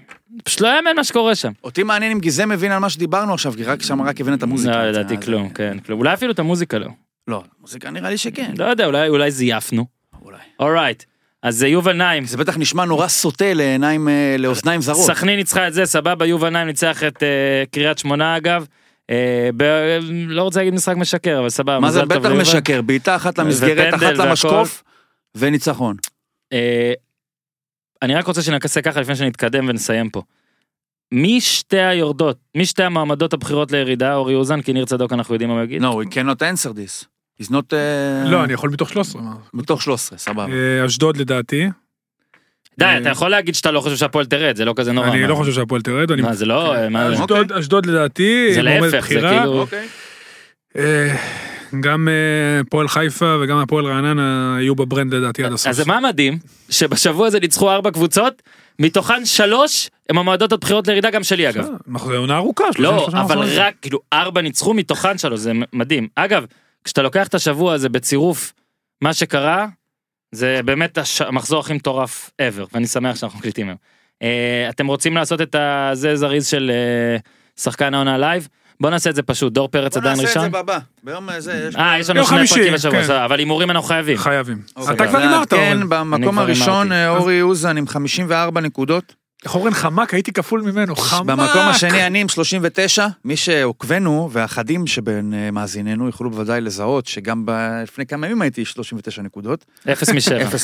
פשוט לא יאמן מה שקורה שם. אותי מעניין אם גיזה מבין על מה שדיברנו עכשיו, כי רק שם הבין את המוזיקה. לא, לדעתי כלום, כן. אולי אפילו את המוזיקה לא. לא, מוזיקה נראה לי שכן. לא יודע, אולי זייפנו. אולי. אורייט. אז זה יובל נעים. זה בטח נשמע נורא סוטה לאוזניים זרות. סכנין ניצחה את זה, סבבה, יובל נעים ניצח את קריית שמונה אגב. לא רוצה להגיד משחק משקר, אבל סבבה. מה זה בטח משקר? בעיטה אחת למסגרת, אחת למשקוף, וניצחון. אני רק רוצה שנקסה ככה לפני שנתקדם ונסיים פה. משתי המעמדות הבחירות לירידה, אורי אוזן, כי ניר צדוק אנחנו יודעים מה הוא יגיד. No, we cannot answer this. לא, אני יכול מתוך 13. מתוך 13, סבבה. אשדוד לדעתי. די, אתה יכול להגיד שאתה לא חושב שהפועל תרד, זה לא כזה נורא. אני לא חושב שהפועל תרד. מה, זה לא... אשדוד לדעתי. זה להפך, זה כאילו... גם פועל חיפה וגם הפועל רעננה היו בברנד לדעתי עד הסוף. אז זה מה מדהים? שבשבוע הזה ניצחו 4 קבוצות, מתוכן 3 הם המועדות הבחירות לירידה, גם שלי אגב. זה עונה ארוכה. לא, אבל רק כאילו 4 ניצחו מתוכן 3, זה מדהים. אגב, כשאתה לוקח את השבוע הזה בצירוף, מה שקרה, זה באמת המחזור הכי מטורף ever, ואני שמח שאנחנו קליטים היום. אתם רוצים לעשות את זה זריז של שחקן העונה לייב? בואו נעשה את זה פשוט, דור פרץ עדיין ראשון. בואו נעשה את זה ביום הזה. יש לנו 2 פרקים בשבוע, אבל הימורים אנחנו חייבים. חייבים. אתה כבר אמרת, אורן. כן, במקום הראשון, אורי אוזן עם 54 נקודות. אורן חמק, הייתי כפול ממנו, חמק. במקום השני אני עם 39, מי שעוקבנו והאחדים שבין מאזיננו יכולו בוודאי לזהות, שגם לפני כמה ימים הייתי 39 נקודות. 0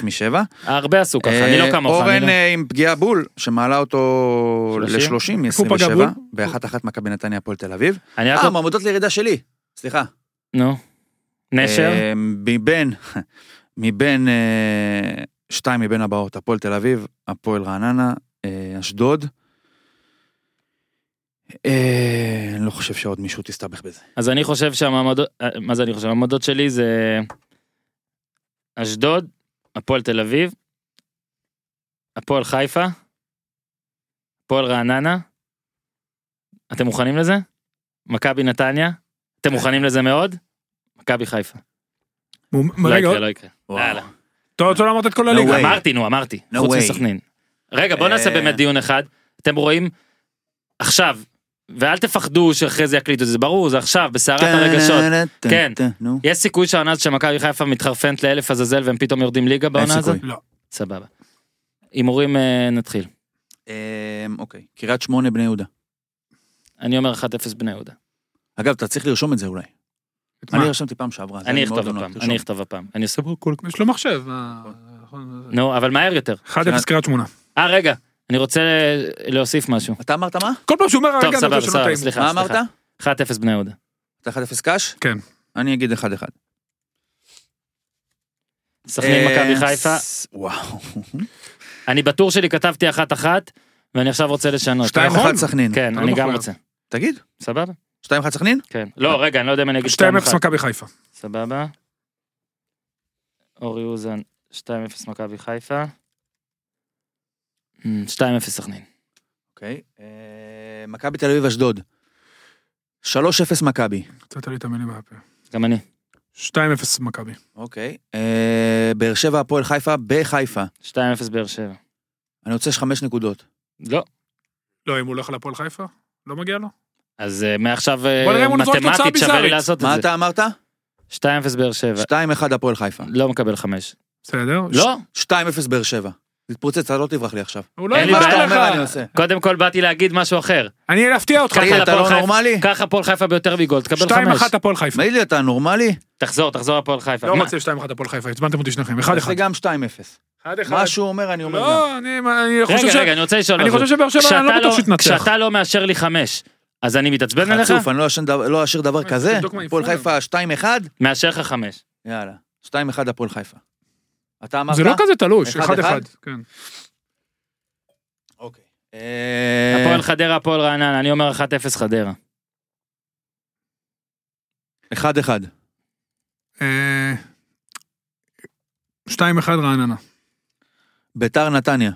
מ-7. הרבה עשו ככה, אני לא כמוך. אורן עם פגיעה בול, שמעלה אותו ל-30 מ-27, ב-1-1 מכבי נתניה הפועל תל אביב. מעמודות לירידה שלי, סליחה. נו, נשר? מבין 2 מבין הבאות, הפועל תל אביב, הפועל רעננה, אשדוד. אני לא חושב שעוד מישהו תסתבך בזה. אז אני חושב שהמעמדות, מה זה אני חושב? המעמדות שלי זה אשדוד, הפועל תל אביב, הפועל חיפה, הפועל רעננה. אתם מוכנים לזה? מכבי נתניה. אתם מוכנים לזה מאוד? מכבי חיפה. לא יקרה. אתה רוצה לומר את כל הליגה? אמרתי. חוץ מסכנין. רגע, בוא נעשה באמת דיון אחד, אתם רואים, עכשיו, ואל תפחדו שאחרי זה יקליטו, זה ברור, זה עכשיו, בסערת הרגשות, כן, יש סיכוי שהעונה הזאת שמכבי חיפה מתחרפנת לאלף עזאזל, והם פתאום יורדים ליגה בעונה הזאת? לא. סבבה. הימורים נתחיל. אוקיי, קריית שמונה בני יהודה. אני אומר 1-0 בני יהודה. אגב, אתה צריך לרשום את זה אולי. אני הרשמתי פעם שעברה. אני אכתוב הפעם. אני עושה בכל... יש לו מחשב. נו, אבל מהר יותר. 1-0-8. רגע, אני רוצה להוסיף משהו. אתה אמרת מה? כל פעם שהוא אומר, רגע, אני רוצה שלא טעים. מה אמרת? 1-0 בני יהודה. אתה 1-0 קש? כן. אני אגיד 1-1. סכנין מכבי חיפה. וואו. אני בטור שלי כתבתי 1-1, ואני עכשיו רוצה לשנות. 2-1 סכנין. כן, אני גם רוצה. תגיד. סבבה? 2-1 סכנין? כן. לא, רגע, אני לא יודע אם אני אגיד 2-1. 2-0 מכבי חיפה. סבבה. אורי אוזן, 2-0 מכבי חיפה. 2-0 סכנין. אוקיי. מכבי תל אביב אשדוד. 3-0 מכבי. קצת לי את המילים מהפה. גם אני. 2-0 מכבי. אוקיי. באר שבע הפועל חיפה בחיפה. 2-0 באר שבע. אני רוצה 5 נקודות. לא. לא, אם הוא הולך לפועל חיפה, לא מגיע לו. אז מעכשיו מתמטית שווה לי לעשות את זה. מה אתה אמרת? 2-0 באר שבע. 2-1 הפועל חיפה. לא מקבל 5. בסדר? לא. 2-0 באר שבע. תתפוצץ, אתה לא תברח לי עכשיו. אין לי בעיה לך. קודם כל באתי להגיד משהו אחר. אני להפתיע אותך. אתה לא נורמלי? ככה הפועל חיפה ביותר מגול, תקבל 5. 2-1 הפועל חיפה. מילי, אתה נורמלי? תחזור הפועל חיפה. לא מוצא 2-1 הפועל חיפה, הצבנתם אותי שניכם. 1-1. זה גם 2-0. מה שהוא אומר, אני אומר גם. לא, אני חושב ש... רגע, אני רוצה לשאול. אני חושב שבאר שבע אני לא בטוח שתנצח. כשאתה לא מאשר לי 5, אז אני מתעצבן עליך? חצוף, אני לא אשאיר דבר כזה. הפועל חיפה 2-1. מאשר לך 5. יאללה, 2-1 הפועל חיפה. אתה אמרת? זה לא כזה תלוש, 1-1, כן. אוקיי. הפועל חדרה, הפועל רעננה, אני אומר 1-0 חדרה. 1-1. 2-1 רעננה. ביתר נתניה.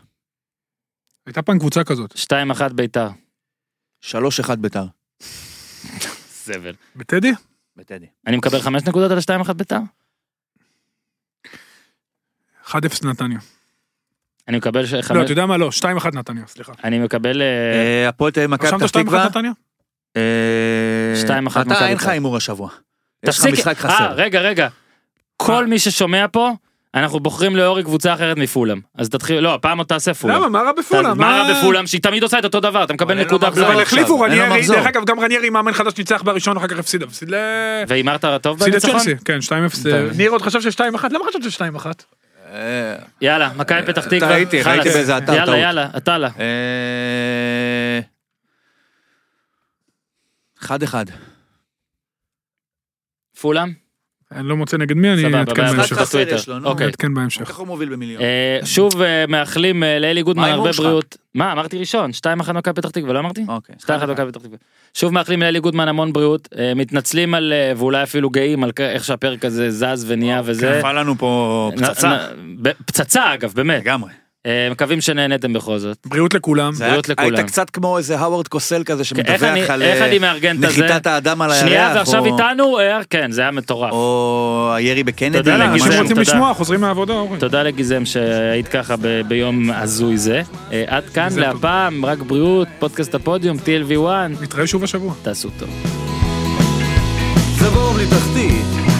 הייתה פעם קבוצה כזאת. 2-1 ביתר. 3-1 ביתר. סבל. בטדי? בטדי. אני מקבל 5 נקודות על 2-1 ביתר? 1-0 נתניה. אני מקבל... לא, אתה יודע מה? לא, 2-1 נתניה, סליחה. אני מקבל... הפועל מכבי פתח תקווה. 2-1 נתניה? 2-1 מכבי. אתה אין לך הימור השבוע. יש לך משחק חסר. רגע. כל מי ששומע פה, אנחנו בוחרים לאורי קבוצה אחרת מפולם. אז תתחיל... לא, הפעם עוד תעשה פולם. למה? מה רע בפולם? מה רע בפולם? שהיא תמיד עושה את אותו דבר, אתה מקבל נקודה. אבל החליפו רניארי, דרך אגב, גם רניארי מאמן חדש ניצח בראשון, אחר כך הפסיד. ואימרת טוב בניצחון? כן, 2-0. ניר עוד חשב ש2-1, למה חשב ש2-1? יאללה, מכבי פתח תקווה. ראיתי באיזה אתר טעות. יאללה, אתה לה. 1-1. פולם? אני לא מוצא נגד מי, אני אתכן בהמשך. אוקיי. אתכן בהמשך. ככה הוא מוביל במיליון. שוב, מאחלים לאלי גודמן הרבה בריאות. מה, אמרתי ראשון, 2-1 מכבי פתח תקווה, לא אמרתי? אוקיי. 2-1 מכבי פתח תקווה. שוב, מאחלים לאלי גודמן המון בריאות, מתנצלים על, ואולי אפילו גאים, על איך שהפרק הזה זז ונהיה וזה. נפל לנו פה פצצה. פצצה, אגב, באמת. לגמרי. מקווים שנהנתם בכל זאת. בריאות לכולם. היית קצת כמו איזה האוורד קוסל כזה שמדווח על נחיתת האדם על הירח. שנייה, ועכשיו איתנו, כן, זה היה מטורף. או הירי בקנדי. תודה לגיזם שהיית ככה ביום הזוי זה. עד כאן, להפעם, רק בריאות, פודקאסט הפודיום, TLV1. נתראה שוב השבוע. תעשו טוב. זה בור בלי תחתית.